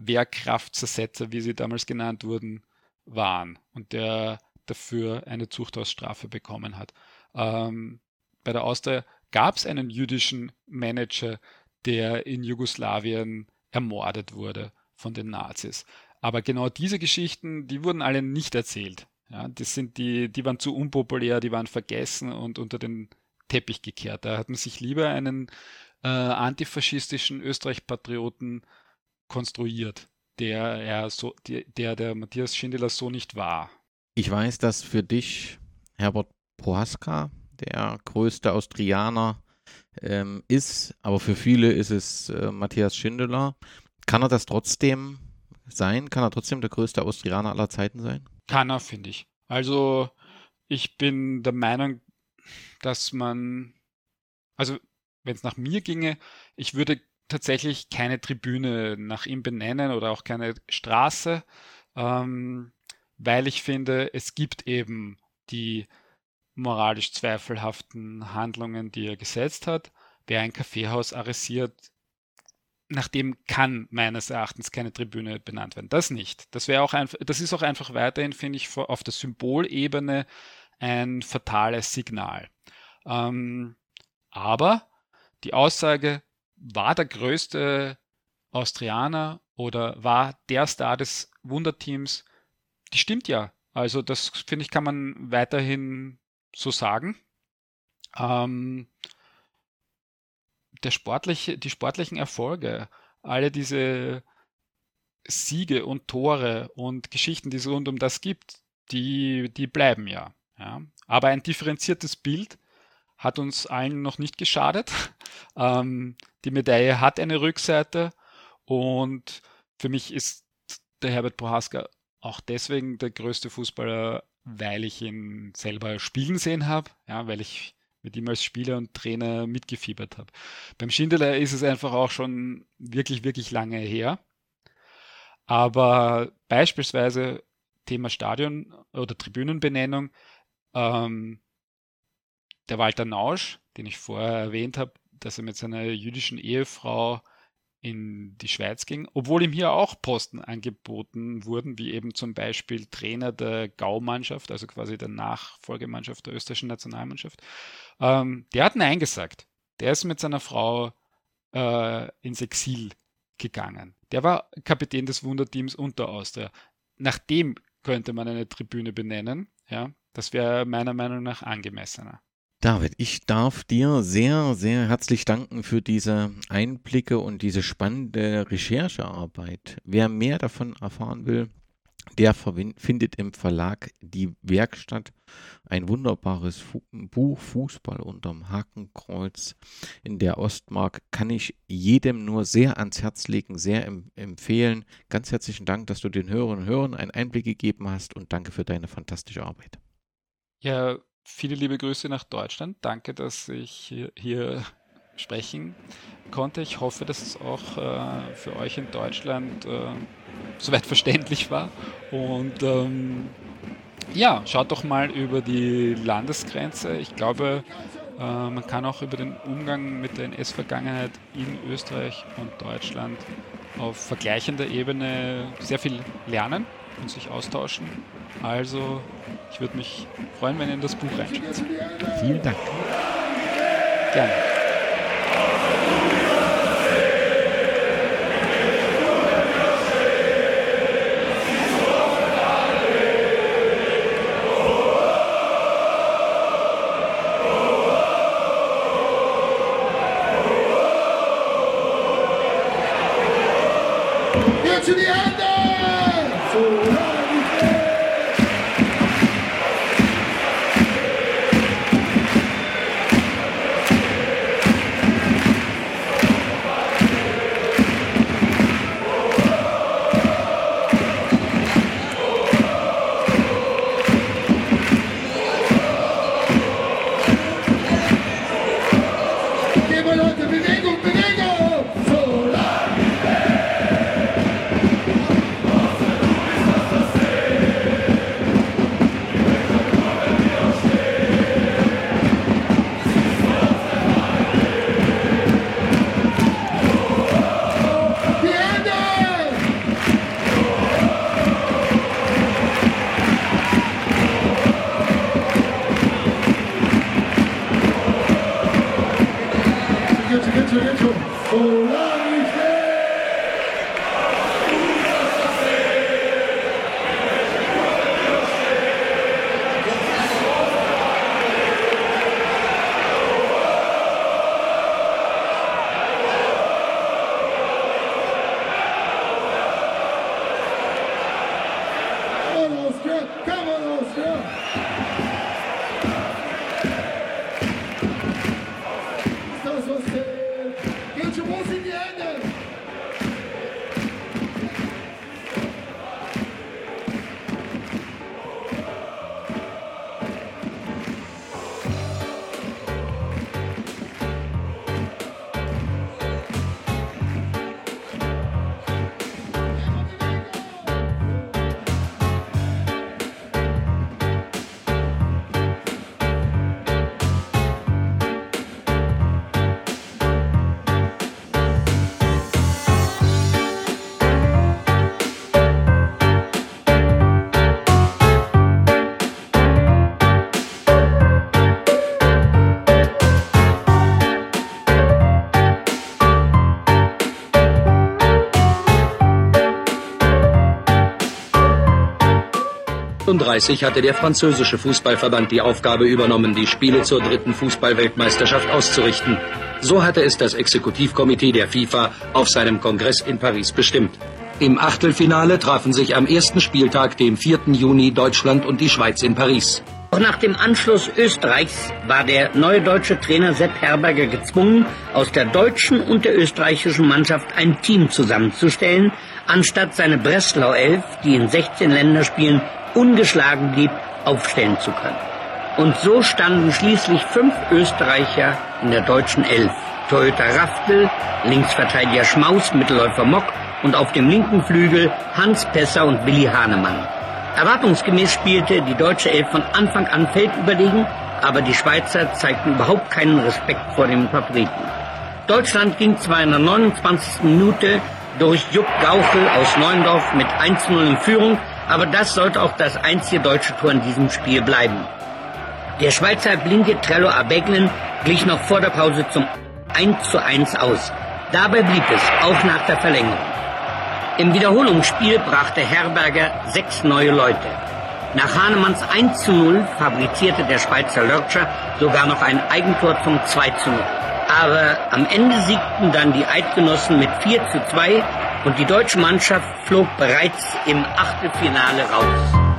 Wehrkraftzersetzer, wie sie damals genannt wurden, waren und der dafür eine Zuchthausstrafe bekommen hat. Bei der Austria gab es einen jüdischen Manager, der in Jugoslawien ermordet wurde von den Nazis. Aber genau diese Geschichten, die wurden alle nicht erzählt. Ja, das sind die waren zu unpopulär, die waren vergessen und unter den Teppich gekehrt. Da hat man sich lieber einen antifaschistischen Österreich-Patrioten konstruiert, der Matthias Sindelar so nicht war. Ich weiß, dass für dich Herbert Prohaska der größte Austrianer ist, aber für viele ist es Matthias Sindelar. Kann er das trotzdem sein? Kann er trotzdem der größte Austrianer aller Zeiten sein? Kann er, finde ich. Also ich bin der Meinung, dass man, also wenn es nach mir ginge, ich würde tatsächlich keine Tribüne nach ihm benennen oder auch keine Straße, weil ich finde, es gibt eben die moralisch zweifelhaften Handlungen, die er gesetzt hat. Wer ein Kaffeehaus arrestiert, nach dem kann meines Erachtens keine Tribüne benannt werden. Das nicht. Das wäre auch das ist auch einfach weiterhin, finde ich, auf der Symbolebene ein fatales Signal. Aber die Aussage, war der größte Austrianer oder war der Star des Wunderteams, die stimmt ja. Also das, finde ich, kann man weiterhin so sagen. Die sportlichen Erfolge, alle diese Siege und Tore und Geschichten, die es rund um das gibt, die bleiben ja. Ja. Aber ein differenziertes Bild hat uns allen noch nicht geschadet. Die Medaille hat eine Rückseite und für mich ist der Herbert Prohaska auch deswegen der größte Fußballer, weil ich ihn selber spielen sehen habe, ja, weil ich mit ihm als Spieler und Trainer mitgefiebert habe. Beim Sindelar ist es einfach auch schon wirklich, wirklich lange her. Aber beispielsweise Thema Stadion oder Tribünenbenennung, der Walter Nausch, den ich vorher erwähnt habe, dass er mit seiner jüdischen Ehefrau in die Schweiz ging, obwohl ihm hier auch Posten angeboten wurden, wie eben zum Beispiel Trainer der Gau-Mannschaft, also quasi der Nachfolgemannschaft der österreichischen Nationalmannschaft. Der hat Nein gesagt. Der ist mit seiner Frau ins Exil gegangen. Der war Kapitän des Wunderteams unter Austria. Nach dem könnte man eine Tribüne benennen. Ja, das wäre meiner Meinung nach angemessener. David, ich darf dir sehr, sehr herzlich danken für diese Einblicke und diese spannende Recherchearbeit. Wer mehr davon erfahren will, der findet im Verlag Die Werkstatt ein wunderbares Buch, Fußball unterm Hakenkreuz in der Ostmark. Kann ich jedem nur sehr ans Herz legen, sehr empfehlen. Ganz herzlichen Dank, dass du den Hörerinnen und Hörern einen Einblick gegeben hast und danke für deine fantastische Arbeit. Ja, viele liebe Grüße nach Deutschland. Danke, dass ich hier sprechen konnte. Ich hoffe, dass es auch für euch in Deutschland soweit verständlich war. Und ja, schaut doch mal über die Landesgrenze. Ich glaube, man kann auch über den Umgang mit der NS-Vergangenheit in Österreich und Deutschland auf vergleichender Ebene sehr viel lernen und sich austauschen. Also, ich würde mich freuen, wenn ihr in das Buch reinschaut. Vielen Dank. Gerne. Jetzt in die Hände! Bewegung! So lang! 1938 hatte der französische Fußballverband die Aufgabe übernommen, die Spiele zur dritten Fußballweltmeisterschaft auszurichten. So hatte es das Exekutivkomitee der FIFA auf seinem Kongress in Paris bestimmt. Im Achtelfinale trafen sich am ersten Spieltag, dem 4. Juni, Deutschland und die Schweiz in Paris. Auch nach dem Anschluss Österreichs war der neue deutsche Trainer Sepp Herberger gezwungen, aus der deutschen und der österreichischen Mannschaft ein Team zusammenzustellen, anstatt seine Breslau Elf, die in 16 Länderspielen ungeschlagen blieb, aufstellen zu können. Und so standen schließlich 5 Österreicher in der deutschen Elf. Torhüter Raftel, Linksverteidiger Schmaus, Mittelläufer Mock und auf dem linken Flügel Hans Pesser und Willi Hahnemann. Erwartungsgemäß spielte die deutsche Elf von Anfang an feldüberlegen, aber die Schweizer zeigten überhaupt keinen Respekt vor dem Favoriten. Deutschland ging zwar in der 29. Minute durch Jupp Gauchel aus Neundorf mit 1:0 in Führung, aber das sollte auch das einzige deutsche Tor in diesem Spiel bleiben. Der Schweizer Blinke Trello Abeglen glich noch vor der Pause zum 1:1 aus. Dabei blieb es, auch nach der Verlängerung. Im Wiederholungsspiel brachte Herberger 6 neue Leute. Nach Hahnemanns 1:0 fabrizierte der Schweizer Lörtscher sogar noch ein Eigentor zum 2:0. Aber am Ende siegten dann die Eidgenossen mit 4:2 und die deutsche Mannschaft flog bereits im Achtelfinale raus.